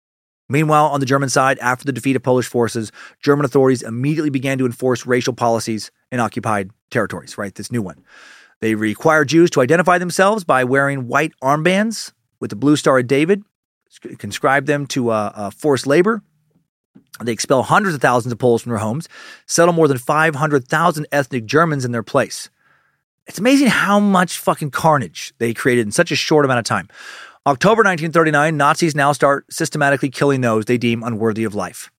Meanwhile, on the German side, after the defeat of Polish forces, German authorities immediately began to enforce racial policies in occupied territories, right? This new one. They require Jews to identify themselves by wearing white armbands with the Blue Star of David, conscribe them to forced labor. They expel hundreds of thousands of Poles from their homes, settle more than 500,000 ethnic Germans in their place. It's amazing how much fucking carnage they created in such a short amount of time. October 1939, Nazis now start systematically killing those they deem unworthy of life.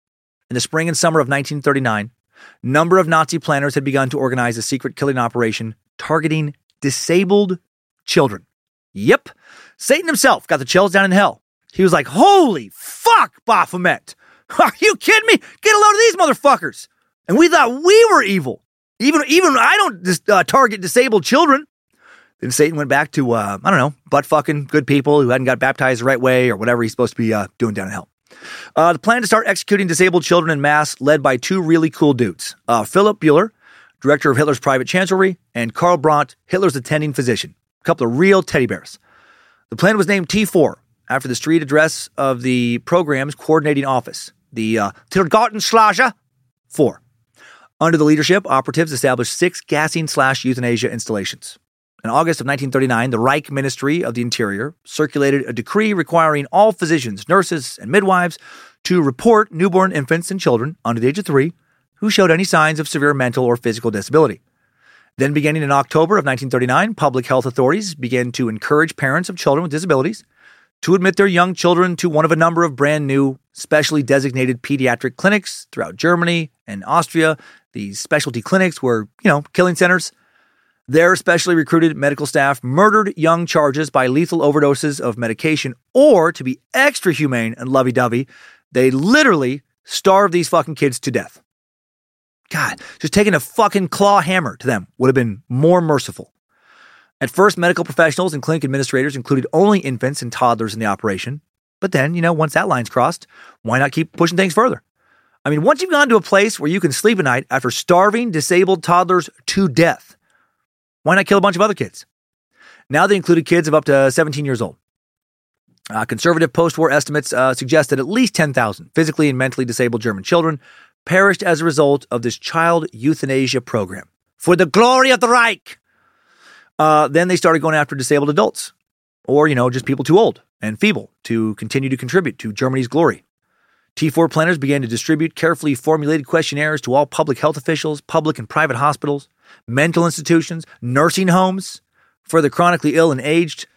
In the spring and summer of 1939, a number of Nazi planners had begun to organize a secret killing operation targeting disabled children. Yep, Satan himself got the chills down in hell. He was like, holy fuck, Baphomet. Are you kidding me? Get a load of these motherfuckers. And we thought we were evil. Even I don't target disabled children. Then Satan went back to, I don't know, butt-fucking good people who hadn't got baptized the right way or whatever he's supposed to be doing down in hell. The plan to start executing disabled children in mass led by two really cool dudes, Philip Bueller, director of Hitler's private chancellery, and Karl Brandt, Hitler's attending physician. A couple of real teddy bears. The plan was named T4, after the street address of the program's coordinating office, the Tiergartenschläger 4. Under the leadership, operatives established 6 gassing/euthanasia installations. In August of 1939, the Reich Ministry of the Interior circulated a decree requiring all physicians, nurses, and midwives to report newborn infants and children under the age of 3 who showed any signs of severe mental or physical disability. Then beginning in October of 1939, public health authorities began to encourage parents of children with disabilities to admit their young children to one of a number of brand new, specially designated pediatric clinics throughout Germany and Austria. These specialty clinics were, killing centers. Their specially recruited medical staff murdered young charges by lethal overdoses of medication, or, to be extra humane and lovey-dovey, they literally starved these fucking kids to death. God, just taking a fucking claw hammer to them would have been more merciful. At first, medical professionals and clinic administrators included only infants and toddlers in the operation. But then, once that line's crossed, why not keep pushing things further? I mean, once you've gone to a place where you can sleep at night after starving disabled toddlers to death, why not kill a bunch of other kids? Now they included kids of up to 17 years old. Conservative post-war estimates suggest that at least 10,000 physically and mentally disabled German children perished as a result of this child euthanasia program. For the glory of the Reich! Then they started going after disabled adults, or, just people too old and feeble to continue to contribute to Germany's glory. T4 planners began to distribute carefully formulated questionnaires to all public health officials, public and private hospitals, mental institutions, nursing homes, for the chronically ill and aged.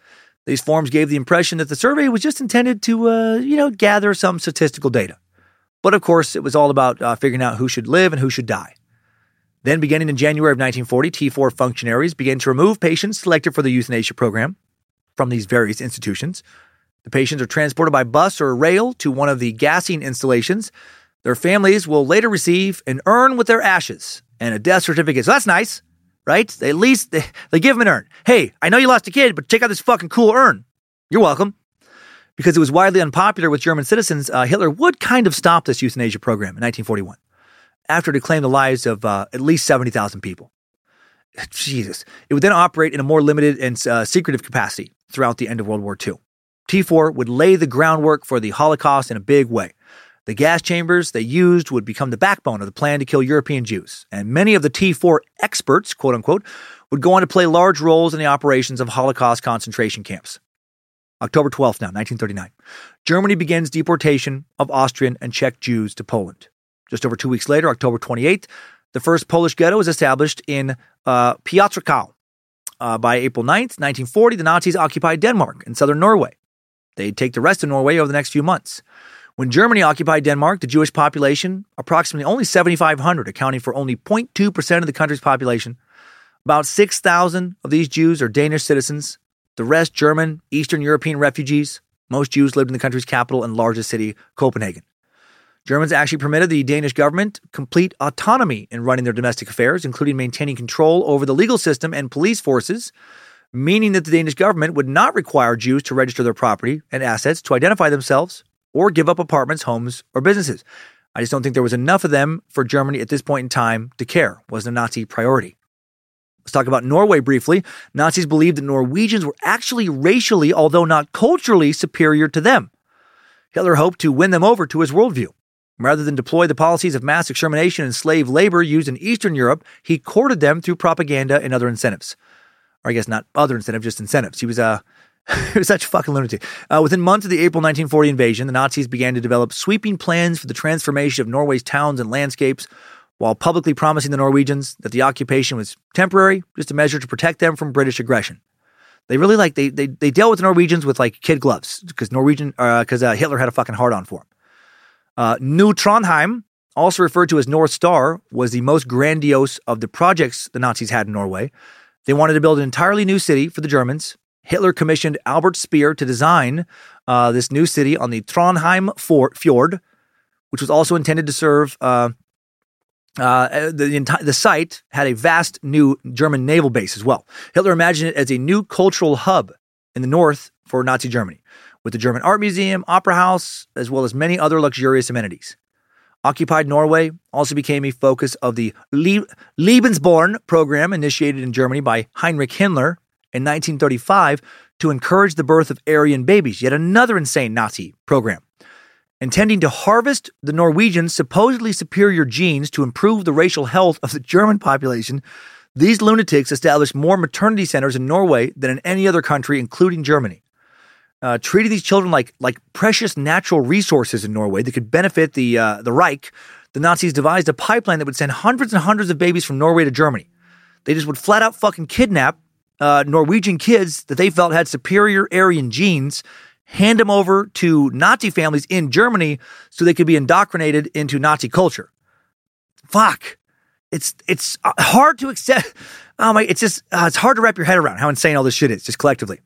These forms gave the impression that the survey was just intended to, gather some statistical data. But of course, it was all about figuring out who should live and who should die. Then, beginning in January of 1940, T4 functionaries began to remove patients selected for the euthanasia program from these various institutions. The patients are transported by bus or rail to one of the gassing installations. Their families will later receive an urn with their ashes and a death certificate. So that's nice, right? They, at least they give them an urn. Hey, I know you lost a kid, but check out this fucking cool urn. You're welcome. Because it was widely unpopular with German citizens, Hitler would kind of stop this euthanasia program in 1941 after it had claimed the lives of at least 70,000 people. Jesus. It would then operate in a more limited and secretive capacity throughout the end of World War II. T4 would lay the groundwork for the Holocaust in a big way. The gas chambers they used would become the backbone of the plan to kill European Jews, and many of the T4 experts, quote-unquote, would go on to play large roles in the operations of Holocaust concentration camps. October 12th now, 1939. Germany begins deportation of Austrian and Czech Jews to Poland. Just over 2 weeks later, October 28th, the first Polish ghetto is established in Pietrochow. By April 9th, 1940, the Nazis occupied Denmark and southern Norway. They'd take the rest of Norway over the next few months. When Germany occupied Denmark, the Jewish population, approximately only 7,500, accounting for only 0.2% of the country's population. About 6,000 of these Jews are Danish citizens. The rest, German, Eastern European refugees. Most Jews lived in the country's capital and largest city, Copenhagen. Germans actually permitted the Danish government complete autonomy in running their domestic affairs, including maintaining control over the legal system and police forces, meaning that the Danish government would not require Jews to register their property and assets, to identify themselves, or give up apartments, homes, or businesses. I just don't think there was enough of them for Germany at this point in time to care. It wasn't a Nazi priority. Let's talk about Norway briefly. Nazis believed that Norwegians were actually racially, although not culturally, superior to them. Hitler hoped to win them over to his worldview. Rather than deploy the policies of mass extermination and slave labor used in Eastern Europe, he courted them through propaganda and other incentives. Or I guess not other incentives, just incentives. He was he was such a fucking lunatic. Within months of the April 1940 invasion, the Nazis began to develop sweeping plans for the transformation of Norway's towns and landscapes, while publicly promising the Norwegians that the occupation was temporary, just a measure to protect them from British aggression. They really they dealt with the Norwegians with kid gloves because Hitler had a fucking hard on for them. New Trondheim, also referred to as North Star, was the most grandiose of the projects the Nazis had in Norway. They wanted to build an entirely new city for the Germans. Hitler commissioned Albert Speer to design this new city on the Trondheim Fjord, which was also intended to serve The site had a vast new German naval base as well. Hitler imagined it as a new cultural hub in the north for Nazi Germany, with the German Art Museum, Opera House, as well as many other luxurious amenities. Occupied Norway also became a focus of the Lebensborn program initiated in Germany by Heinrich Himmler in 1935 to encourage the birth of Aryan babies, yet another insane Nazi program. Intending to harvest the Norwegians' supposedly superior genes to improve the racial health of the German population, these lunatics established more maternity centers in Norway than in any other country, including Germany. Treating these children like precious natural resources in Norway that could benefit the Reich, the Nazis devised a pipeline that would send hundreds and hundreds of babies from Norway to Germany. They just would flat out fucking kidnap Norwegian kids that they felt had superior Aryan genes, hand them over to Nazi families in Germany so they could be indoctrinated into Nazi culture. Fuck. It's hard to accept. Oh my, it's hard to wrap your head around how insane all this shit is, just collectively.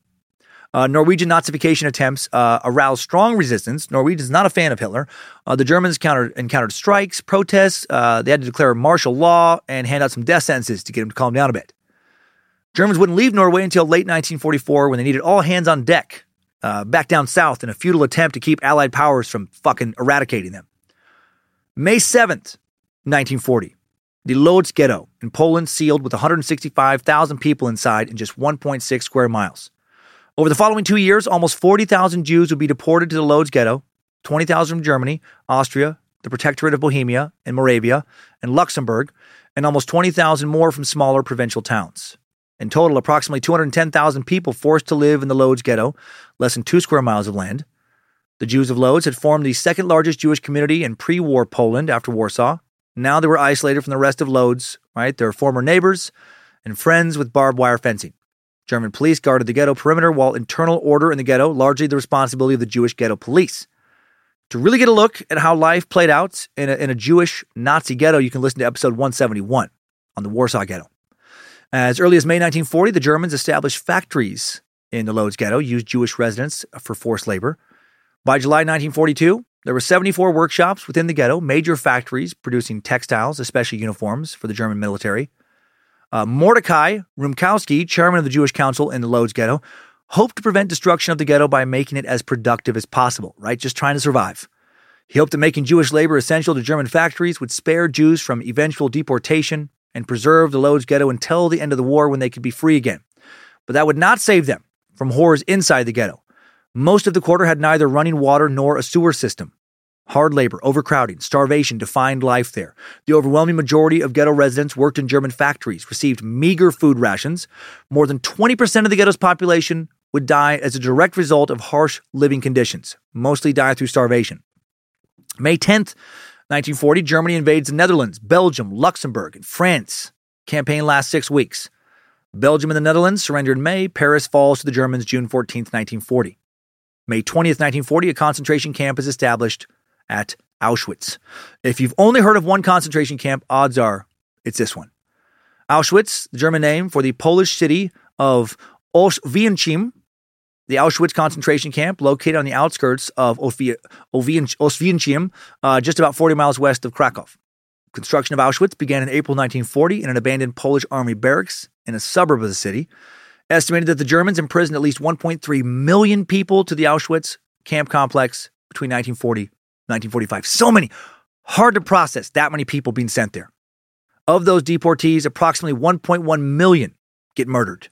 Norwegian Nazification attempts aroused strong resistance. Norwegians not a fan of Hitler. The Germans encountered strikes, protests. They had to declare martial law and hand out some death sentences to get them to calm down a bit. Germans wouldn't leave Norway until late 1944 when they needed all hands on deck, back down south in a futile attempt to keep Allied powers from fucking eradicating them. May 7th, 1940. The Łódź Ghetto in Poland sealed with 165,000 people inside in just 1.6 square miles. Over the following 2 years, almost 40,000 Jews would be deported to the Łódź Ghetto, 20,000 from Germany, Austria, the Protectorate of Bohemia and Moravia, and Luxembourg, and almost 20,000 more from smaller provincial towns. In total, approximately 210,000 people forced to live in the Łódź Ghetto, less than 2 square miles of land. The Jews of Łódź had formed the second largest Jewish community in pre-war Poland after Warsaw. Now they were isolated from the rest of Łódź, right? Their former neighbors and friends with barbed wire fencing. German police guarded the ghetto perimeter, while internal order in the ghetto, largely the responsibility of the Jewish ghetto police. To really get a look at how life played out in a Jewish Nazi ghetto, you can listen to episode 171 on the Warsaw Ghetto. As early as May 1940, the Germans established factories in the Łódź Ghetto, used Jewish residents for forced labor. By July 1942, there were 74 workshops within the ghetto, major factories producing textiles, especially uniforms for the German military. Mordecai Rumkowski, chairman of the Jewish Council in the Łódź Ghetto, hoped to prevent destruction of the ghetto by making it as productive as possible, right? Just trying to survive. He hoped that making Jewish labor essential to German factories would spare Jews from eventual deportation and preserve the Łódź Ghetto until the end of the war when they could be free again. But that would not save them from horrors inside the ghetto. Most of the quarter had neither running water nor a sewer system. Hard labor, overcrowding, starvation defined life there. The overwhelming majority of ghetto residents worked in German factories, received meager food rations. More than 20% of the ghetto's population would die as a direct result of harsh living conditions, mostly die through starvation. May 10th, 1940, Germany invades the Netherlands, Belgium, Luxembourg, and France. Campaign lasts 6 weeks. Belgium and the Netherlands surrdered in May. Paris falls to the Germans June 14th, 1940. May 20th, 1940, a concentration camp is established at Auschwitz. If you've only heard of one concentration camp, odds are it's this one. Auschwitz, the German name for the Polish city of Oświęcim, the Auschwitz concentration camp located on the outskirts of Oświęcim, just about 40 miles west of Krakow. Construction of Auschwitz began in April 1940 in an abandoned Polish army barracks in a suburb of the city. Estimated that the Germans imprisoned at least 1.3 million people to the Auschwitz camp complex between 1940 and 1945. So many. Hard to process that many people being sent there. Of those deportees, approximately 1.1 million get murdered.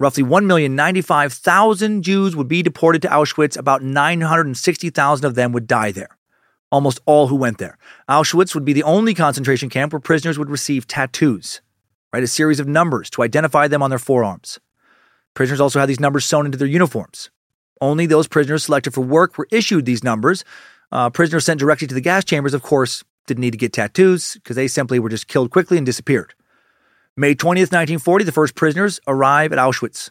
Roughly 1,095,000 Jews would be deported to Auschwitz. About 960,000 of them would die there. Almost all who went there. Auschwitz would be the only concentration camp where prisoners would receive tattoos, right? A series of numbers to identify them on their forearms. Prisoners also had these numbers sewn into their uniforms. Only those prisoners selected for work were issued these numbers. Prisoners sent directly to the gas chambers, of course, didn't need to get tattoos because they simply were just killed quickly and disappeared. May 20th, 1940, the first prisoners arrive at Auschwitz.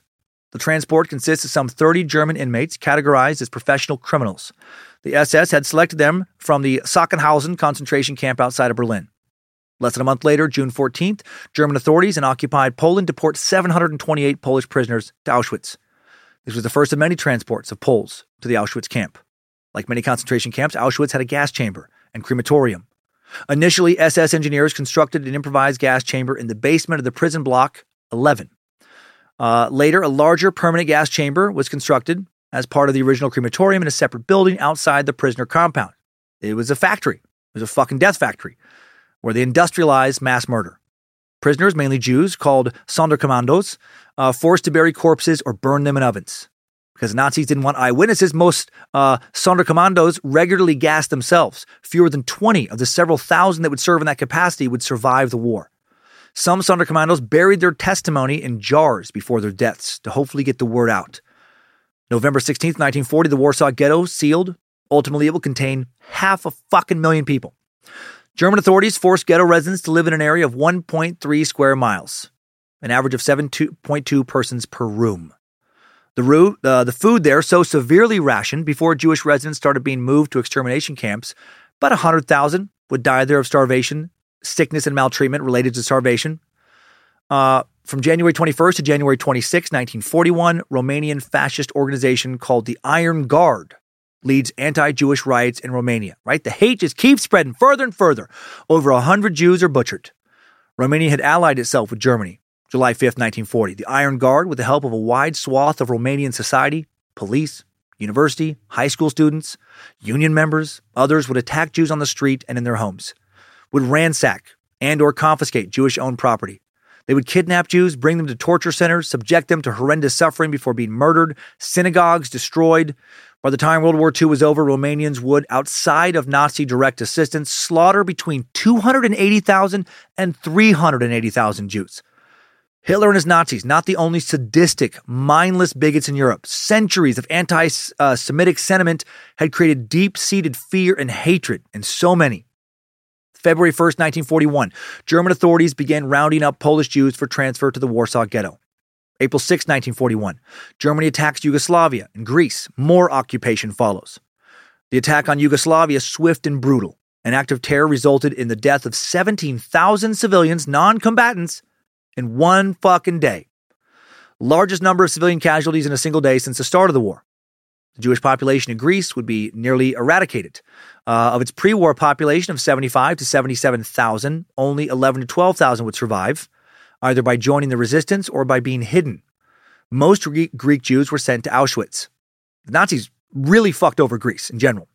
The transport consists of some 30 German inmates categorized as professional criminals. The SS had selected them from the Sachsenhausen concentration camp outside of Berlin. Less than a month later, June 14th, German authorities in occupied Poland deport 728 Polish prisoners to Auschwitz. This was the first of many transports of Poles to the Auschwitz camp. Like many concentration camps, Auschwitz had a gas chamber and crematorium. Initially, SS engineers constructed an improvised gas chamber in the basement of the prison block 11. Later, a larger permanent gas chamber was constructed as part of the original crematorium in a separate building outside the prisoner compound. It was a factory. It was a fucking death factory where they industrialized mass murder. Prisoners, mainly Jews, called Sonderkommandos, forced to bury corpses or burn them in ovens. Because Nazis didn't want eyewitnesses, most Sonderkommandos regularly gassed themselves. Fewer than 20 of the several thousand that would serve in that capacity would survive the war. Some Sonderkommandos buried their testimony in jars before their deaths to hopefully get the word out. November 16th, 1940, the Warsaw Ghetto sealed. Ultimately, it will contain 500,000 people. German authorities forced ghetto residents to live in an area of 1.3 square miles, an average of 7.2 persons per room. The food there so severely rationed before Jewish residents started being moved to extermination camps, about 100,000 would die there of starvation, sickness, and maltreatment related to starvation. From January 21st to January 26, 1941, Romanian fascist organization called the Iron Guard leads anti-Jewish riots in Romania, right? The hate just keeps spreading further and further. Over 100 Jews are butchered. Romania had allied itself with Germany, July 5th, 1940. The Iron Guard, with the help of a wide swath of Romanian society, police, university, high school students, union members, others would attack Jews on the street and in their homes, would ransack and or confiscate Jewish-owned property. They would kidnap Jews, bring them to torture centers, subject them to horrendous suffering before being murdered, synagogues destroyed. By the time World War II was over, Romanians would, outside of Nazi direct assistance, slaughter between 280,000 and 380,000 Jews. Hitler and his Nazis, not the only sadistic, mindless bigots in Europe. Centuries of anti-Semitic sentiment had created deep-seated fear and hatred in so many. February 1st, 1941, German authorities began rounding up Polish Jews for transfer to the Warsaw Ghetto. April 6, 1941, Germany attacks Yugoslavia and Greece. More occupation follows. The attack on Yugoslavia, swift and brutal. An act of terror resulted in the death of 17,000 civilians, non-combatants, in one fucking day. Largest number of civilian casualties in a single day since the start of the war. The Jewish population in Greece would be nearly eradicated. Of its pre-war population of 75,000 to 77,000, only 11,000 to 12,000 would survive, either by joining the resistance or by being hidden. Most Greek Jews were sent to Auschwitz. The Nazis really fucked over Greece in general.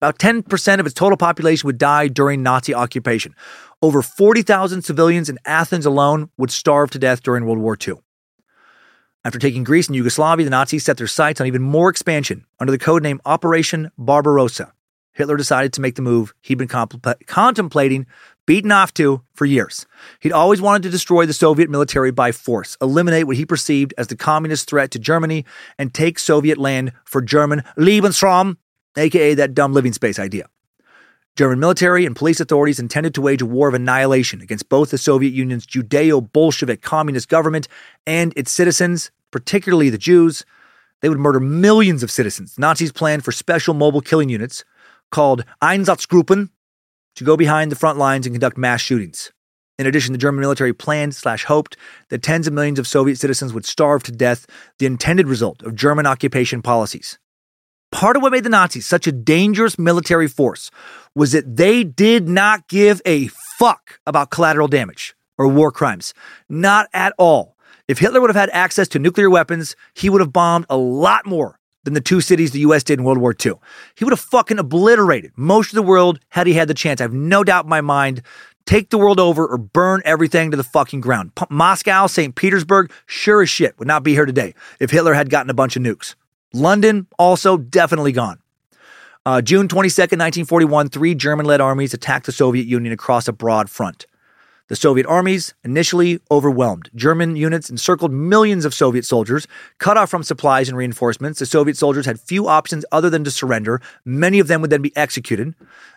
About 10% of its total population would die during Nazi occupation. Over 40,000 civilians in Athens alone would starve to death during World War II. After taking Greece and Yugoslavia, the Nazis set their sights on even more expansion under the codename Operation Barbarossa. Hitler decided to make the move he'd been contemplating beaten off to for years. He'd always wanted to destroy the Soviet military by force, eliminate what he perceived as the communist threat to Germany, and take Soviet land for German Lebensraum, aka that dumb living space idea. German military and police authorities intended to wage a war of annihilation against both the Soviet Union's Judeo-Bolshevik communist government and its citizens, particularly the Jews. They would murder millions of citizens. Nazis planned for special mobile killing units called Einsatzgruppen to go behind the front lines and conduct mass shootings. In addition, the German military planned/hoped that tens of millions of Soviet citizens would starve to death, the intended result of German occupation policies. Part of what made the Nazis such a dangerous military force was that they did not give a fuck about collateral damage or war crimes. Not at all. If Hitler would have had access to nuclear weapons, he would have bombed a lot more than the two cities the U.S. did in World War II. He would have fucking obliterated most of the world had he had the chance. I have no doubt in my mind. Take the world over or burn everything to the fucking ground. Moscow, St. Petersburg, sure as shit would not be here today if Hitler had gotten a bunch of nukes. London, also definitely gone. June 22nd, 1941, three German-led armies attacked the Soviet Union across a broad front. The Soviet armies initially overwhelmed. German units encircled millions of Soviet soldiers, cut off from supplies and reinforcements. The Soviet soldiers had few options other than to surrender. Many of them would then be executed.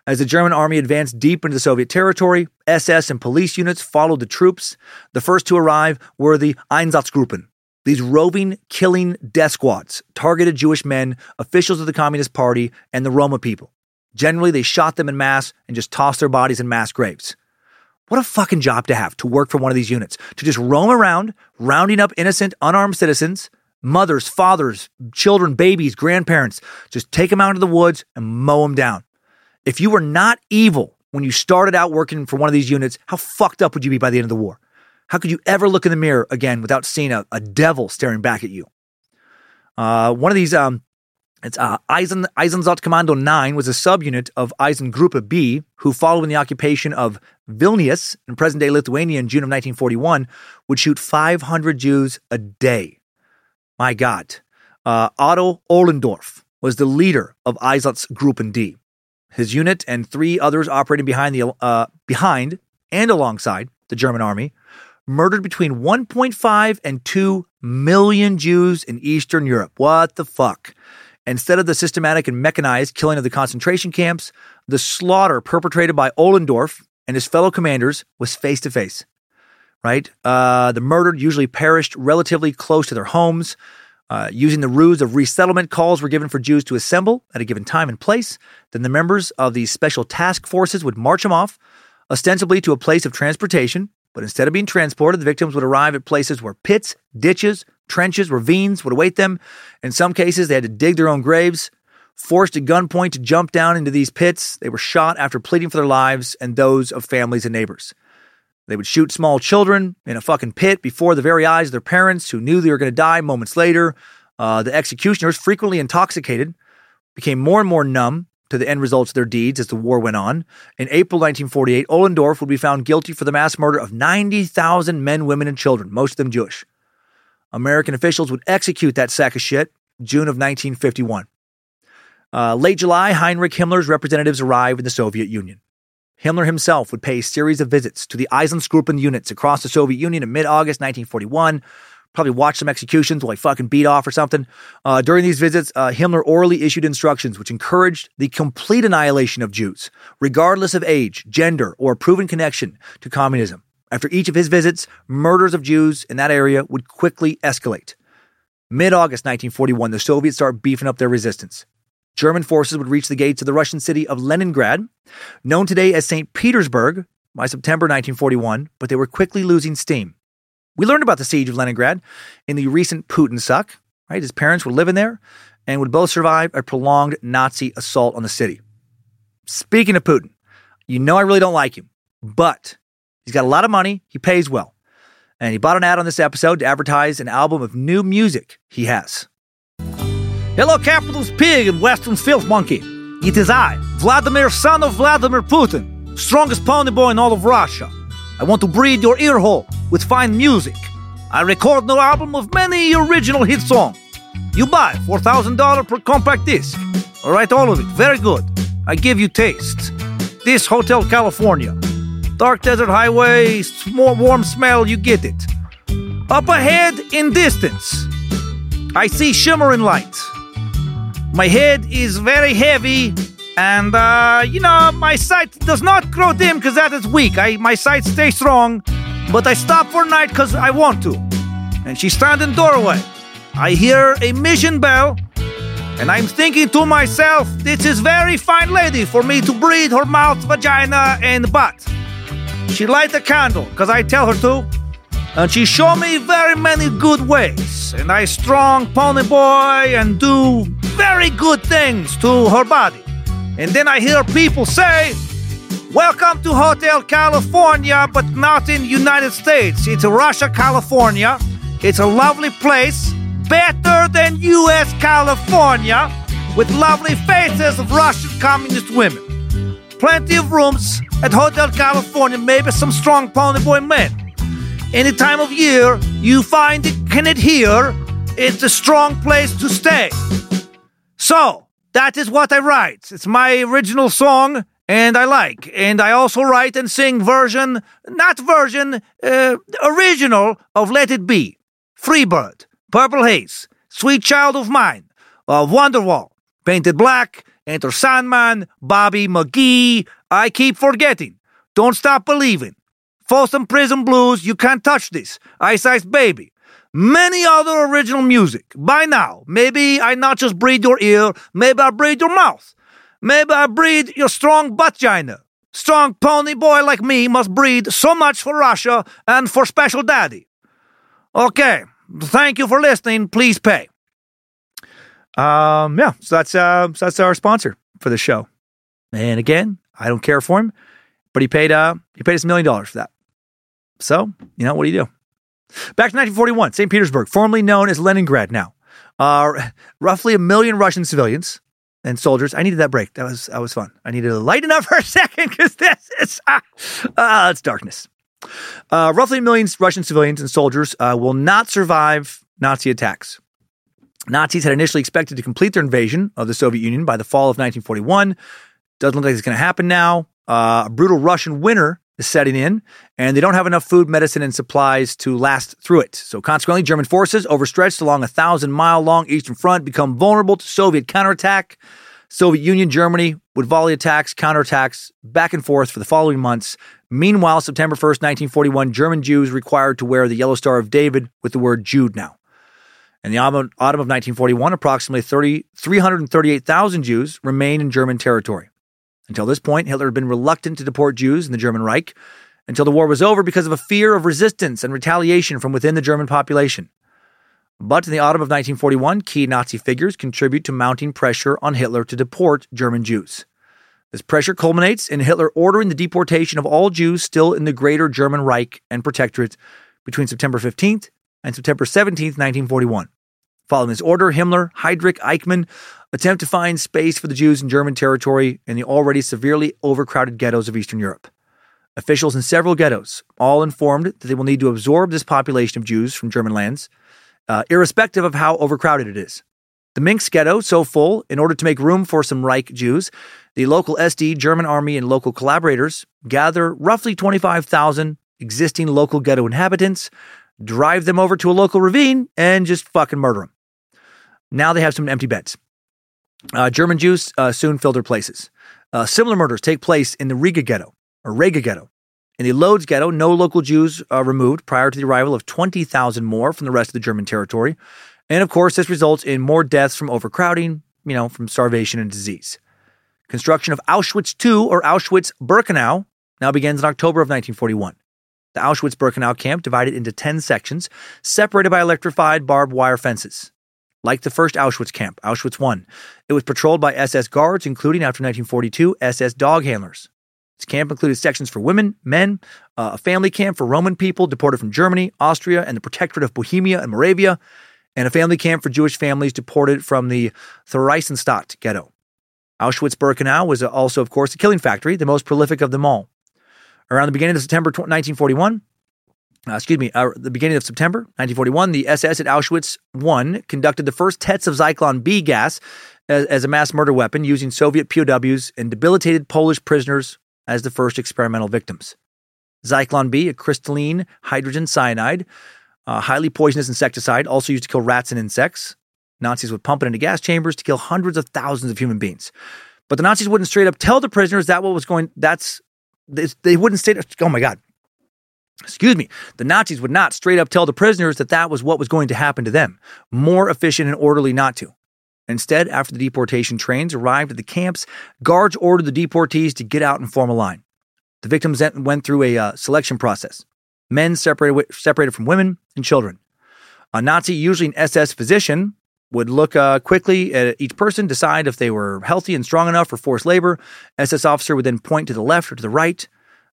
As the German army advanced deep into the Soviet territory, SS and police units followed the troops. The first to arrive were the Einsatzgruppen. These roving, killing death squads targeted Jewish men, officials of the Communist Party, and the Roma people. Generally, they shot them in mass and just tossed their bodies in mass graves. What a fucking job to have, to work for one of these units, to just roam around, rounding up innocent, unarmed citizens, mothers, fathers, children, babies, grandparents, just take them out into the woods and mow them down. If you were not evil, when you started out working for one of these units, how fucked up would you be by the end of the war? How could you ever look in the mirror again without seeing a devil staring back at you? One of these, it's Eisensatzkommando 9 was a subunit of Eisengruppe B, who following the occupation of Vilnius in present-day Lithuania in June of 1941, would shoot 500 Jews a day. My God. Otto Ohlendorf was the leader of Einsatzgruppe D. His unit and three others operating behind and alongside the German army murdered between 1.5 and 2 million Jews in Eastern Europe. What the fuck? Instead of the systematic and mechanized killing of the concentration camps, the slaughter perpetrated by Ohlendorf and his fellow commanders was face-to-face, right? The murdered usually perished relatively close to their homes. Using the ruse of resettlement, calls were given for Jews to assemble at a given time and place. Then the members of these special task forces would march them off, ostensibly to a place of transportation. But instead of being transported, the victims would arrive at places where pits, ditches, trenches, ravines would await them. In some cases, they had to dig their own graves, forced at gunpoint to jump down into these pits. They were shot after pleading for their lives and those of families and neighbors. They would shoot small children in a fucking pit before the very eyes of their parents, who knew they were going to die moments later. The executioners, frequently intoxicated, became more and more numb to the end results of their deeds as the war went on. In April 1948, Ohlendorf would be found guilty for the mass murder of 90,000 men, women, and children, most of them Jewish. American officials would execute that sack of shit June of 1951. Late July, Heinrich Himmler's representatives arrived in the Soviet Union. Himmler himself would pay a series of visits to the Einsatzgruppen units across the Soviet Union in mid-August 1941, probably watched some executions while he fucking beat off or something. During these visits, Himmler orally issued instructions which encouraged the complete annihilation of Jews, regardless of age, gender, or proven connection to communism. After each of his visits, murders of Jews in that area would quickly escalate. Mid-August 1941, the Soviets start beefing up their resistance. German forces would reach the gates of the Russian city of Leningrad, known today as St. Petersburg, by September 1941, but they were quickly losing steam. We learned about the siege of Leningrad in the recent Putin suck, right? His parents were living there and would both survive a prolonged Nazi assault on the city. Speaking of Putin, you know I really don't like him, but he's got a lot of money, he pays well, and he bought an ad on this episode to advertise an album of new music he has. Hello, Capital's Pig and Western's Filth Monkey. It is I, Vladimir, son of Vladimir Putin, strongest pony boy in all of Russia. I want to breed your ear hole with fine music. I record an album of many original hit songs. You buy $4,000 per compact disc. All right, all of it. Very good. I give you taste. This Hotel California. Dark Desert Highway, more warm smell, you get it. Up ahead in distance, I see shimmering light. My head is very heavy, and, my sight does not grow dim because that is weak. My sight stays strong, but I stop for night because I want to. And she stands in doorway. I hear a mission bell, and I'm thinking to myself, this is very fine lady for me to breathe her mouth, vagina, and butt. She light a candle because I tell her to, and she show me very many good ways. And I strong pony boy and do very good things to her body. And then I hear people say, welcome to Hotel California, but not in United States. It's Russia, California. It's a lovely place, better than U.S. California, with lovely faces of Russian communist women. Plenty of rooms at Hotel California, maybe some strong pony boy men. Any time of year, you find it here, it's a strong place to stay. So, that is what I write. It's my original song, and I like. And I also write and sing original of Let It Be, Freebird, Purple Haze, Sweet Child of Mine, Wonderwall, Painted Black, Enter Sandman, Bobby McGee, I Keep Forgetting, Don't Stop Believing, Folsom Prison Blues, You Can't Touch This, Ice Ice Baby, many other original music. By now, maybe I not just breathe your ear, maybe I breathe your mouth. Maybe I breathe your strong vagina. Strong pony boy like me must breathe so much for Russia and for special daddy. Okay, thank you for listening. Please pay. So that's our sponsor for the show. And again, I don't care for him. But he paid us $1 million for that. So, you know, what do you do? Back to 1941, St. Petersburg, formerly known as Leningrad now. Roughly 1 million Russian civilians and soldiers. I needed that break. That was fun. I needed to lighten up for a second because this is it's darkness. Roughly 1 million Russian civilians and soldiers will not survive Nazi attacks. Nazis had initially expected to complete their invasion of the Soviet Union by the fall of 1941. Doesn't look like it's going to happen now. A brutal Russian winter is setting in, and they don't have enough food, medicine, and supplies to last through it. So consequently, German forces overstretched along a 1,000-mile-long Eastern Front become vulnerable to Soviet counterattack. Soviet Union, Germany would volley attacks, counterattacks, back and forth for the following months. Meanwhile, September 1st, 1941, German Jews required to wear the Yellow Star of David with the word Jude now. In the autumn of 1941, approximately 338,000 Jews remained in German territory. Until this point, Hitler had been reluctant to deport Jews in the German Reich until the war was over because of a fear of resistance and retaliation from within the German population. But in the autumn of 1941, key Nazi figures contribute to mounting pressure on Hitler to deport German Jews. This pressure culminates in Hitler ordering the deportation of all Jews still in the Greater German Reich and Protectorate between September 15th and September 17th, 1941. Following this order, Himmler, Heydrich, Eichmann attempt to find space for the Jews in German territory in the already severely overcrowded ghettos of Eastern Europe. Officials in several ghettos, all informed that they will need to absorb this population of Jews from German lands, irrespective of how overcrowded it is. The Minsk ghetto, so full, in order to make room for some Reich Jews, the local SD, German army, and local collaborators gather roughly 25,000 existing local ghetto inhabitants, drive them over to a local ravine, and just fucking murder them. Now they have some empty beds. German Jews soon fill their places. Similar murders take place in the Riga ghetto. In the Lodz ghetto, no local Jews are removed prior to the arrival of 20,000 more from the rest of the German territory. And of course, this results in more deaths from overcrowding, from starvation and disease. Construction of Auschwitz II, or Auschwitz-Birkenau, now begins in October of 1941. The Auschwitz-Birkenau camp divided into 10 sections, separated by electrified barbed wire fences. Like the first Auschwitz camp, Auschwitz I, it was patrolled by SS guards, including, after 1942, SS dog handlers. This camp included sections for women, men, a family camp for Roman people deported from Germany, Austria, and the Protectorate of Bohemia and Moravia, and a family camp for Jewish families deported from the Theresienstadt ghetto. Auschwitz-Birkenau was also, of course, a killing factory, the most prolific of them all. Around the beginning of September 1941, the SS at Auschwitz I conducted the first tests of Zyklon B gas as a mass murder weapon, using Soviet POWs and debilitated Polish prisoners as the first experimental victims. Zyklon B, a crystalline hydrogen cyanide, a highly poisonous insecticide, also used to kill rats and insects. Nazis would pump it into gas chambers to kill hundreds of thousands of human beings. But the Nazis wouldn't straight up tell the prisoners that what was going... They wouldn't say, oh my God, excuse me. The Nazis would not straight up tell the prisoners that was what was going to happen to them. More efficient and orderly not to. Instead, after the deportation trains arrived at the camps, guards ordered the deportees to get out and form a line. The victims then went through a selection process. Men separated from women and children. A Nazi, usually an SS physician, would look quickly at each person, decide if they were healthy and strong enough for forced labor. SS officer would then point to the left or to the right.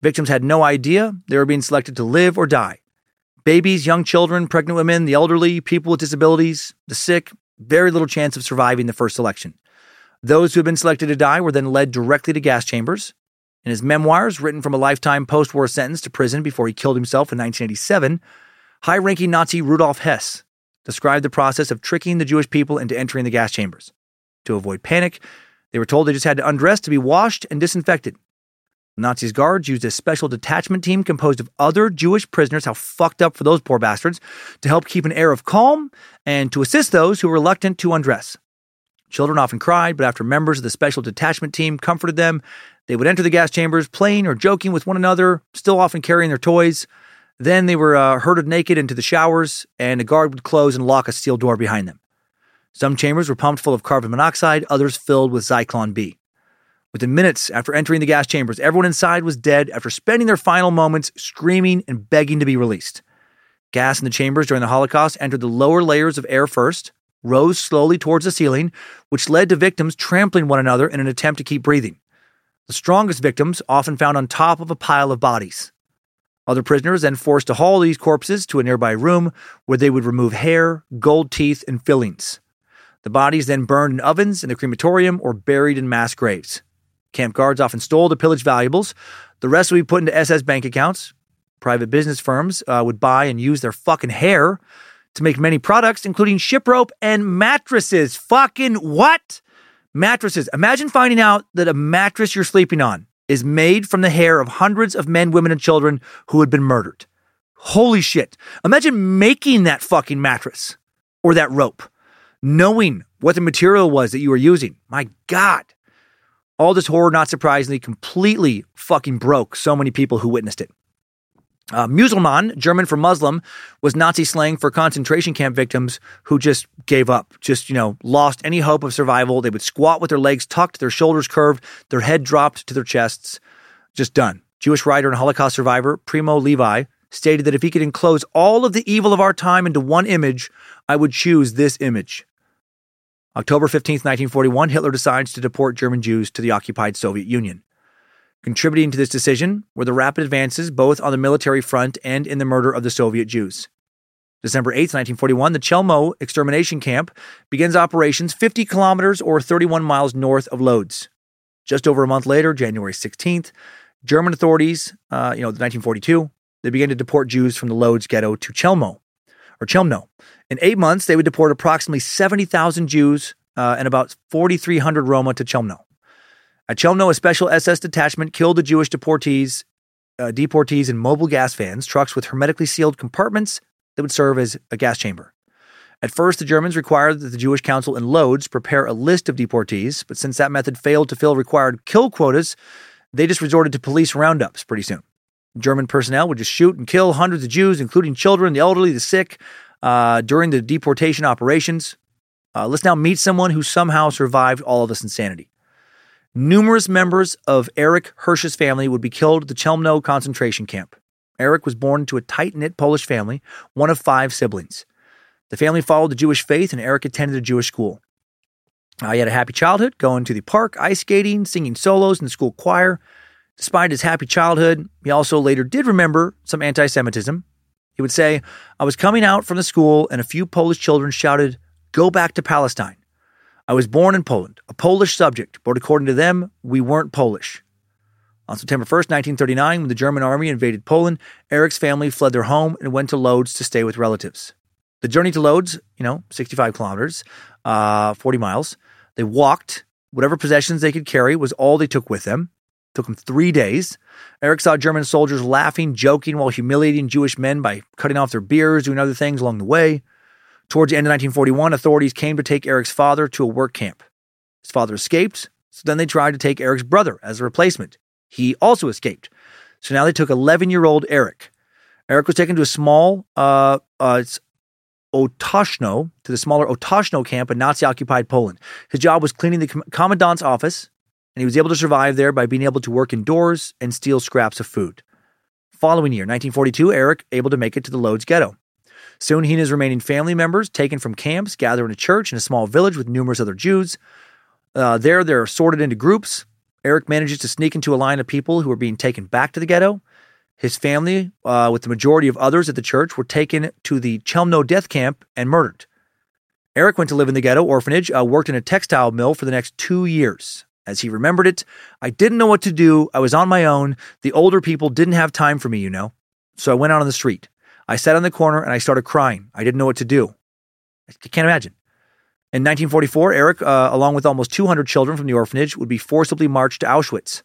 Victims had no idea they were being selected to live or die. Babies, young children, pregnant women, the elderly, people with disabilities, the sick, very little chance of surviving the first selection. Those who had been selected to die were then led directly to gas chambers. In his memoirs, written from a lifetime post-war sentence to prison before he killed himself in 1987, high-ranking Nazi Rudolf Hess described the process of tricking the Jewish people into entering the gas chambers. To avoid panic, they were told they just had to undress to be washed and disinfected. The Nazis' guards used a special detachment team composed of other Jewish prisoners, how fucked up for those poor bastards, to help keep an air of calm and to assist those who were reluctant to undress. Children often cried, but after members of the special detachment team comforted them, they would enter the gas chambers playing or joking with one another, still often carrying their toys. Then they were herded naked into the showers, and a guard would close and lock a steel door behind them. Some chambers were pumped full of carbon monoxide, others filled with Zyklon B. Within minutes after entering the gas chambers, everyone inside was dead after spending their final moments screaming and begging to be released. Gas in the chambers during the Holocaust entered the lower layers of air first, rose slowly towards the ceiling, which led to victims trampling one another in an attempt to keep breathing. the strongest victims often found on top of a pile of bodies. Other prisoners then forced to haul these corpses to a nearby room where they would remove hair, gold teeth, and fillings. The bodies then burned in ovens in the crematorium or buried in mass graves. Camp guards often stole the pillaged valuables. The rest would be put into SS bank accounts. Private business firms would buy and use their fucking hair to make many products, including ship rope and mattresses. Fucking what? Mattresses. Imagine finding out that a mattress you're sleeping on is made from the hair of hundreds of men, women, and children who had been murdered. Holy shit. Imagine making that fucking mattress or that rope, knowing what the material was that you were using. My God. All this horror, not surprisingly, completely fucking broke so many people who witnessed it. Muselmann, German for Muslim, was Nazi slang for concentration camp victims who just gave up, lost any hope of survival. They would squat with their legs tucked, their shoulders curved, their head dropped to their chests, just done. Jewish writer and Holocaust survivor Primo Levi stated that if he could enclose all of the evil of our time into one image, I would choose this image. October 15th, 1941, Hitler decides to deport German Jews to the occupied Soviet Union. Contributing to this decision were the rapid advances both on the military front and in the murder of the Soviet Jews. December 8, 1941, the Chelmo extermination camp begins operations 50 kilometers or 31 miles north of Lodz. Just over a month later, January 16th, German authorities, 1942, they began to deport Jews from the Lodz ghetto to Chelmno. In 8 months, they would deport approximately 70,000 Jews and about 4,300 Roma to Chelmno. At Chelmno, a special SS detachment killed the Jewish deportees in mobile gas vans, trucks with hermetically sealed compartments that would serve as a gas chamber. At first, the Germans required that the Jewish Council in Lodz prepare a list of deportees, but since that method failed to fill required kill quotas, they just resorted to police roundups pretty soon. German personnel would just shoot and kill hundreds of Jews, including children, the elderly, the sick, during the deportation operations. Let's now meet someone who somehow survived all of this insanity. Numerous members of Erich Hirsch's family would be killed at the Chelmno concentration camp. Erich was born into a tight-knit Polish family, one of 5 siblings. The family followed the Jewish faith, and Erich attended a Jewish school. He had a happy childhood, going to the park, ice skating, singing solos in the school choir. Despite his happy childhood, he also later did remember some anti-Semitism. He would say, "I was coming out from the school, and a few Polish children shouted, 'Go back to Palestine.' I was born in Poland, a Polish subject, but according to them, we weren't Polish." On September 1st, 1939, when the German army invaded Poland, Erich's family fled their home and went to Lodz to stay with relatives. The journey to Lodz, 65 kilometers, 40 miles. They walked. Whatever possessions they could carry was all they took with them. It took them 3 days. Erich saw German soldiers laughing, joking, while humiliating Jewish men by cutting off their beards, doing other things along the way. Towards the end of 1941, authorities came to take Erich's father to a work camp. His father escaped, so then they tried to take Erich's brother as a replacement. He also escaped. So now they took 11-year-old Erich. Erich was taken to a small to the smaller Otoshno camp in Nazi-occupied Poland. His job was cleaning the commandant's office, and he was able to survive there by being able to work indoors and steal scraps of food. Following year, 1942, Erich able to make it to the Lodz ghetto. Soon, he and his remaining family members, taken from camps, gather in a church in a small village with numerous other Jews. There, they're sorted into groups. Erich manages to sneak into a line of people who are being taken back to the ghetto. His family, with the majority of others at the church, were taken to the Chelmno death camp and murdered. Erich went to live in the ghetto orphanage, worked in a textile mill for the next 2 years. As he remembered it, "I didn't know what to do. I was on my own. The older people didn't have time for me, So I went out on the street. I sat on the corner and I started crying. I didn't know what to do." I can't imagine. In 1944, Erich, along with almost 200 children from the orphanage, would be forcibly marched to Auschwitz.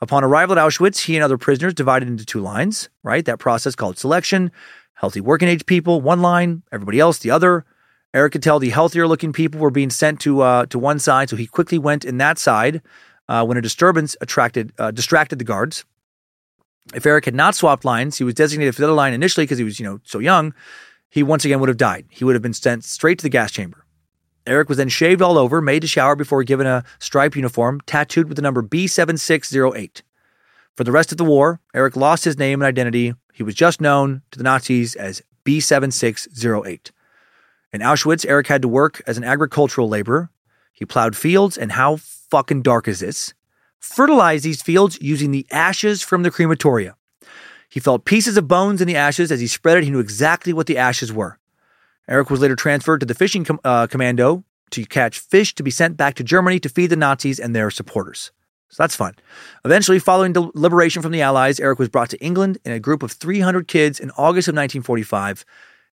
Upon arrival at Auschwitz, he and other prisoners divided into 2 lines, right? That process called selection. Healthy working age people, one line. Everybody else, the other. Erich could tell the healthier looking people were being sent to one side, so he quickly went in that side when a disturbance distracted the guards. If Erich had not swapped lines, he was designated for the other line initially because he was, so young, he once again would have died. He would have been sent straight to the gas chamber. Erich was then shaved all over, made to shower before given a striped uniform, tattooed with the number B7608. For the rest of the war, Erich lost his name and identity. He was just known to the Nazis as B7608. In Auschwitz, Erich had to work as an agricultural laborer. He plowed fields, and how fucking dark is this? fertilized these fields using the ashes from the crematoria. He felt pieces of bones in the ashes. As he spread it, he knew exactly what the ashes were. Erich was later transferred to the fishing commando to catch fish to be sent back to Germany to feed the Nazis and their supporters. So that's fun. Eventually, following the liberation from the Allies, Erich was brought to England in a group of 300 kids in August of 1945.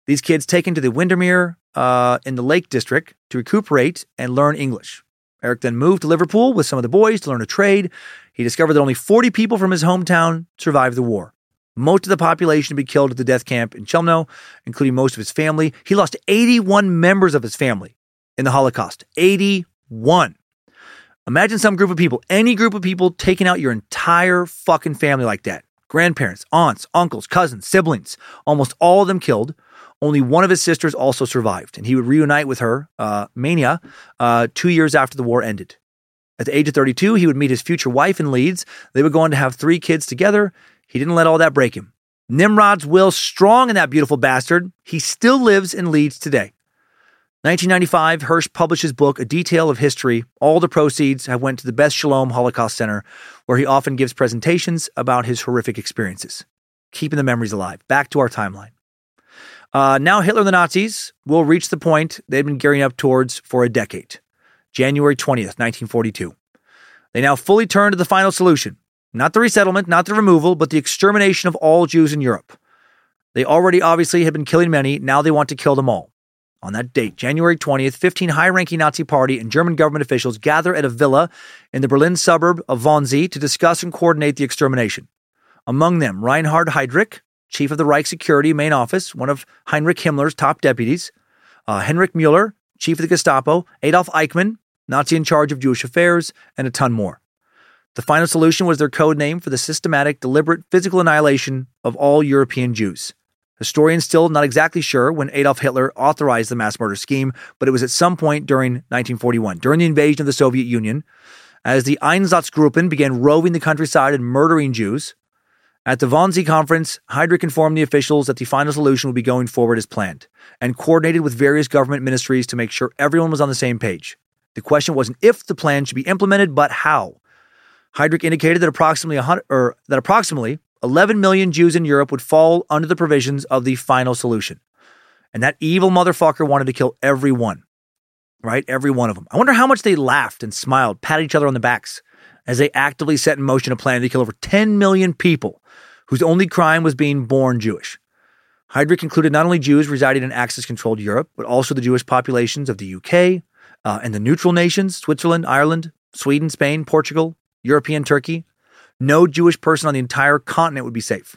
These kids taken to the Windermere in the Lake District to recuperate and learn English. Erich then moved to Liverpool with some of the boys to learn a trade. He discovered that only 40 people from his hometown survived the war. Most of the population had been killed at the death camp in Chelmno, including most of his family. He lost 81 members of his family in the Holocaust. 81. Imagine some group of people, any group of people, taking out your entire fucking family like that. Grandparents, aunts, uncles, cousins, siblings, almost all of them killed. Only one of his sisters also survived, and he would reunite with her, Mania, 2 years after the war ended. At the age of 32, he would meet his future wife in Leeds. They would go on to have 3 kids together. He didn't let all that break him. Nimrod's will strong in that beautiful bastard. He still lives in Leeds today. 1995, Hirsch published his book, A Detail of History. All the proceeds have went to the Beth Shalom Holocaust Center, where he often gives presentations about his horrific experiences. Keeping the memories alive. Back to our timeline. Now Hitler and the Nazis will reach the point they've been gearing up towards for a decade. January 20th, 1942. They now fully turn to the final solution. Not the resettlement, not the removal, but the extermination of all Jews in Europe. They already obviously had been killing many. Now they want to kill them all. On that date, January 20th, 15 high-ranking Nazi party and German government officials gather at a villa in the Berlin suburb of Wannsee to discuss and coordinate the extermination. Among them, Reinhard Heydrich, chief of the Reich Security Main Office, one of Heinrich Himmler's top deputies, Henrik Müller, chief of the Gestapo, Adolf Eichmann, Nazi in charge of Jewish affairs, and a ton more. The final solution was their code name for the systematic, deliberate, physical annihilation of all European Jews. Historians still not exactly sure when Adolf Hitler authorized the mass murder scheme, but it was at some point during 1941, during the invasion of the Soviet Union, as the Einsatzgruppen began roving the countryside and murdering Jews. At the Wannsee Conference, Heydrich informed the officials that the final solution would be going forward as planned, and coordinated with various government ministries to make sure everyone was on the same page. The question wasn't if the plan should be implemented, but how. Heydrich indicated that approximately 11 million Jews in Europe would fall under the provisions of the final solution. And that evil motherfucker wanted to kill everyone, right? Every one of them. I wonder how much they laughed and smiled, patted each other on the backs as they actively set in motion a plan to kill over 10 million people whose only crime was being born Jewish. Heydrich included not only Jews residing in Axis-controlled Europe, but also the Jewish populations of the UK and the neutral nations, Switzerland, Ireland, Sweden, Spain, Portugal, European Turkey. No Jewish person on the entire continent would be safe.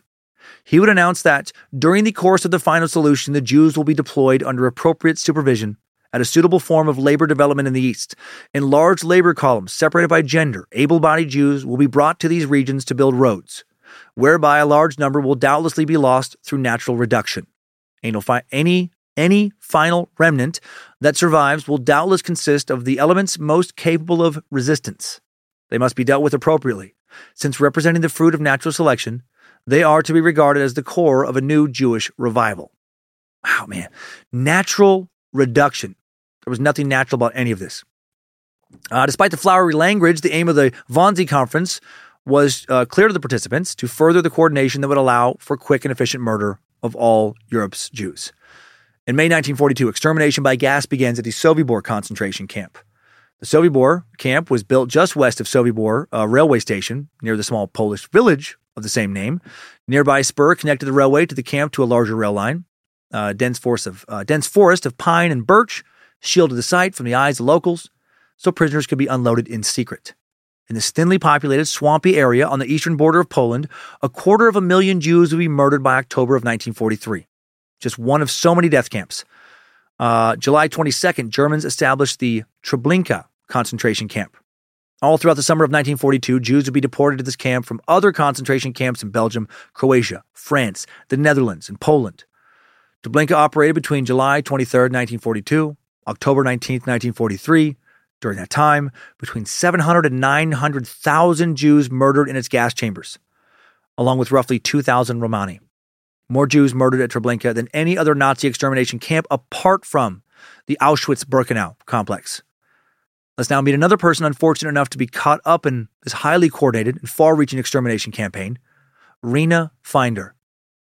He would announce that during the course of the final solution, the Jews will be deployed under appropriate supervision at a suitable form of labor development in the East. In large labor columns separated by gender, able-bodied Jews will be brought to these regions to build roads, whereby a large number will doubtlessly be lost through natural reduction. Any final remnant that survives will doubtless consist of the elements most capable of resistance. They must be dealt with appropriately. Since representing the fruit of natural selection, they are to be regarded as the core of a new Jewish revival. Wow, man. Natural reduction. There was nothing natural about any of this. Despite the flowery language, the aim of the Wannsee Conference was clear to the participants to further the coordination that would allow for quick and efficient murder of all Europe's Jews. In May 1942, extermination by gas begins at the Sobibor concentration camp. The Sobibor camp was built just west of Sobibor railway station near the small Polish village of the same name. Nearby spur connected the railway to the camp to a larger rail line. Dense forest of pine and birch shielded the site from the eyes of locals so prisoners could be unloaded in secret. In this thinly populated, swampy area on the eastern border of Poland, 250,000 Jews would be murdered by October of 1943. Just one of so many death camps. July 22nd, Germans established the Treblinka concentration camp. All throughout the summer of 1942, Jews would be deported to this camp from other concentration camps in Belgium, Croatia, France, the Netherlands, and Poland. Treblinka operated between July 23rd, 1942, October 19th, 1943. During that time, between 700 and 900,000 Jews murdered in its gas chambers, along with roughly 2,000 Romani. More Jews murdered at Treblinka than any other Nazi extermination camp apart from the Auschwitz-Birkenau complex. Let's now meet another person unfortunate enough to be caught up in this highly coordinated and far-reaching extermination campaign, Rena Finder.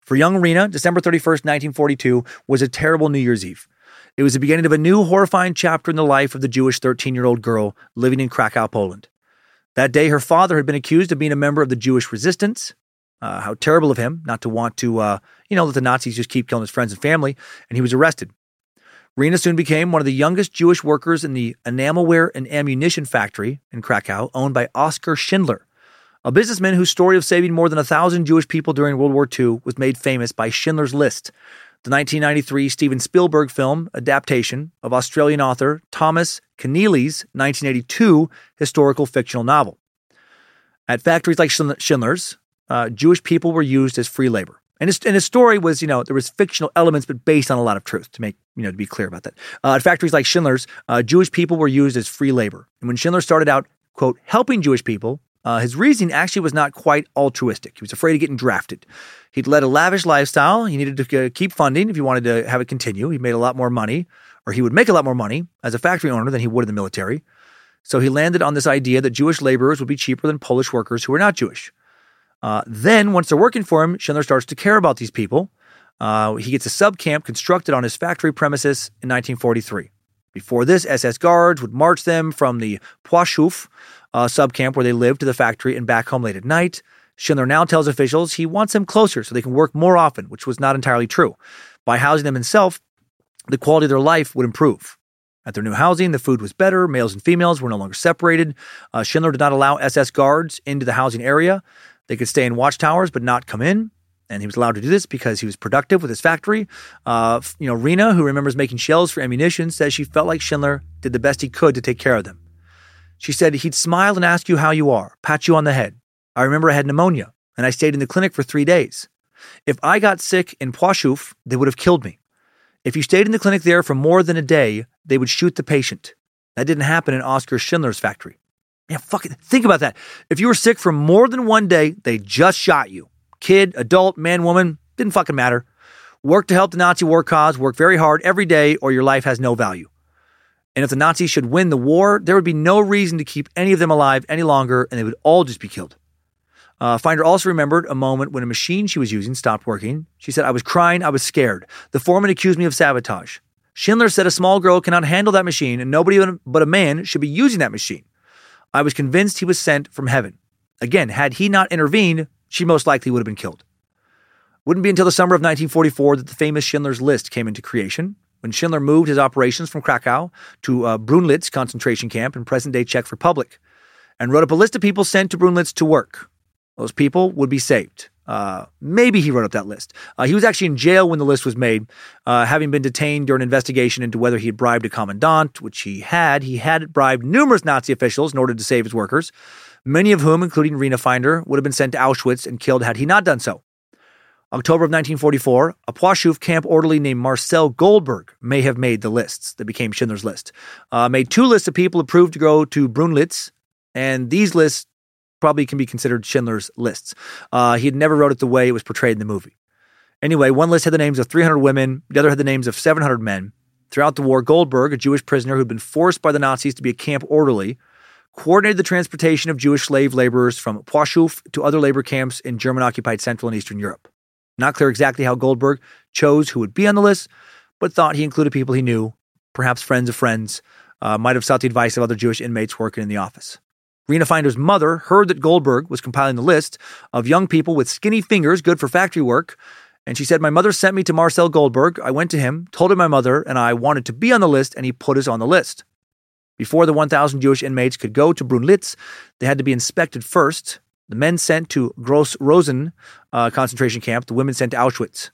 For young Rena, December 31st, 1942 was a terrible New Year's Eve. It was the beginning of a new horrifying chapter in the life of the Jewish 13-year-old girl living in Krakow, Poland. That day, her father had been accused of being a member of the Jewish resistance. How terrible of him not to want to, let the Nazis just keep killing his friends and family. And he was arrested. Rena soon became one of the youngest Jewish workers in the enamelware and ammunition factory in Krakow, owned by Oskar Schindler, a businessman whose story of saving more than 1,000 Jewish people during World War II was made famous by Schindler's List, the 1993 Steven Spielberg film adaptation of Australian author Thomas Keneally's 1982 historical fictional novel. At factories like Schindler's, Jewish people were used as free labor. And his story was, there was fictional elements, but based on a lot of truth, to be clear about that. At factories like Schindler's, Jewish people were used as free labor. And when Schindler started out, quote, helping Jewish people, his reasoning actually was not quite altruistic. He was afraid of getting drafted. He'd led a lavish lifestyle. He needed to keep funding if he wanted to have it continue. He would make a lot more money as a factory owner than he would in the military. So he landed on this idea that Jewish laborers would be cheaper than Polish workers who were not Jewish. Then, once they're working for him, Schindler starts to care about these people. He gets a sub-camp constructed on his factory premises in 1943. Before this, SS guards would march them from the Płaszów sub-camp where they lived to the factory and back home late at night. Schindler now tells officials he wants them closer so they can work more often, which was not entirely true. By housing them himself, the quality of their life would improve. At their new housing, the food was better. Males and females were no longer separated. Schindler did not allow SS guards into the housing area. They could stay in watchtowers but not come in, and he was allowed to do this because he was productive with his factory. Rena, who remembers making shells for ammunition, says she felt like Schindler did the best he could to take care of them. She said, he'd smile and ask you how you are, pat you on the head. I remember I had pneumonia, and I stayed in the clinic for 3 days. If I got sick in Płaszów, they would have killed me. If you stayed in the clinic there for more than a day, they would shoot the patient. That didn't happen in Oskar Schindler's factory. Yeah, fucking think about that. If you were sick for more than one day, they just shot you. Kid, adult, man, woman, didn't fucking matter. Work to help the Nazi war cause, work very hard every day, or your life has no value. And if the Nazis should win the war, there would be no reason to keep any of them alive any longer, and they would all just be killed. Finder also remembered a moment when a machine she was using stopped working. She said, I was crying, I was scared. The foreman accused me of sabotage. Schindler said a small girl cannot handle that machine, and nobody but a man should be using that machine. I was convinced he was sent from heaven. Again, had he not intervened, she most likely would have been killed. Wouldn't be until the summer of 1944 that the famous Schindler's List came into creation. When Schindler moved his operations from Krakow to Brunlitz concentration camp in present-day Czech Republic and wrote up a list of people sent to Brunlitz to work. Those people would be saved. Maybe he wrote up that list. He was actually in jail when the list was made, having been detained during an investigation into whether he had bribed a commandant, which he had. He had bribed numerous Nazi officials in order to save his workers, many of whom, including Rena Finder, would have been sent to Auschwitz and killed had he not done so. October of 1944, a Płaszów camp orderly named Marcel Goldberg may have made the lists that became Schindler's List. Made two lists of people approved to go to Brunlitz, and these lists probably can be considered Schindler's lists. He had never wrote it the way it was portrayed in the movie. Anyway, one list had the names of 300 women, the other had the names of 700 men. Throughout the war, Goldberg, a Jewish prisoner who'd been forced by the Nazis to be a camp orderly, coordinated the transportation of Jewish slave laborers from Płaszów to other labor camps in German-occupied Central and Eastern Europe. Not clear exactly how Goldberg chose who would be on the list, but thought he included people he knew, perhaps friends of friends, might have sought the advice of other Jewish inmates working in the office. Rena Finder's mother heard that Goldberg was compiling the list of young people with skinny fingers good for factory work, and she said, my mother sent me to Marcel Goldberg. I went to him, told him my mother, and I wanted to be on the list, and he put us on the list. Before the 1,000 Jewish inmates could go to Brunlitz, they had to be inspected first. The men sent to Gross Rosen concentration camp, the women sent to Auschwitz.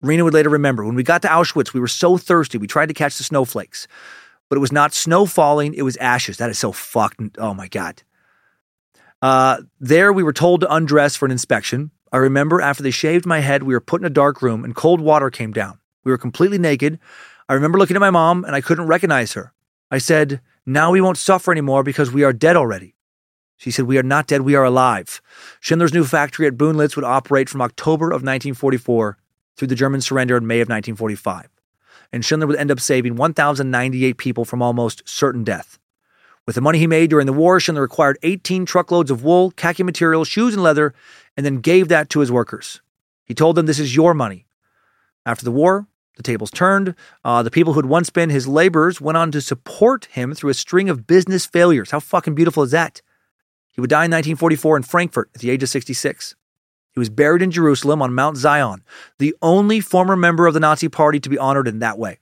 Rena would later remember, when we got to Auschwitz, we were so thirsty, we tried to catch the snowflakes. But it was not snow falling, it was ashes. That is so fucking, oh my God. There we were told to undress for an inspection. I remember after they shaved my head, we were put in a dark room and cold water came down. We were completely naked. I remember looking at my mom and I couldn't recognize her. I said, now we won't suffer anymore because we are dead already. She said, we are not dead, we are alive. Schindler's new factory at Brunlitz would operate from October of 1944 through the German surrender in May of 1945. And Schindler would end up saving 1,098 people from almost certain death. With the money he made during the war, Schindler acquired 18 truckloads of wool, khaki material, shoes, and leather, and then gave that to his workers. He told them, "This is your money." After the war, the tables turned. The people who had once been his laborers went on to support him through a string of business failures. How fucking beautiful is that? He would die in 1944 in Frankfurt at the age of 66. He was buried in Jerusalem on Mount Zion, the only former member of the Nazi Party to be honored in that way.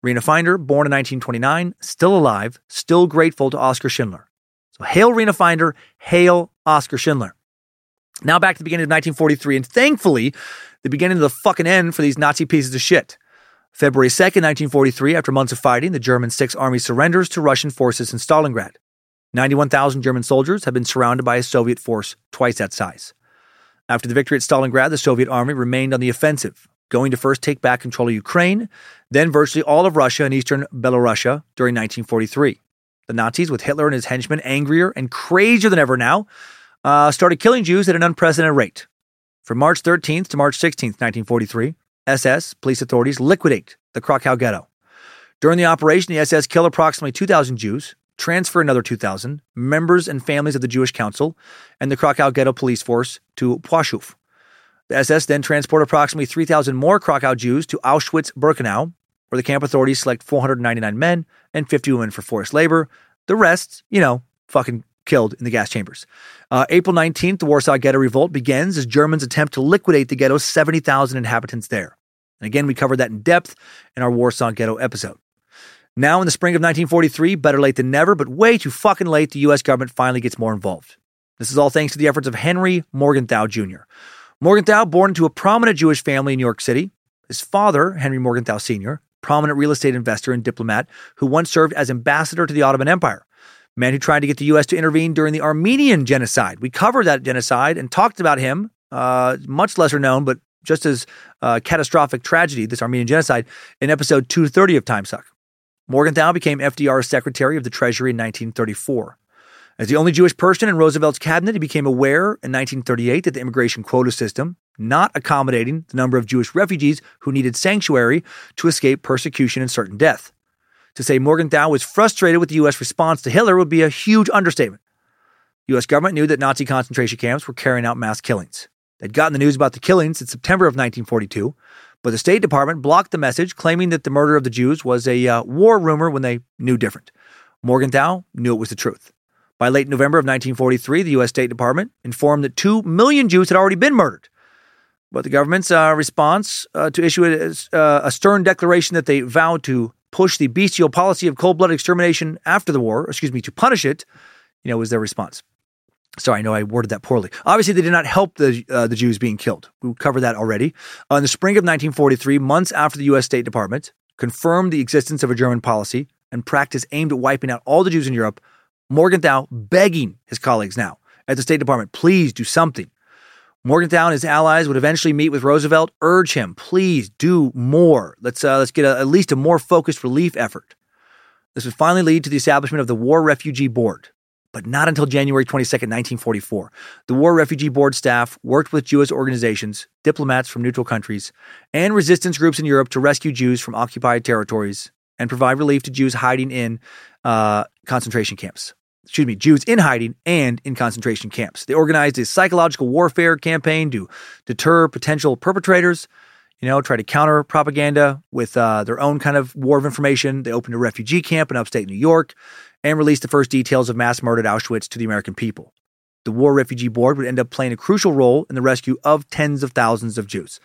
Rena Finder, born in 1929, still alive, still grateful to Oskar Schindler. So hail Rena Finder, hail Oskar Schindler. Now back to the beginning of 1943, and thankfully, the beginning of the fucking end for these Nazi pieces of shit. February 2nd, 1943, after months of fighting, the German Sixth Army surrenders to Russian forces in Stalingrad. 91,000 German soldiers have been surrounded by a Soviet force twice that size. After the victory at Stalingrad, the Soviet army remained on the offensive, going to first take back control of Ukraine, then virtually all of Russia and eastern Belorussia during 1943. The Nazis, with Hitler and his henchmen angrier and crazier than ever now, started killing Jews at an unprecedented rate. From March 13th to March 16th, 1943, SS police authorities liquidate the Krakow ghetto. During the operation, the SS kill approximately 2,000 Jews, transfer another 2,000 members and families of the Jewish Council and the Krakow Ghetto Police Force to Płaszów. The SS then transport approximately 3,000 more Krakow Jews to Auschwitz-Birkenau, where the camp authorities select 499 men and 50 women for forced labor. The rest, fucking killed in the gas chambers. April 19th, the Warsaw Ghetto Revolt begins as Germans attempt to liquidate the ghetto's 70,000 inhabitants there. And again, we covered that in depth in our Warsaw Ghetto episode. Now in the spring of 1943, better late than never, but way too fucking late, the U.S. government finally gets more involved. This is all thanks to the efforts of Henry Morgenthau Jr. Morgenthau, born into a prominent Jewish family in New York City. His father, Henry Morgenthau Sr., prominent real estate investor and diplomat who once served as ambassador to the Ottoman Empire, man who tried to get the U.S. to intervene during the Armenian genocide. We covered that genocide and talked about him, much lesser known, but just as catastrophic tragedy, this Armenian genocide, in episode 230 of Time Suck. Morgenthau became FDR's Secretary of the Treasury in 1934. As the only Jewish person in Roosevelt's cabinet, he became aware in 1938 that the immigration quota system, not accommodating the number of Jewish refugees who needed sanctuary to escape persecution and certain death. To say Morgenthau was frustrated with the U.S. response to Hitler would be a huge understatement. The U.S. government knew that Nazi concentration camps were carrying out mass killings. They'd gotten the news about the killings in September of 1942, but the State Department blocked the message, claiming that the murder of the Jews was a war rumor when they knew different. Morgenthau knew it was the truth. By late November of 1943, the U.S. State Department informed that 2 million Jews had already been murdered. But the government's response to issue a stern declaration that they vowed to push the bestial policy of cold-blooded extermination after the war, to punish it, was their response. Sorry, I know I worded that poorly. Obviously, they did not help the Jews being killed. We covered that already. In the spring of 1943, months after the U.S. State Department confirmed the existence of a German policy and practice aimed at wiping out all the Jews in Europe, Morgenthau begging his colleagues now at the State Department, please do something. Morgenthau and his allies would eventually meet with Roosevelt, urge him, please do more. Let's get at least a more focused relief effort. This would finally lead to the establishment of the War Refugee Board. But not until January 22nd, 1944. The War Refugee Board staff worked with Jewish organizations, diplomats from neutral countries, and resistance groups in Europe to rescue Jews from occupied territories and provide relief to Jews hiding in concentration camps. Jews in hiding and in concentration camps. They organized a psychological warfare campaign to deter potential perpetrators, try to counter propaganda with their own kind of war of information. They opened a refugee camp in upstate New York and released the first details of mass murder at Auschwitz to the American people. The War Refugee Board would end up playing a crucial role in the rescue of tens of thousands of Jews.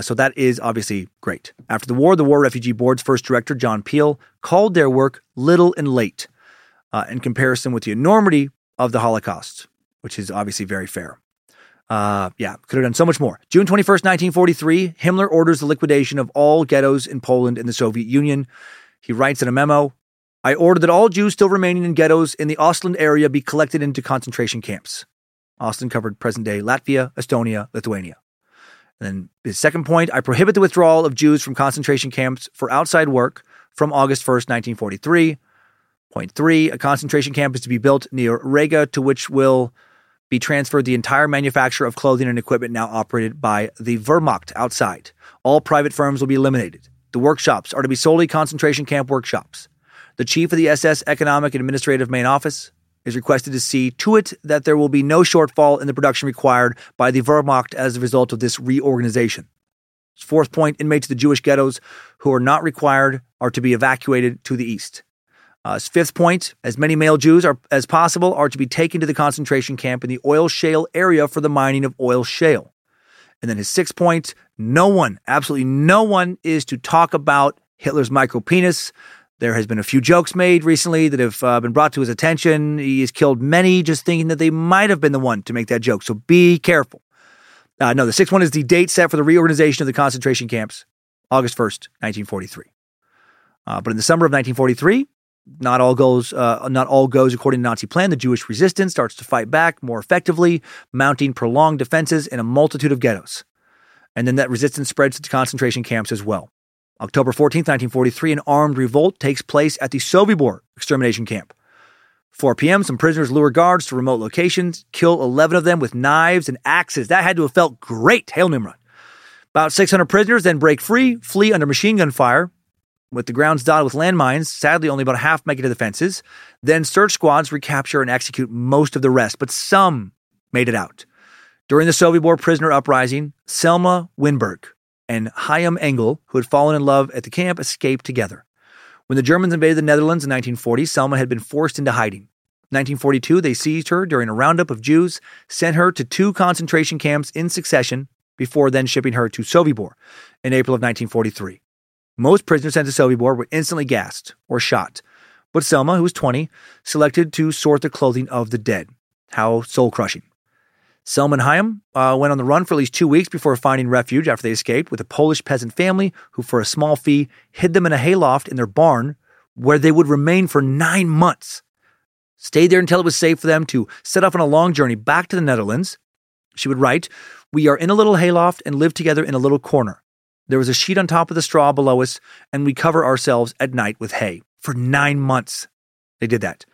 So that is obviously great. After the war, the War Refugee Board's first director, John Peel, called their work little and late in comparison with the enormity of the Holocaust, which is obviously very fair. Could have done so much more. June 21st, 1943, Himmler orders the liquidation of all ghettos in Poland and the Soviet Union. He writes in a memo, I order that all Jews still remaining in ghettos in the Ostland area be collected into concentration camps. Ostland covered present-day Latvia, Estonia, Lithuania. And then his second point, I prohibit the withdrawal of Jews from concentration camps for outside work from August 1st, 1943. Point three, a concentration camp is to be built near Riga, to which will be transferred the entire manufacture of clothing and equipment now operated by the Wehrmacht outside. All private firms will be eliminated. The workshops are to be solely concentration camp workshops. The chief of the SS Economic and Administrative Main Office is requested to see to it that there will be no shortfall in the production required by the Wehrmacht as a result of this reorganization. Fourth point, inmates of the Jewish ghettos who are not required are to be evacuated to the east. Fifth point, as many male Jews as possible are to be taken to the concentration camp in the oil shale area for the mining of oil shale. And then his sixth point, no one, absolutely no one is to talk about Hitler's micropenis. There has been a few jokes made recently that have been brought to his attention. He has killed many just thinking that they might have been the one to make that joke. So be careful. No, the sixth one is the date set for the reorganization of the concentration camps, August 1st, 1943. But in the summer of 1943, not all goes according to Nazi plan. The Jewish resistance starts to fight back more effectively, mounting prolonged defenses in a multitude of ghettos. And then that resistance spreads to concentration camps as well. October 14th, 1943, an armed revolt takes place at the Sobibor extermination camp. 4 p.m., some prisoners lure guards to remote locations, kill 11 of them with knives and axes. That had to have felt great. Hail Nimrod. About 600 prisoners then break free, flee under machine gun fire, with the grounds dotted with landmines. Sadly, only about half make it to the fences. Then search squads recapture and execute most of the rest, but some made it out. During the Sobibor prisoner uprising, Selma Winberg and Chaim Engel, who had fallen in love at the camp, escaped together. When the Germans invaded the Netherlands in 1940, Selma had been forced into hiding. In 1942, they seized her during a roundup of Jews, sent her to 2 concentration camps in succession before then shipping her to Sobibor in April of 1943. Most prisoners sent to Sobibor were instantly gassed or shot, but Selma, who was 20, selected to sort the clothing of the dead. How soul-crushing. Selma and Chaim went on the run for at least 2 weeks before finding refuge after they escaped with a Polish peasant family who, for a small fee, hid them in a hayloft in their barn where they would remain for 9 months. Stayed there until it was safe for them to set off on a long journey back to the Netherlands. She would write, "We are in a little hayloft and live together in a little corner. There was a sheet on top of the straw below us, and we cover ourselves at night with hay." For 9 months, they did that.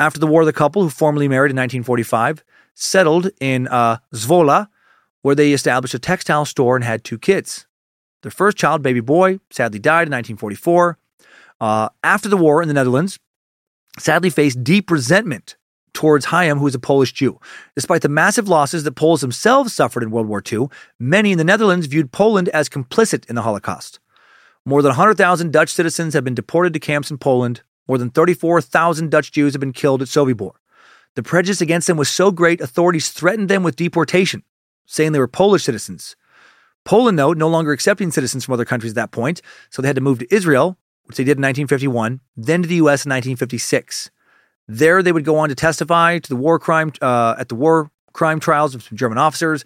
After the war, the couple, who formally married in 1945, settled in Zwolle, where they established a textile store and had 2 kids. Their first child, baby boy, sadly died in 1944. After the war in the Netherlands, sadly faced deep resentment towards Chaim, who was a Polish Jew. Despite the massive losses that Poles themselves suffered in World War II, many in the Netherlands viewed Poland as complicit in the Holocaust. More than 100,000 Dutch citizens have been deported to camps in Poland. More than 34,000 Dutch Jews have been killed at Sobibor. The prejudice against them was so great, authorities threatened them with deportation, saying they were Polish citizens. Poland, though, no longer accepting citizens from other countries at that point, so they had to move to Israel, which they did in 1951, then to the U.S. in 1956. There, they would go on to testify to the war crime trials of some German officers.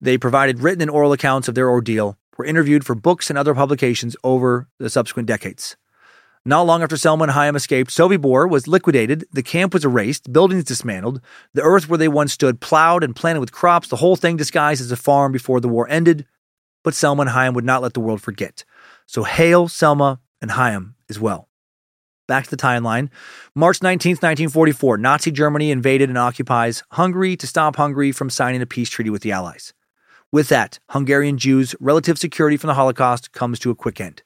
They provided written and oral accounts of their ordeal, were interviewed for books and other publications over the subsequent decades. Not long after Selma and Chaim escaped, Sobibor was liquidated, the camp was erased, buildings dismantled, the earth where they once stood plowed and planted with crops, the whole thing disguised as a farm before the war ended. But Selma and Chaim would not let the world forget. So hail Selma and Chaim as well. Back to the timeline. March 19th, 1944, Nazi Germany invaded and occupies Hungary to stop Hungary from signing a peace treaty with the Allies. With that, Hungarian Jews' relative security from the Holocaust comes to a quick end.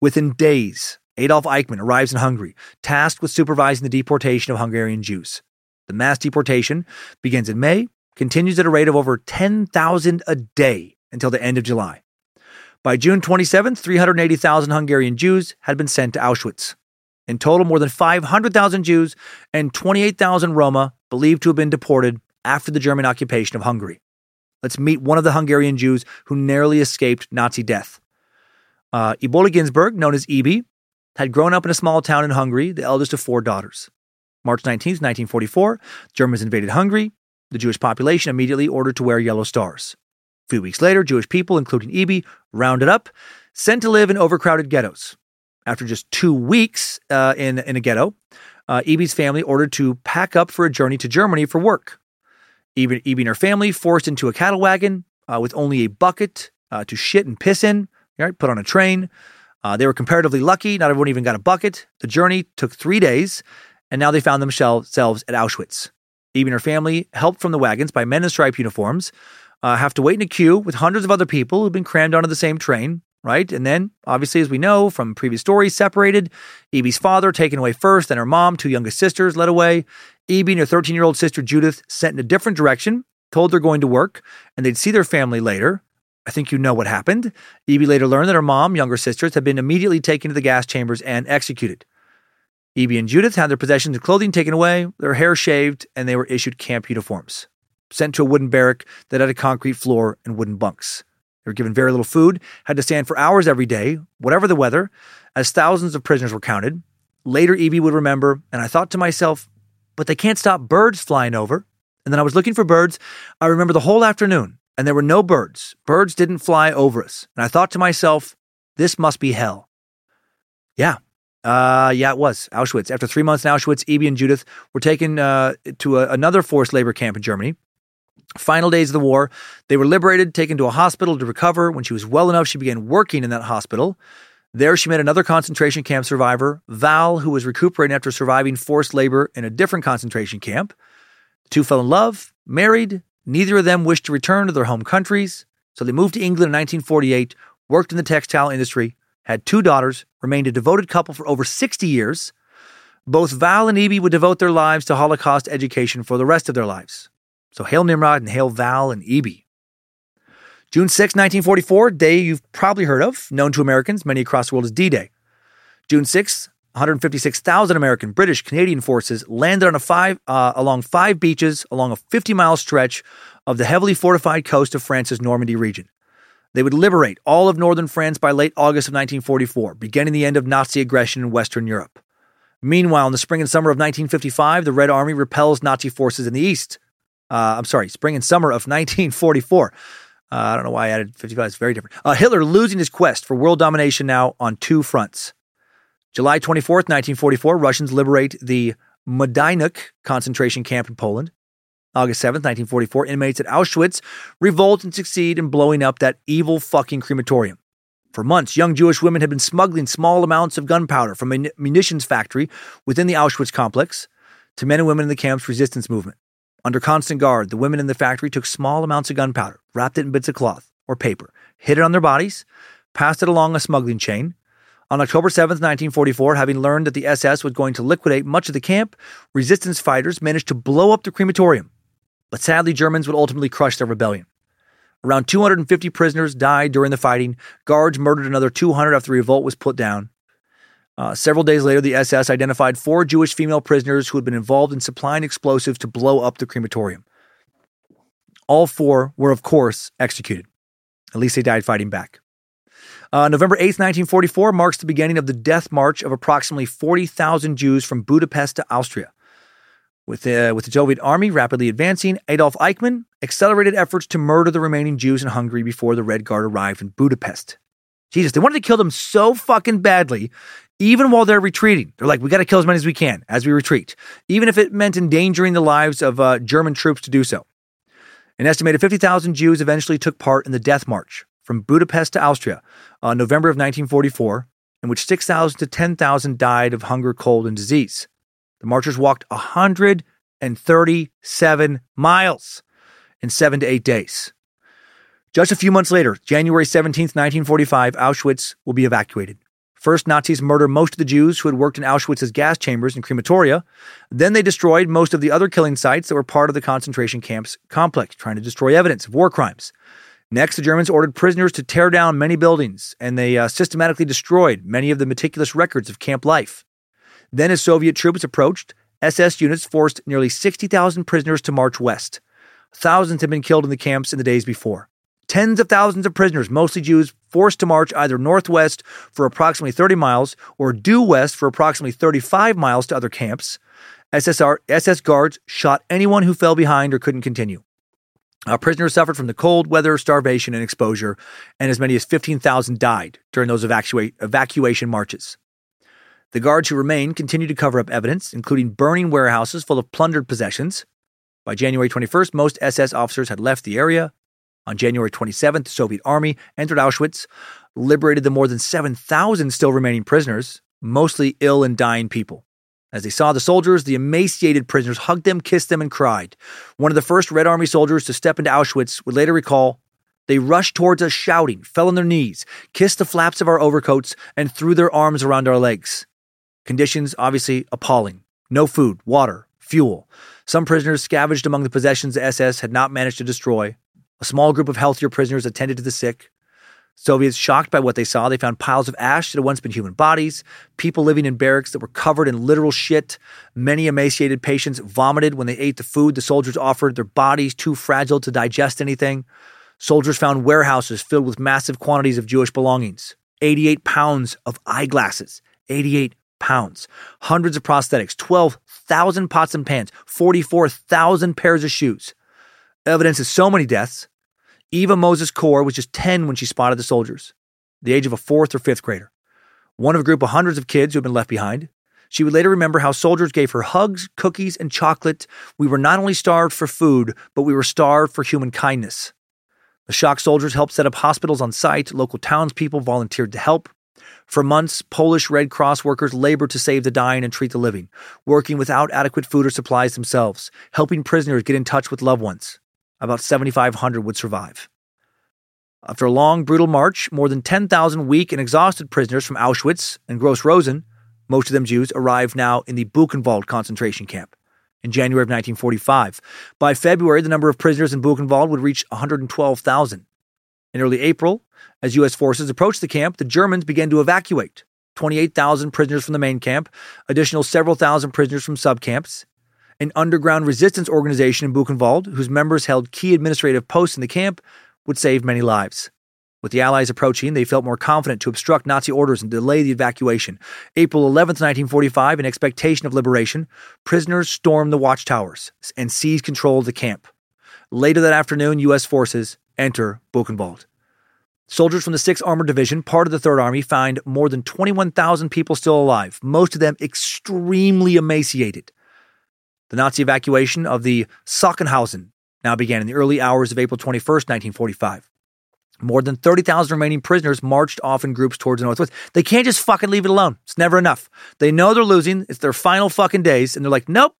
Within days, Adolf Eichmann arrives in Hungary, tasked with supervising the deportation of Hungarian Jews. The mass deportation begins in May, continues at a rate of over 10,000 a day until the end of July. By June 27th, 380,000 Hungarian Jews had been sent to Auschwitz. In total, more than 500,000 Jews and 28,000 Roma believed to have been deported after the German occupation of Hungary. Let's meet one of the Hungarian Jews who narrowly escaped Nazi death. Ebola Ginsberg, known as Ebi, had grown up in a small town in Hungary, the eldest of 4 daughters. March 19, 1944, Germans invaded Hungary. The Jewish population immediately ordered to wear yellow stars. A few weeks later, Jewish people, including Ebi, rounded up, sent to live in overcrowded ghettos. After just 2 weeks in a ghetto, Ebi's family ordered to pack up for a journey to Germany for work. Ebi and her family forced into a cattle wagon with only a bucket to shit and piss in, right, put on a train. They were comparatively lucky. Not everyone even got a bucket. The journey took 3 days, and now they found themselves at Auschwitz. Ebi and her family, helped from the wagons by men in striped uniforms, have to wait in a queue with hundreds of other people who've been crammed onto the same train, right? And then, obviously, as we know from previous stories, separated. Ebi's father taken away first, then her mom, two youngest sisters led away. Ebi and her 13-year-old sister Judith sent in a different direction, told they're going to work, and they'd see their family later. I think you know what happened. Ebi later learned that her mom, younger sisters, had been immediately taken to the gas chambers and executed. Ebi and Judith had their possessions of clothing taken away, their hair shaved, and they were issued camp uniforms, sent to a wooden barrack that had a concrete floor and wooden bunks. They were given very little food, had to stand for hours every day, whatever the weather, as thousands of prisoners were counted. Later, Ebi would remember, and I thought to myself, but they can't stop birds flying over. And then I was looking for birds. I remember the whole afternoon, and there were no birds. Birds didn't fly over us. And I thought to myself, this must be hell. Yeah, it was. Auschwitz. After 3 months in Auschwitz, Ebi and Judith were taken to another forced labor camp in Germany. Final days of the war, they were liberated, taken to a hospital to recover. When she was well enough, she began working in that hospital. There she met another concentration camp survivor, Val, who was recuperating after surviving forced labor in a different concentration camp. The two fell in love, married. Neither of them wished to return to their home countries, so they moved to England in 1948, worked in the textile industry, had two daughters, remained a devoted couple for over 60 years. Both Val and Ebi would devote their lives to Holocaust education for the rest of their lives. So hail Nimrod and hail Val and Ebi. June 6, 1944, day you've probably heard of, known to Americans, many across the world as D-Day. June 6, 156,000 American, British, Canadian forces landed on along five beaches along a 50-mile stretch of the heavily fortified coast of France's Normandy region. They would liberate all of northern France by late August of 1944, beginning the end of Nazi aggression in Western Europe. Meanwhile, in the spring and summer of 1955, the Red Army repels Nazi forces in the east. Spring and summer of 1944. I don't know why I added 55. It's very different. Hitler losing his quest for world domination now on two fronts. July 24th, 1944, Russians liberate the Majdanek concentration camp in Poland. August 7th, 1944, inmates at Auschwitz revolt and succeed in blowing up that evil fucking crematorium. For months, young Jewish women had been smuggling small amounts of gunpowder from a munitions factory within the Auschwitz complex to men and women in the camp's resistance movement. Under constant guard, the women in the factory took small amounts of gunpowder, wrapped it in bits of cloth or paper, hid it on their bodies, passed it along a smuggling chain. On October 7th, 1944, having learned that the SS was going to liquidate much of the camp, resistance fighters managed to blow up the crematorium. But sadly, Germans would ultimately crush their rebellion. Around 250 prisoners died during the fighting. Guards murdered another 200 after the revolt was put down. Several days later, the SS identified four Jewish female prisoners who had been involved in supplying explosives to blow up the crematorium. All four were, of course, executed. At least they died fighting back. November 8th, 1944 marks the beginning of the death march of approximately 40,000 Jews from Budapest to Austria. With the Soviet army rapidly advancing, Adolf Eichmann accelerated efforts to murder the remaining Jews in Hungary before the Red Guard arrived in Budapest. Jesus, they wanted to kill them so fucking badly, even while they're retreating. They're like, we got to kill as many as we can as we retreat, even if it meant endangering the lives of German troops to do so. An estimated 50,000 Jews eventually took part in the death march from Budapest to Austria in November of 1944, in which 6,000 to 10,000 died of hunger, cold, and disease. The marchers walked 137 miles in 7 to 8 days. Just a few months later, January 17th, 1945, Auschwitz will be evacuated. First, Nazis murder most of the Jews who had worked in Auschwitz's gas chambers and crematoria. Then they destroyed most of the other killing sites that were part of the concentration camp's complex, trying to destroy evidence of war crimes. Next, the Germans ordered prisoners to tear down many buildings, and they systematically destroyed many of the meticulous records of camp life. Then, as Soviet troops approached, SS units forced nearly 60,000 prisoners to march west. Thousands had been killed in the camps in the days before. Tens of thousands of prisoners, mostly Jews, forced to march either northwest for approximately 30 miles or due west for approximately 35 miles to other camps. SS guards shot anyone who fell behind or couldn't continue. Prisoners suffered from the cold, weather, starvation, and exposure, and as many as 15,000 died during those evacuation marches. The guards who remained continued to cover up evidence, including burning warehouses full of plundered possessions. By January 21st, most SS officers had left the area. On January 27th, the Soviet army entered Auschwitz, liberated the more than 7,000 still remaining prisoners, mostly ill and dying people. As they saw the soldiers, the emaciated prisoners hugged them, kissed them, and cried. One of the first Red Army soldiers to step into Auschwitz would later recall, They rushed towards us shouting, fell on their knees, kissed the flaps of our overcoats, and threw their arms around our legs. Conditions obviously appalling. No food, water, fuel. Some prisoners scavenged among the possessions the SS had not managed to destroy. A small group of healthier prisoners attended to the sick. Soviets, shocked by what they saw, they found piles of ash that had once been human bodies, people living in barracks that were covered in literal shit. Many emaciated patients vomited when they ate the food the soldiers offered, their bodies too fragile to digest anything. Soldiers found warehouses filled with massive quantities of Jewish belongings. 88 pounds of eyeglasses. 88 pounds. Hundreds of prosthetics. 12,000 pots and pans. 44,000 pairs of shoes. Evidence of so many deaths. Eva Moses Kaur was just 10 when she spotted the soldiers, the age of a 4th or 5th grader, one of a group of hundreds of kids who had been left behind. She would later remember how soldiers gave her hugs, cookies, and chocolate. We were not only starved for food, but we were starved for human kindness. The shocked soldiers helped set up hospitals on site. Local townspeople volunteered to help. For months, Polish Red Cross workers labored to save the dying and treat the living, working without adequate food or supplies themselves, helping prisoners get in touch with loved ones. About 7,500 would survive. After a long, brutal march, more than 10,000 weak and exhausted prisoners from Auschwitz and Gross Rosen, most of them Jews, arrived now in the Buchenwald concentration camp in January of 1945. By February, the number of prisoners in Buchenwald would reach 112,000. In early April, as U.S. forces approached the camp, the Germans began to evacuate 28,000 prisoners from the main camp, additional several thousand prisoners from sub-camps. An underground resistance organization in Buchenwald, whose members held key administrative posts in the camp, would save many lives. With the Allies approaching, they felt more confident to obstruct Nazi orders and delay the evacuation. April 11, 1945, in expectation of liberation, prisoners stormed the watchtowers and seized control of the camp. Later that afternoon, U.S. forces enter Buchenwald. Soldiers from the 6th Armored Division, part of the 3rd Army, find more than 21,000 people still alive, most of them extremely emaciated. The Nazi evacuation of the Sachsenhausen now began in the early hours of April 21, 1945. More than 30,000 remaining prisoners marched off in groups towards the northwest. They can't just fucking leave it alone. It's never enough. They know they're losing. It's their final fucking days. And they're like, nope,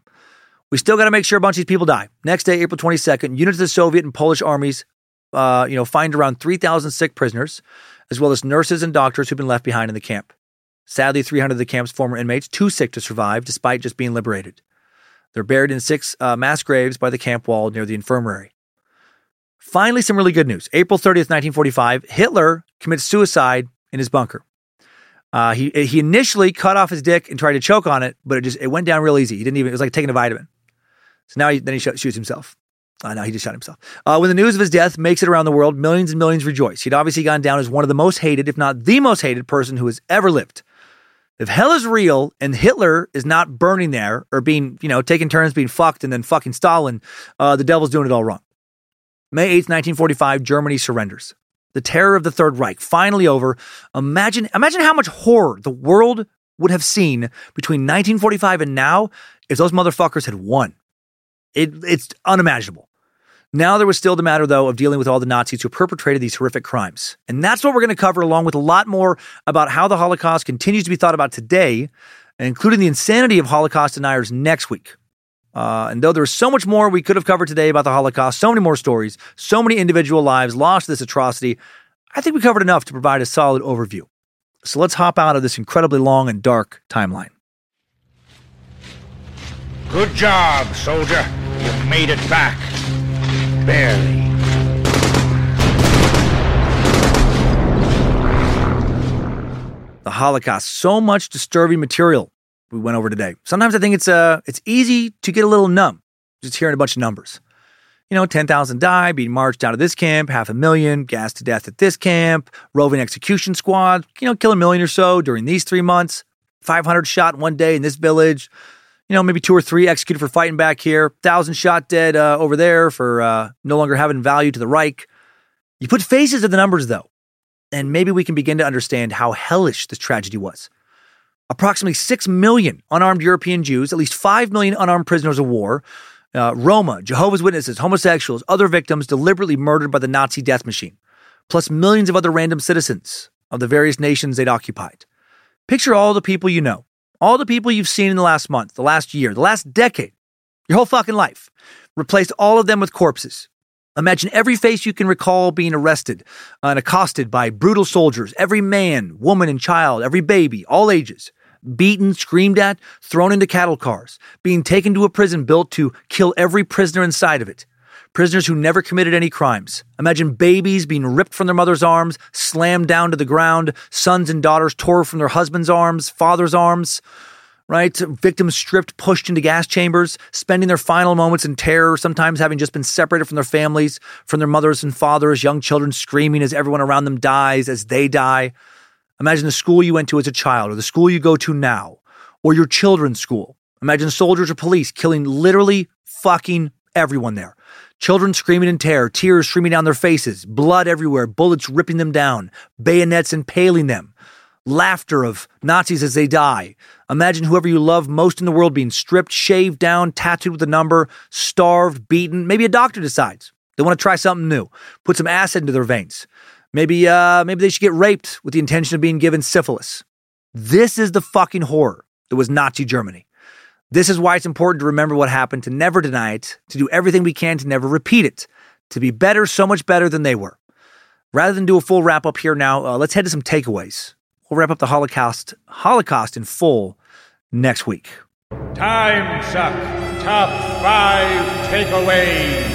we still got to make sure a bunch of these people die. Next day, April 22nd, units of the Soviet and Polish armies find around 3,000 sick prisoners, as well as nurses and doctors who've been left behind in the camp. Sadly, 300 of the camp's former inmates, too sick to survive, despite just being liberated. They're buried in six mass graves by the camp wall near the infirmary. Finally, some really good news. April 30th, 1945, Hitler commits suicide in his bunker. He initially cut off his dick and tried to choke on it, but it went down real easy. It was like taking a vitamin. So now he shoots himself. He just shot himself. When the news of his death makes it around the world, millions and millions rejoice. He'd obviously gone down as one of the most hated, if not the most hated person who has ever lived. If hell is real and Hitler is not burning there or being, taking turns being fucked and then fucking Stalin, the devil's doing it all wrong. May 8th, 1945, Germany surrenders. The terror of the Third Reich finally over. Imagine how much horror the world would have seen between 1945 and now if those motherfuckers had won. It's unimaginable. Now there was still the matter, though, of dealing with all the Nazis who perpetrated these horrific crimes. And that's what we're going to cover, along with a lot more about how the Holocaust continues to be thought about today, including the insanity of Holocaust deniers next week. And though there is so much more we could have covered today about the Holocaust, so many more stories, so many individual lives lost to this atrocity, I think we covered enough to provide a solid overview. So let's hop out of this incredibly long and dark timeline. Good job, soldier. You've made it back. Barely. The Holocaust, so much disturbing material we went over today. Sometimes I think it's easy to get a little numb just hearing a bunch of numbers. 10,000 die, being marched out of this camp, 500,000, gassed to death at this camp, roving execution squad, kill a million or so during these 3 months, 500 shot one day in this village, maybe 2 or 3 executed for fighting back here. 1,000 shot dead over there for no longer having value to the Reich. You put faces to the numbers, though, and maybe we can begin to understand how hellish this tragedy was. Approximately 6 million unarmed European Jews, at least 5 million unarmed prisoners of war, Roma, Jehovah's Witnesses, homosexuals, other victims deliberately murdered by the Nazi death machine, plus millions of other random citizens of the various nations they'd occupied. Picture all the people you know. All the people you've seen in the last month, the last year, the last decade, your whole fucking life, replaced all of them with corpses. Imagine every face you can recall being arrested and accosted by brutal soldiers, every man, woman, and child, every baby, all ages, beaten, screamed at, thrown into cattle cars, being taken to a prison built to kill every prisoner inside of it. Prisoners who never committed any crimes. Imagine babies being ripped from their mother's arms, slammed down to the ground, sons and daughters torn from their husband's arms, father's arms, right? Victims stripped, pushed into gas chambers, spending their final moments in terror, sometimes having just been separated from their families, from their mothers and fathers, young children screaming as everyone around them dies, as they die. Imagine the school you went to as a child, or the school you go to now, or your children's school. Imagine soldiers or police killing literally fucking everyone there. Children screaming in terror, tears streaming down their faces, blood everywhere, bullets ripping them down, bayonets impaling them, laughter of Nazis as they die. Imagine whoever you love most in the world being stripped, shaved down, tattooed with a number, starved, beaten. Maybe a doctor decides they want to try something new, put some acid into their veins. Maybe they should get raped with the intention of being given syphilis. This is the fucking horror that was Nazi Germany. This is why it's important to remember what happened, to never deny it, to do everything we can to never repeat it, to be better, so much better than they were. Rather than do a full wrap up here now, let's head to some takeaways. We'll wrap up the Holocaust in full next week. Time Suck Top 5 Takeaways.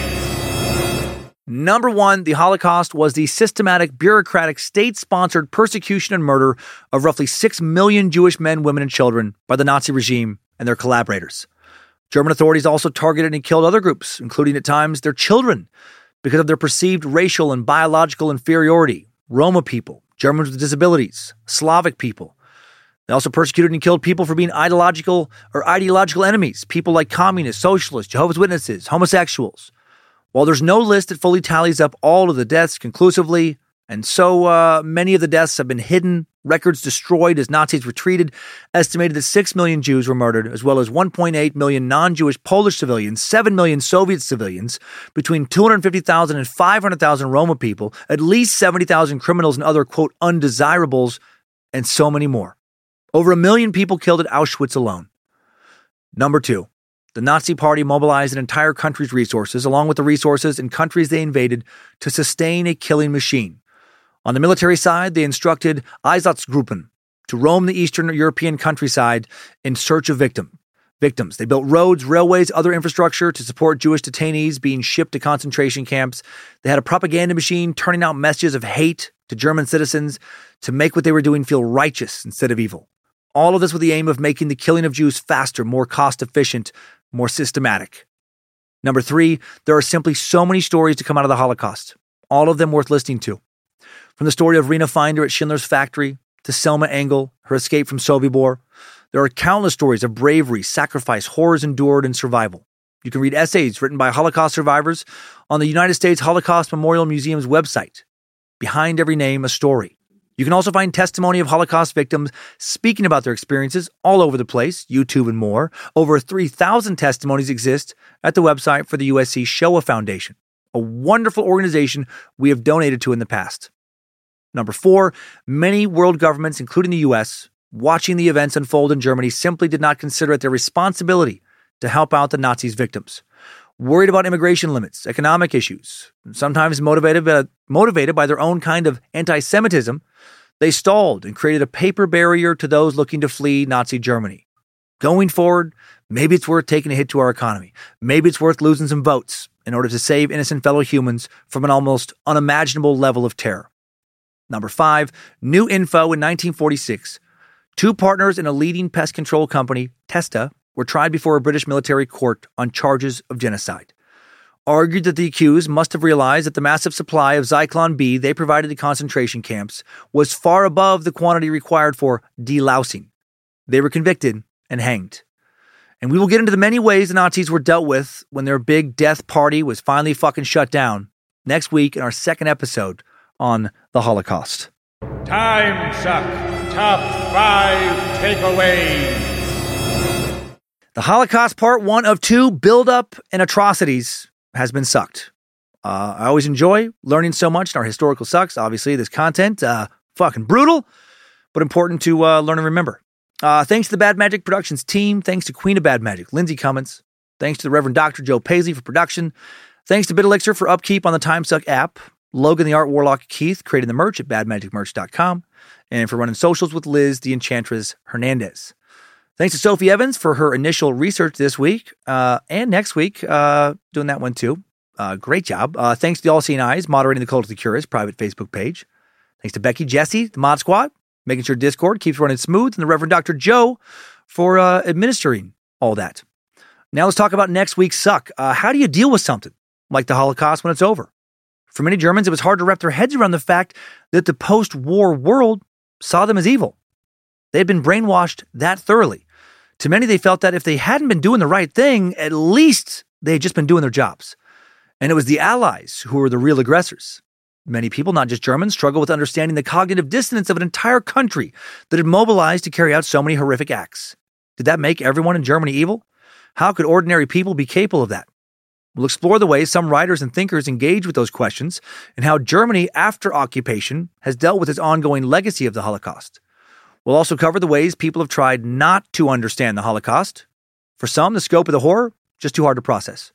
Number 1, the Holocaust was the systematic, bureaucratic, state-sponsored persecution and murder of roughly 6 million Jewish men, women, and children by the Nazi regime and their collaborators. German authorities also targeted and killed other groups, including at times their children, because of their perceived racial and biological inferiority. Roma people, Germans with disabilities, Slavic people. They also persecuted and killed people for being ideological enemies, people like communists, socialists, Jehovah's Witnesses, homosexuals. While there's no list that fully tallies up all of the deaths conclusively, and so many of the deaths have been hidden, records destroyed as Nazis retreated, estimated that 6 million Jews were murdered, as well as 1.8 million non-Jewish Polish civilians, 7 million Soviet civilians, between 250,000 and 500,000 Roma people, at least 70,000 criminals and other, quote, undesirables, and so many more. Over 1 million people killed at Auschwitz alone. Number 2. The Nazi Party mobilized an entire country's resources, along with the resources in countries they invaded, to sustain a killing machine. On the military side, they instructed Einsatzgruppen to roam the Eastern European countryside in search of victims. They built roads, railways, other infrastructure to support Jewish detainees being shipped to concentration camps. They had a propaganda machine turning out messages of hate to German citizens to make what they were doing feel righteous instead of evil. All of this with the aim of making the killing of Jews faster, more cost-efficient, more systematic. Number 3, there are simply so many stories to come out of the Holocaust, all of them worth listening to. From the story of Rena Finder at Schindler's Factory to Selma Engel, her escape from Sobibor, there are countless stories of bravery, sacrifice, horrors endured, and survival. You can read essays written by Holocaust survivors on the United States Holocaust Memorial Museum's website. Behind every name, a story. You can also find testimony of Holocaust victims speaking about their experiences all over the place, YouTube and more. Over 3,000 testimonies exist at the website for the USC Shoah Foundation, a wonderful organization we have donated to in the past. Number 4, many world governments, including the U.S., watching the events unfold in Germany simply did not consider it their responsibility to help out the Nazis' victims. Worried about immigration limits, economic issues, sometimes motivated by their own kind of anti-Semitism, they stalled and created a paper barrier to those looking to flee Nazi Germany. Going forward, maybe it's worth taking a hit to our economy. Maybe it's worth losing some votes in order to save innocent fellow humans from an almost unimaginable level of terror. Number 5, new info in 1946. 2 partners in a leading pest control company, Testa, were tried before a British military court on charges of genocide. Argued that the accused must have realized that the massive supply of Zyklon B they provided to concentration camps was far above the quantity required for delousing. They were convicted and hanged. And we will get into the many ways the Nazis were dealt with when their big death party was finally fucking shut down next week in our second episode on the Holocaust. Time Suck Top 5 Takeaways. The Holocaust Part 1 of 2, Build-Up and Atrocities, has been sucked. I always enjoy learning so much in our historical sucks. Obviously, this content, fucking brutal, but important to learn and remember. Thanks to the Bad Magic Productions team. Thanks to Queen of Bad Magic, Lindsay Cummins. Thanks to the Reverend Dr. Joe Paisley for production. Thanks to BitElixir for upkeep on the TimeSuck app, Logan the Art Warlock Keith creating the merch at badmagicmerch.com, and for running socials with Liz the Enchantress Hernandez. Thanks to Sophie Evans for her initial research this week and next week, doing that one too. Great job. Thanks to the All Seeing Eyes moderating the Cult of the Curious private Facebook page. Thanks to Becky Jesse, the Mod Squad, making sure Discord keeps running smooth, and the Reverend Dr. Joe for administering all that. Now let's talk about next week's suck. How do you deal with something like the Holocaust when it's over? For many Germans, it was hard to wrap their heads around the fact that the post-war world saw them as evil. They had been brainwashed that thoroughly. To many, they felt that if they hadn't been doing the right thing, at least they had just been doing their jobs. And it was the Allies who were the real aggressors. Many people, not just Germans, struggle with understanding the cognitive dissonance of an entire country that had mobilized to carry out so many horrific acts. Did that make everyone in Germany evil? How could ordinary people be capable of that? We'll explore the ways some writers and thinkers engage with those questions and how Germany, after occupation, has dealt with its ongoing legacy of the Holocaust. We'll also cover the ways people have tried not to understand the Holocaust. For some, the scope of the horror, just too hard to process.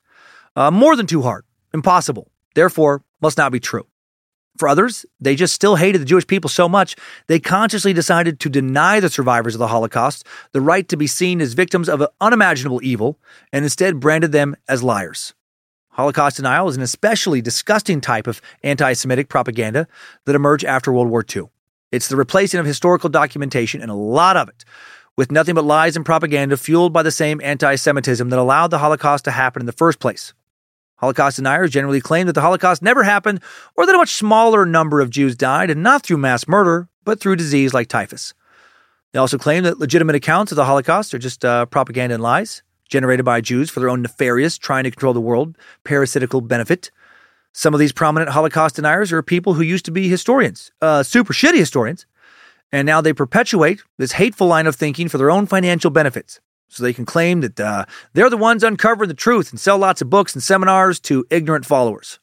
More than too hard. Impossible. Therefore, must not be true. For others, they just still hated the Jewish people so much, they consciously decided to deny the survivors of the Holocaust the right to be seen as victims of an unimaginable evil and instead branded them as liars. Holocaust denial is an especially disgusting type of anti-Semitic propaganda that emerged after World War II. It's the replacing of historical documentation, and a lot of it, with nothing but lies and propaganda fueled by the same anti-Semitism that allowed the Holocaust to happen in the first place. Holocaust deniers generally claim that the Holocaust never happened, or that a much smaller number of Jews died, and not through mass murder, but through disease like typhus. They also claim that legitimate accounts of the Holocaust are just propaganda and lies generated by Jews for their own nefarious, trying to control the world, parasitical benefit. Some of these prominent Holocaust deniers are people who used to be historians, super shitty historians, and now they perpetuate this hateful line of thinking for their own financial benefits. So they can claim that they're the ones uncovering the truth and sell lots of books and seminars to ignorant followers.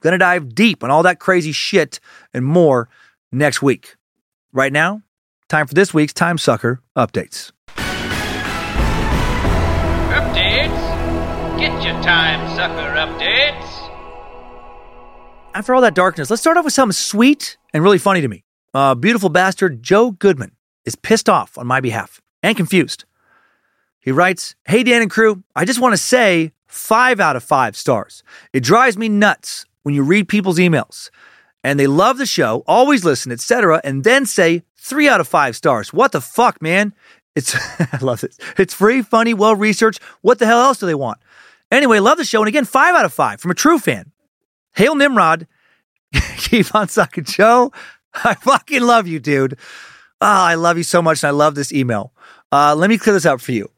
Gonna dive deep on all that crazy shit and more next week. Right now, time for this week's Time Sucker Updates. Updates? Get your Time Sucker Updates. After all that darkness, let's start off with something sweet and really funny to me. Beautiful bastard Joe Goodman is pissed off on my behalf and confused. He writes, "Hey, Dan and crew, I just want to say 5 out of 5 stars. It drives me nuts when you read people's emails and they love the show, always listen, etc., and then say 3 out of 5 stars. What the fuck, man? I love this. It's free, funny, well-researched. What the hell else do they want? Anyway, love the show. And again, 5 out of 5 from a true fan. Hail Nimrod. Keep on sucking, Joe. I fucking love you, dude. Oh, I love you so much, and I love this email. Let me clear this up for you,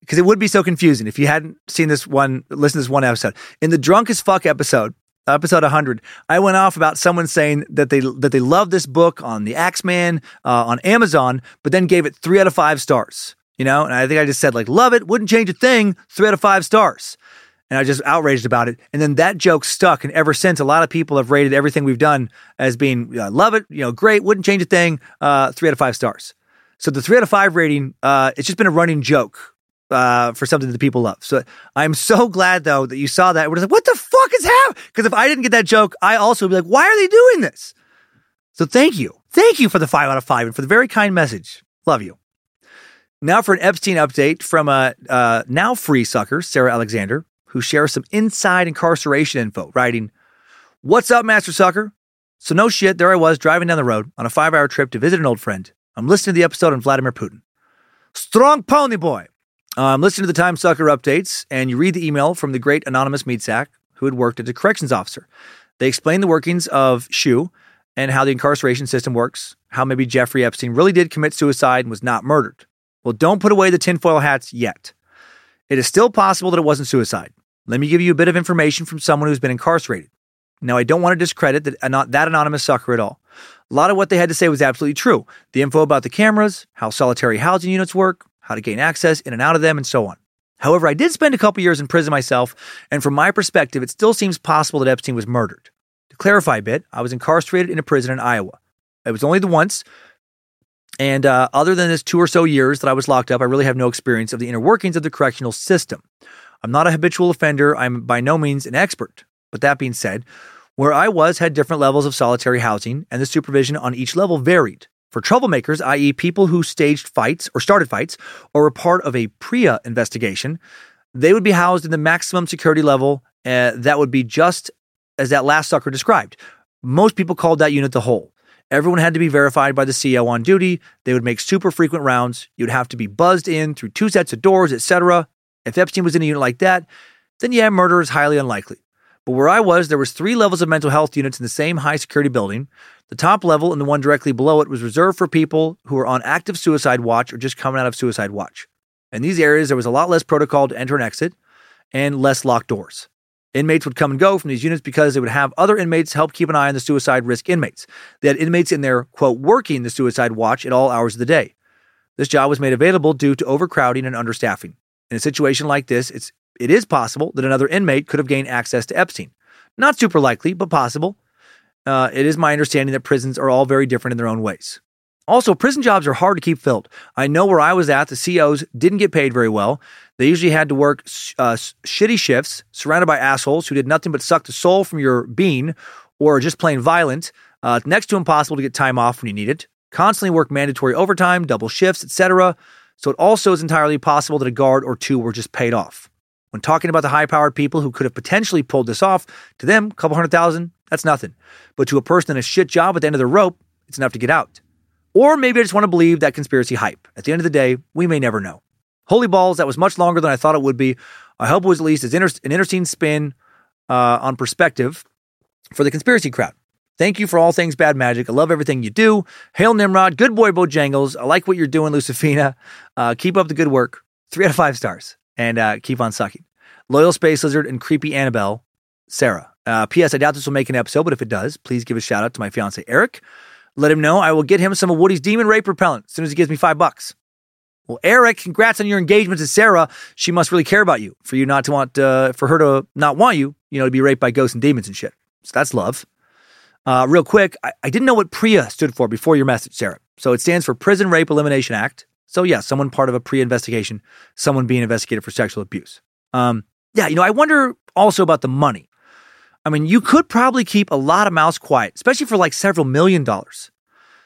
because it would be so confusing if you hadn't seen this one, listened to this one episode. In the Drunk as Fuck episode, episode 100, I went off about someone saying that they loved this book on the Axeman, on Amazon, but then gave it 3 out of 5 stars, you know? And I think I just said, like, love it, wouldn't change a thing, 3 out of 5 stars. And I was just outraged about it. And then that joke stuck. And ever since, a lot of people have rated everything we've done as being, love it, great, wouldn't change a thing, 3 out of 5 stars. So the 3 out of 5 rating, it's just been a running joke for something that people love. So I'm so glad, though, that you saw that. We're just like, what the fuck is happening? Because if I didn't get that joke, I also would be like, why are they doing this? So thank you. Thank you for the 5 out of 5 and for the very kind message. Love you. Now for an Epstein update from a now free sucker, Sarah Alexander, who shares some inside incarceration info, writing, "What's up, Master Sucker? So no shit, there I was driving down the road on a 5-hour trip to visit an old friend. I'm listening to the episode on Vladimir Putin. Strong pony boy. I'm listening to the Time Sucker updates, and you read the email from the great anonymous meat sack who had worked as a corrections officer. They explain the workings of SHU and how the incarceration system works, how maybe Jeffrey Epstein really did commit suicide and was not murdered. Well, don't put away the tinfoil hats yet. It is still possible that it wasn't suicide. Let me give you a bit of information from someone who's been incarcerated. Now, I don't want to discredit that anonymous sucker at all. A lot of what they had to say was absolutely true. The info about the cameras, how solitary housing units work, how to gain access in and out of them, and so on. However, I did spend a couple years in prison myself, and from my perspective, it still seems possible that Epstein was murdered. To clarify a bit, I was incarcerated in a prison in Iowa. It was only the once, and other than this 2 or so years that I was locked up, I really have no experience of the inner workings of the correctional system. I'm not a habitual offender. I'm by no means an expert. But that being said, where I was had different levels of solitary housing, and the supervision on each level varied. For troublemakers, i.e. people who staged fights or started fights or were part of a PREA investigation, they would be housed in the maximum security level. That would be just as that last sucker described. Most people called that unit the hole. Everyone had to be verified by the CO on duty. They would make super frequent rounds. You'd have to be buzzed in through 2 sets of doors, etc. If Epstein was in a unit like that, then yeah, murder is highly unlikely. But where I was, there was 3 levels of mental health units in the same high security building. The top level and the one directly below it was reserved for people who were on active suicide watch or just coming out of suicide watch. In these areas, there was a lot less protocol to enter and exit and less locked doors. Inmates would come and go from these units because they would have other inmates help keep an eye on the suicide risk inmates. They had inmates in there, quote, working the suicide watch at all hours of the day. This job was made available due to overcrowding and understaffing. In a situation like this, it is possible that another inmate could have gained access to Epstein. Not super likely, but possible. It is my understanding that prisons are all very different in their own ways. Also, prison jobs are hard to keep filled. I know where I was at, the COs didn't get paid very well. They usually had to work shitty shifts surrounded by assholes who did nothing but suck the soul from your being or just plain violent. Next to impossible to get time off when you need it. Constantly work mandatory overtime, double shifts, etc. So it also is entirely possible that a guard or two were just paid off. When talking about the high-powered people who could have potentially pulled this off, to them, $200,000, that's nothing. But to a person in a shit job at the end of the rope, it's enough to get out. Or maybe I just want to believe that conspiracy hype. At the end of the day, we may never know. Holy balls, that was much longer than I thought it would be. I hope it was at least as an interesting spin on perspective for the conspiracy crowd. Thank you for all things Bad Magic. I love everything you do. Hail Nimrod. Good boy, Bojangles. I like what you're doing, Lucifina. Keep up the good work. 3 out of 5 stars. And keep on sucking. Loyal Space Lizard and Creepy Annabelle, Sarah. P.S. I doubt this will make an episode, but if it does, please give a shout out to my fiance, Eric. Let him know I will get him some of Woody's Demon Rape Repellent as soon as he gives me $5. Well, Eric, congrats on your engagement to Sarah. She must really care about you for you not to want, for her to not want you, to be raped by ghosts and demons and shit. So that's love. Real quick, I didn't know what PREA stood for before your message, Sarah. So it stands for Prison Rape Elimination Act. So yeah, someone part of a PREA investigation, someone being investigated for sexual abuse. I wonder also about the money. I mean, you could probably keep a lot of mouths quiet, especially for like several $1 million,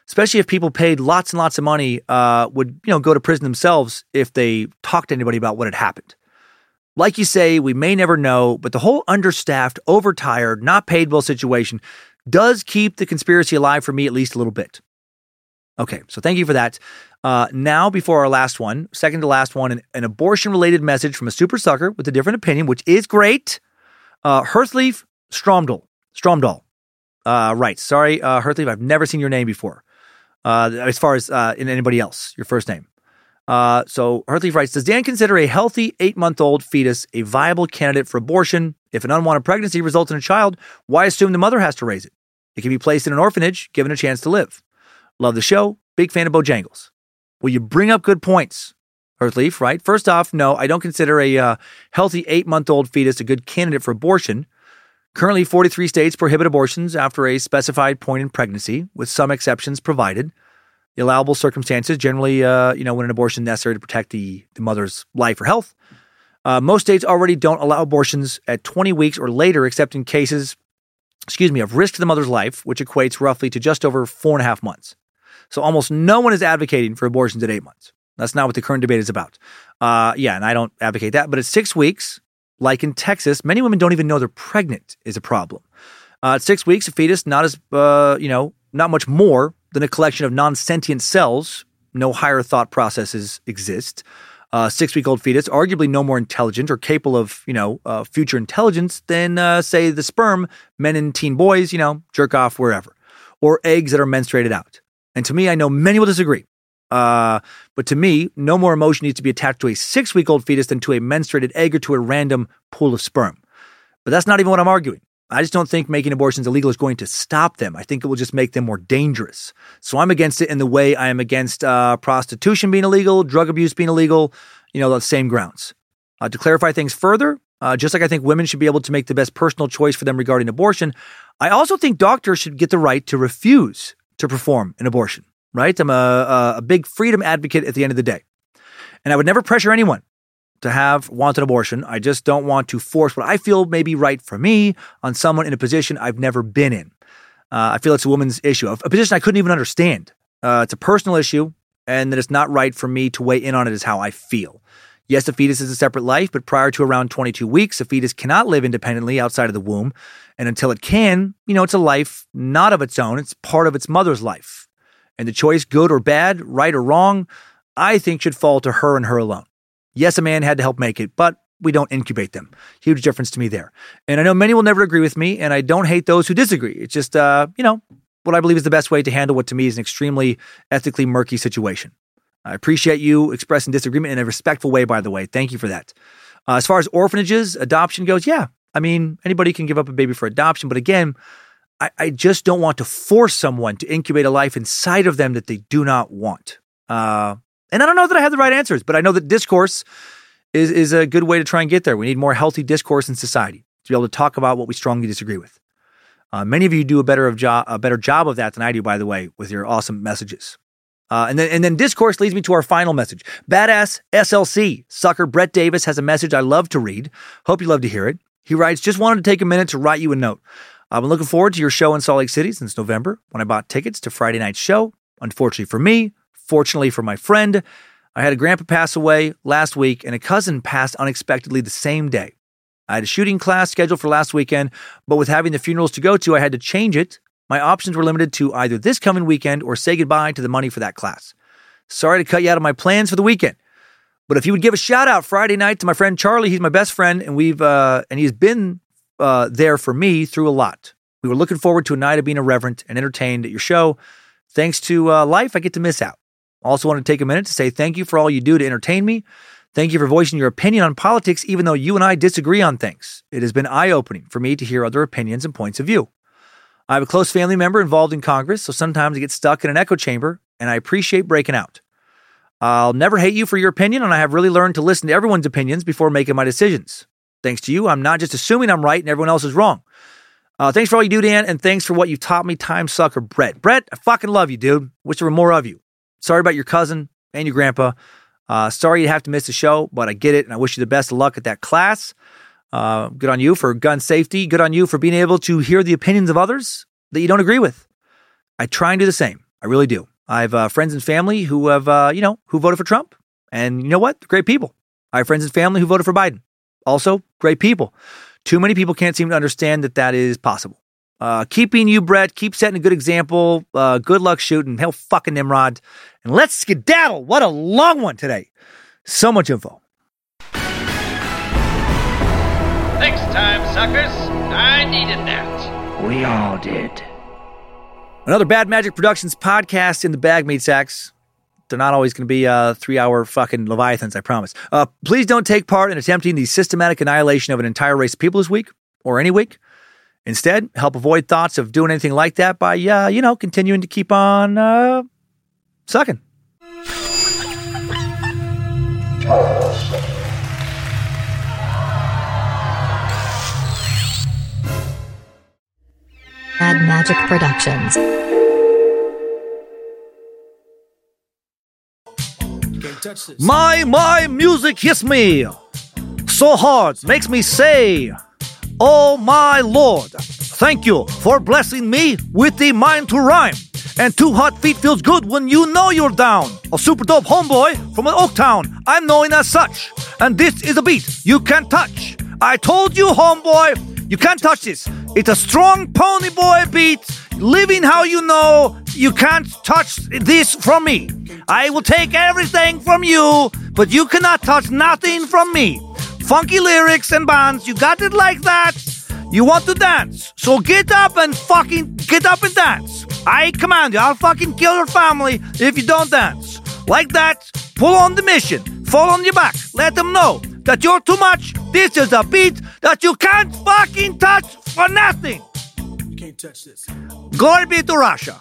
especially if people paid lots and lots of money, would go to prison themselves if they talked to anybody about what had happened. Like you say, we may never know, but the whole understaffed, overtired, not paid well situation does keep the conspiracy alive for me at least a little bit. Okay, so thank you for that. Now, before our last one, second to last one, an abortion-related message from a super sucker with a different opinion, which is great. Hearthleaf Stromdahl. Right. Sorry, Hearthleaf, I've never seen your name before. As far as in anybody else, your first name. So Hearthleaf writes, does Dan consider a healthy 8-month-old fetus a viable candidate for abortion? If an unwanted pregnancy results in a child, why assume the mother has to raise it? It can be placed in an orphanage, given a chance to live. Love the show. Big fan of Bojangles. Well, you bring up good points, Hearthleaf, right? First off, no, I don't consider a healthy 8-month-old fetus a good candidate for abortion. Currently, 43 states prohibit abortions after a specified point in pregnancy, with some exceptions provided. The allowable circumstances, generally, when an abortion is necessary to protect the mother's life or health. Most states already don't allow abortions at 20 weeks or later, except in cases, of risk to the mother's life, which equates roughly to just over 4.5 months. So almost no one is advocating for abortions at 8 months. That's not what the current debate is about. And I don't advocate that. But at 6 weeks, like in Texas, many women don't even know they're pregnant is a problem. At 6 weeks, a fetus, not much more than a collection of non-sentient cells. No higher thought processes exist. 6-week-old fetus, arguably no more intelligent or capable of, future intelligence than, say, the sperm men and teen boys, jerk off wherever, or eggs that are menstruated out. And to me, I know many will disagree. But to me, no more emotion needs to be attached to a 6-week-old fetus than to a menstruated egg or to a random pool of sperm. But that's not even what I'm arguing. I just don't think making abortions illegal is going to stop them. I think it will just make them more dangerous. So I'm against it in the way I am against prostitution being illegal, drug abuse being illegal, the same grounds. To clarify things further, just like I think women should be able to make the best personal choice for them regarding abortion, I also think doctors should get the right to refuse to perform an abortion, right? I'm a big freedom advocate at the end of the day. And I would never pressure anyone to have wanted abortion. I just don't want to force what I feel may be right for me on someone in a position I've never been in. I feel it's a woman's issue, a position I couldn't even understand. It's a personal issue, and that it's not right for me to weigh in on it is how I feel. Yes, the fetus is a separate life, but prior to around 22 weeks, a fetus cannot live independently outside of the womb. And until it can, it's a life not of its own. It's part of its mother's life. And the choice, good or bad, right or wrong, I think should fall to her and her alone. Yes, a man had to help make it, but we don't incubate them. Huge difference to me there. And I know many will never agree with me, and I don't hate those who disagree. It's just, what I believe is the best way to handle what to me is an extremely ethically murky situation. I appreciate you expressing disagreement in a respectful way, by the way. Thank you for that. As far as orphanages, adoption goes, yeah. I mean, anybody can give up a baby for adoption, but again, I just don't want to force someone to incubate a life inside of them that they do not want. And I don't know that I have the right answers, but I know that discourse is a good way to try and get there. We need more healthy discourse in society to be able to talk about what we strongly disagree with. Many of you do a better job of that than I do, by the way, with your awesome messages. And then discourse leads me to our final message. Badass SLC sucker Brett Davis has a message I love to read. Hope you love to hear it. He writes, just wanted to take a minute to write you a note. I've been looking forward to your show in Salt Lake City since November when I bought tickets to Friday night's show. Unfortunately for me, fortunately for my friend, I had a grandpa pass away last week and a cousin passed unexpectedly the same day. I had a shooting class scheduled for last weekend, but with having the funerals to go to, I had to change it. My options were limited to either this coming weekend or say goodbye to the money for that class. Sorry to cut you out of my plans for the weekend, but if you would give a shout out Friday night to my friend Charlie, he's my best friend, and he's been there for me through a lot. We were looking forward to a night of being irreverent and entertained at your show. Thanks to life, I get to miss out. Also want to take a minute to say thank you for all you do to entertain me. Thank you for voicing your opinion on politics, even though you and I disagree on things. It has been eye-opening for me to hear other opinions and points of view. I have a close family member involved in Congress, so sometimes I get stuck in an echo chamber, and I appreciate breaking out. I'll never hate you for your opinion, and I have really learned to listen to everyone's opinions before making my decisions. Thanks to you, I'm not just assuming I'm right and everyone else is wrong. Thanks for all you do, Dan, and thanks for what you taught me, time sucker Brett. Brett, I fucking love you, dude. Wish there were more of you. Sorry about your cousin and your grandpa. Sorry you have to miss the show, but I get it, and I wish you the best of luck at that class. Good on you for gun safety. Good on you for being able to hear the opinions of others that you don't agree with. I try and do the same. I really do. I have friends and family who have, who voted for Trump. And you know what? They're great people. I have friends and family who voted for Biden. Also, great people. Too many people can't seem to understand that that is possible. Keep being you, Brett. Keep setting a good example. Good luck shooting. Hell fucking Nimrod. And let's skedaddle. What a long one today. So much info. Next time, suckers, I needed that. We all did. Another Bad Magic Productions podcast in the bag, meat sacks. They're not always going to be 3-hour fucking leviathans, I promise. Please don't take part in attempting the systematic annihilation of an entire race of people this week or any week. Instead, help avoid thoughts of doing anything like that by, continuing to keep on sucking. Bad Magic Productions. My music hits me so hard, makes me say, oh my Lord, thank you for blessing me with the mind to rhyme. And two hot feet feels good when you know you're down. A super dope homeboy from an Oaktown, I'm known as such. And this is a beat you can't touch. I told you, homeboy, you can't touch this. It's a strong pony boy beat, living how you know, you can't touch this from me. I will take everything from you, but you cannot touch nothing from me. Funky lyrics and bands, you got it like that. You want to dance, so get up and dance. I command you, I'll fucking kill your family if you don't dance. Like that, pull on the mission, fall on your back, let them know that you're too much. This is a beat that you can't fucking touch. For nothing. You can't touch this. Glory be to Russia.